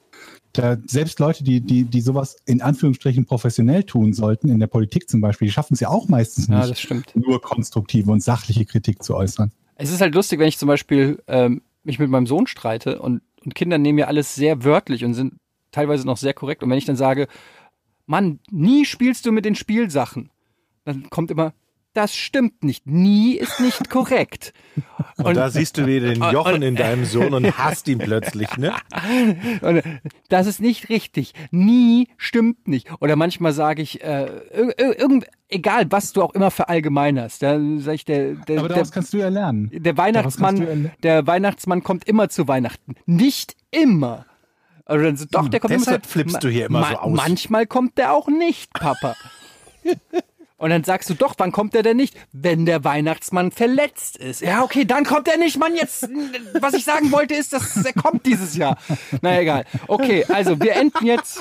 Da selbst Leute, die, die, die sowas in Anführungsstrichen professionell tun sollten, in der Politik zum Beispiel, die schaffen es ja auch meistens nicht, ja, das stimmt. nur konstruktive und sachliche Kritik zu äußern. Es ist halt lustig, wenn ich zum Beispiel ähm, mich mit meinem Sohn streite und, und Kinder nehmen ja alles sehr wörtlich und sind teilweise noch sehr korrekt. Und wenn ich dann sage, Mann, nie spielst du mit den Spielsachen, dann kommt immer... Das stimmt nicht. Nie ist nicht korrekt. Und, und da siehst du wieder den Jochen und, und, in deinem Sohn und hasst ihn plötzlich, ne? Und, das ist nicht richtig. Nie stimmt nicht. Oder manchmal sage ich, äh, irg- irg- egal was du auch immer verallgemeinerst. Da sag ich, der, der, aber daraus der, kannst du ja lernen. Der Weihnachtsmann, ja lernen. Der Weihnachtsmann kommt immer zu Weihnachten. Nicht immer. Also dann so, doch, der kommt hm, deshalb immer zu, flippst du hier immer ma- so aus. Manchmal kommt der auch nicht, Papa. Und dann sagst du, doch, wann kommt der denn nicht? Wenn der Weihnachtsmann verletzt ist. Ja, okay, dann kommt er nicht, Mann, jetzt, was ich sagen wollte ist, dass er kommt dieses Jahr. Na, egal. Okay, also, wir enden jetzt.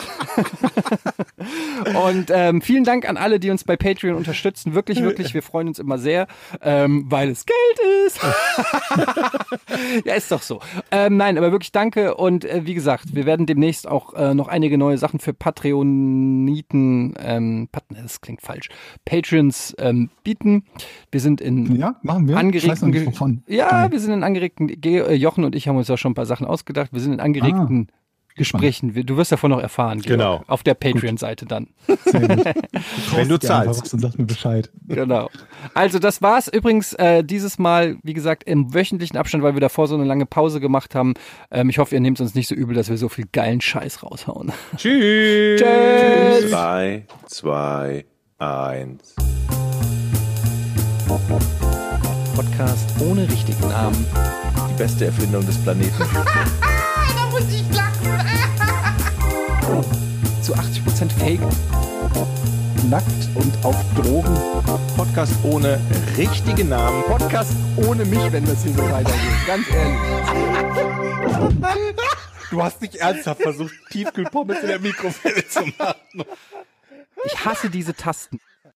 Und ähm, vielen Dank an alle, die uns bei Patreon unterstützen. Wirklich, wirklich, wir freuen uns immer sehr, ähm, weil es Geld ist. Ja, ist doch so. Ähm, nein, aber wirklich danke. Und äh, wie gesagt, wir werden demnächst auch äh, noch einige neue Sachen für Patreoniten, ähm, Pat- das klingt falsch, Patreons ähm, bieten. Wir sind in ja, machen wir. angeregten... Ge- ja, wir sind in angeregten... Ge- Jochen und ich haben uns ja schon ein paar Sachen ausgedacht. Wir sind in angeregten ah, Gesprächen. Spannend. Du wirst davon noch erfahren. Genau. Georg, auf der Patreon-Seite dann. Sehr gut. Wenn du zahlst. Dann sag mir Bescheid. Genau. Also das war's. Übrigens äh, dieses Mal, wie gesagt, im wöchentlichen Abstand, weil wir davor so eine lange Pause gemacht haben. Ähm, ich hoffe, ihr nehmt uns nicht so übel, dass wir so viel geilen Scheiß raushauen. Tschüss! Tschüss! Zwei, zwei... Eins. Podcast ohne richtigen Namen. Die beste Erfindung des Planeten. Da muss ich lachen. Zu achtzig Prozent Fake. Nackt und auf Drogen. Podcast ohne richtigen Namen. Podcast ohne mich, wenn das hier so weitergeht. Ganz ehrlich. Du hast nicht ernsthaft versucht, Tiefkühlpommes in der Mikrowelle zu machen. Ich hasse diese Tasten.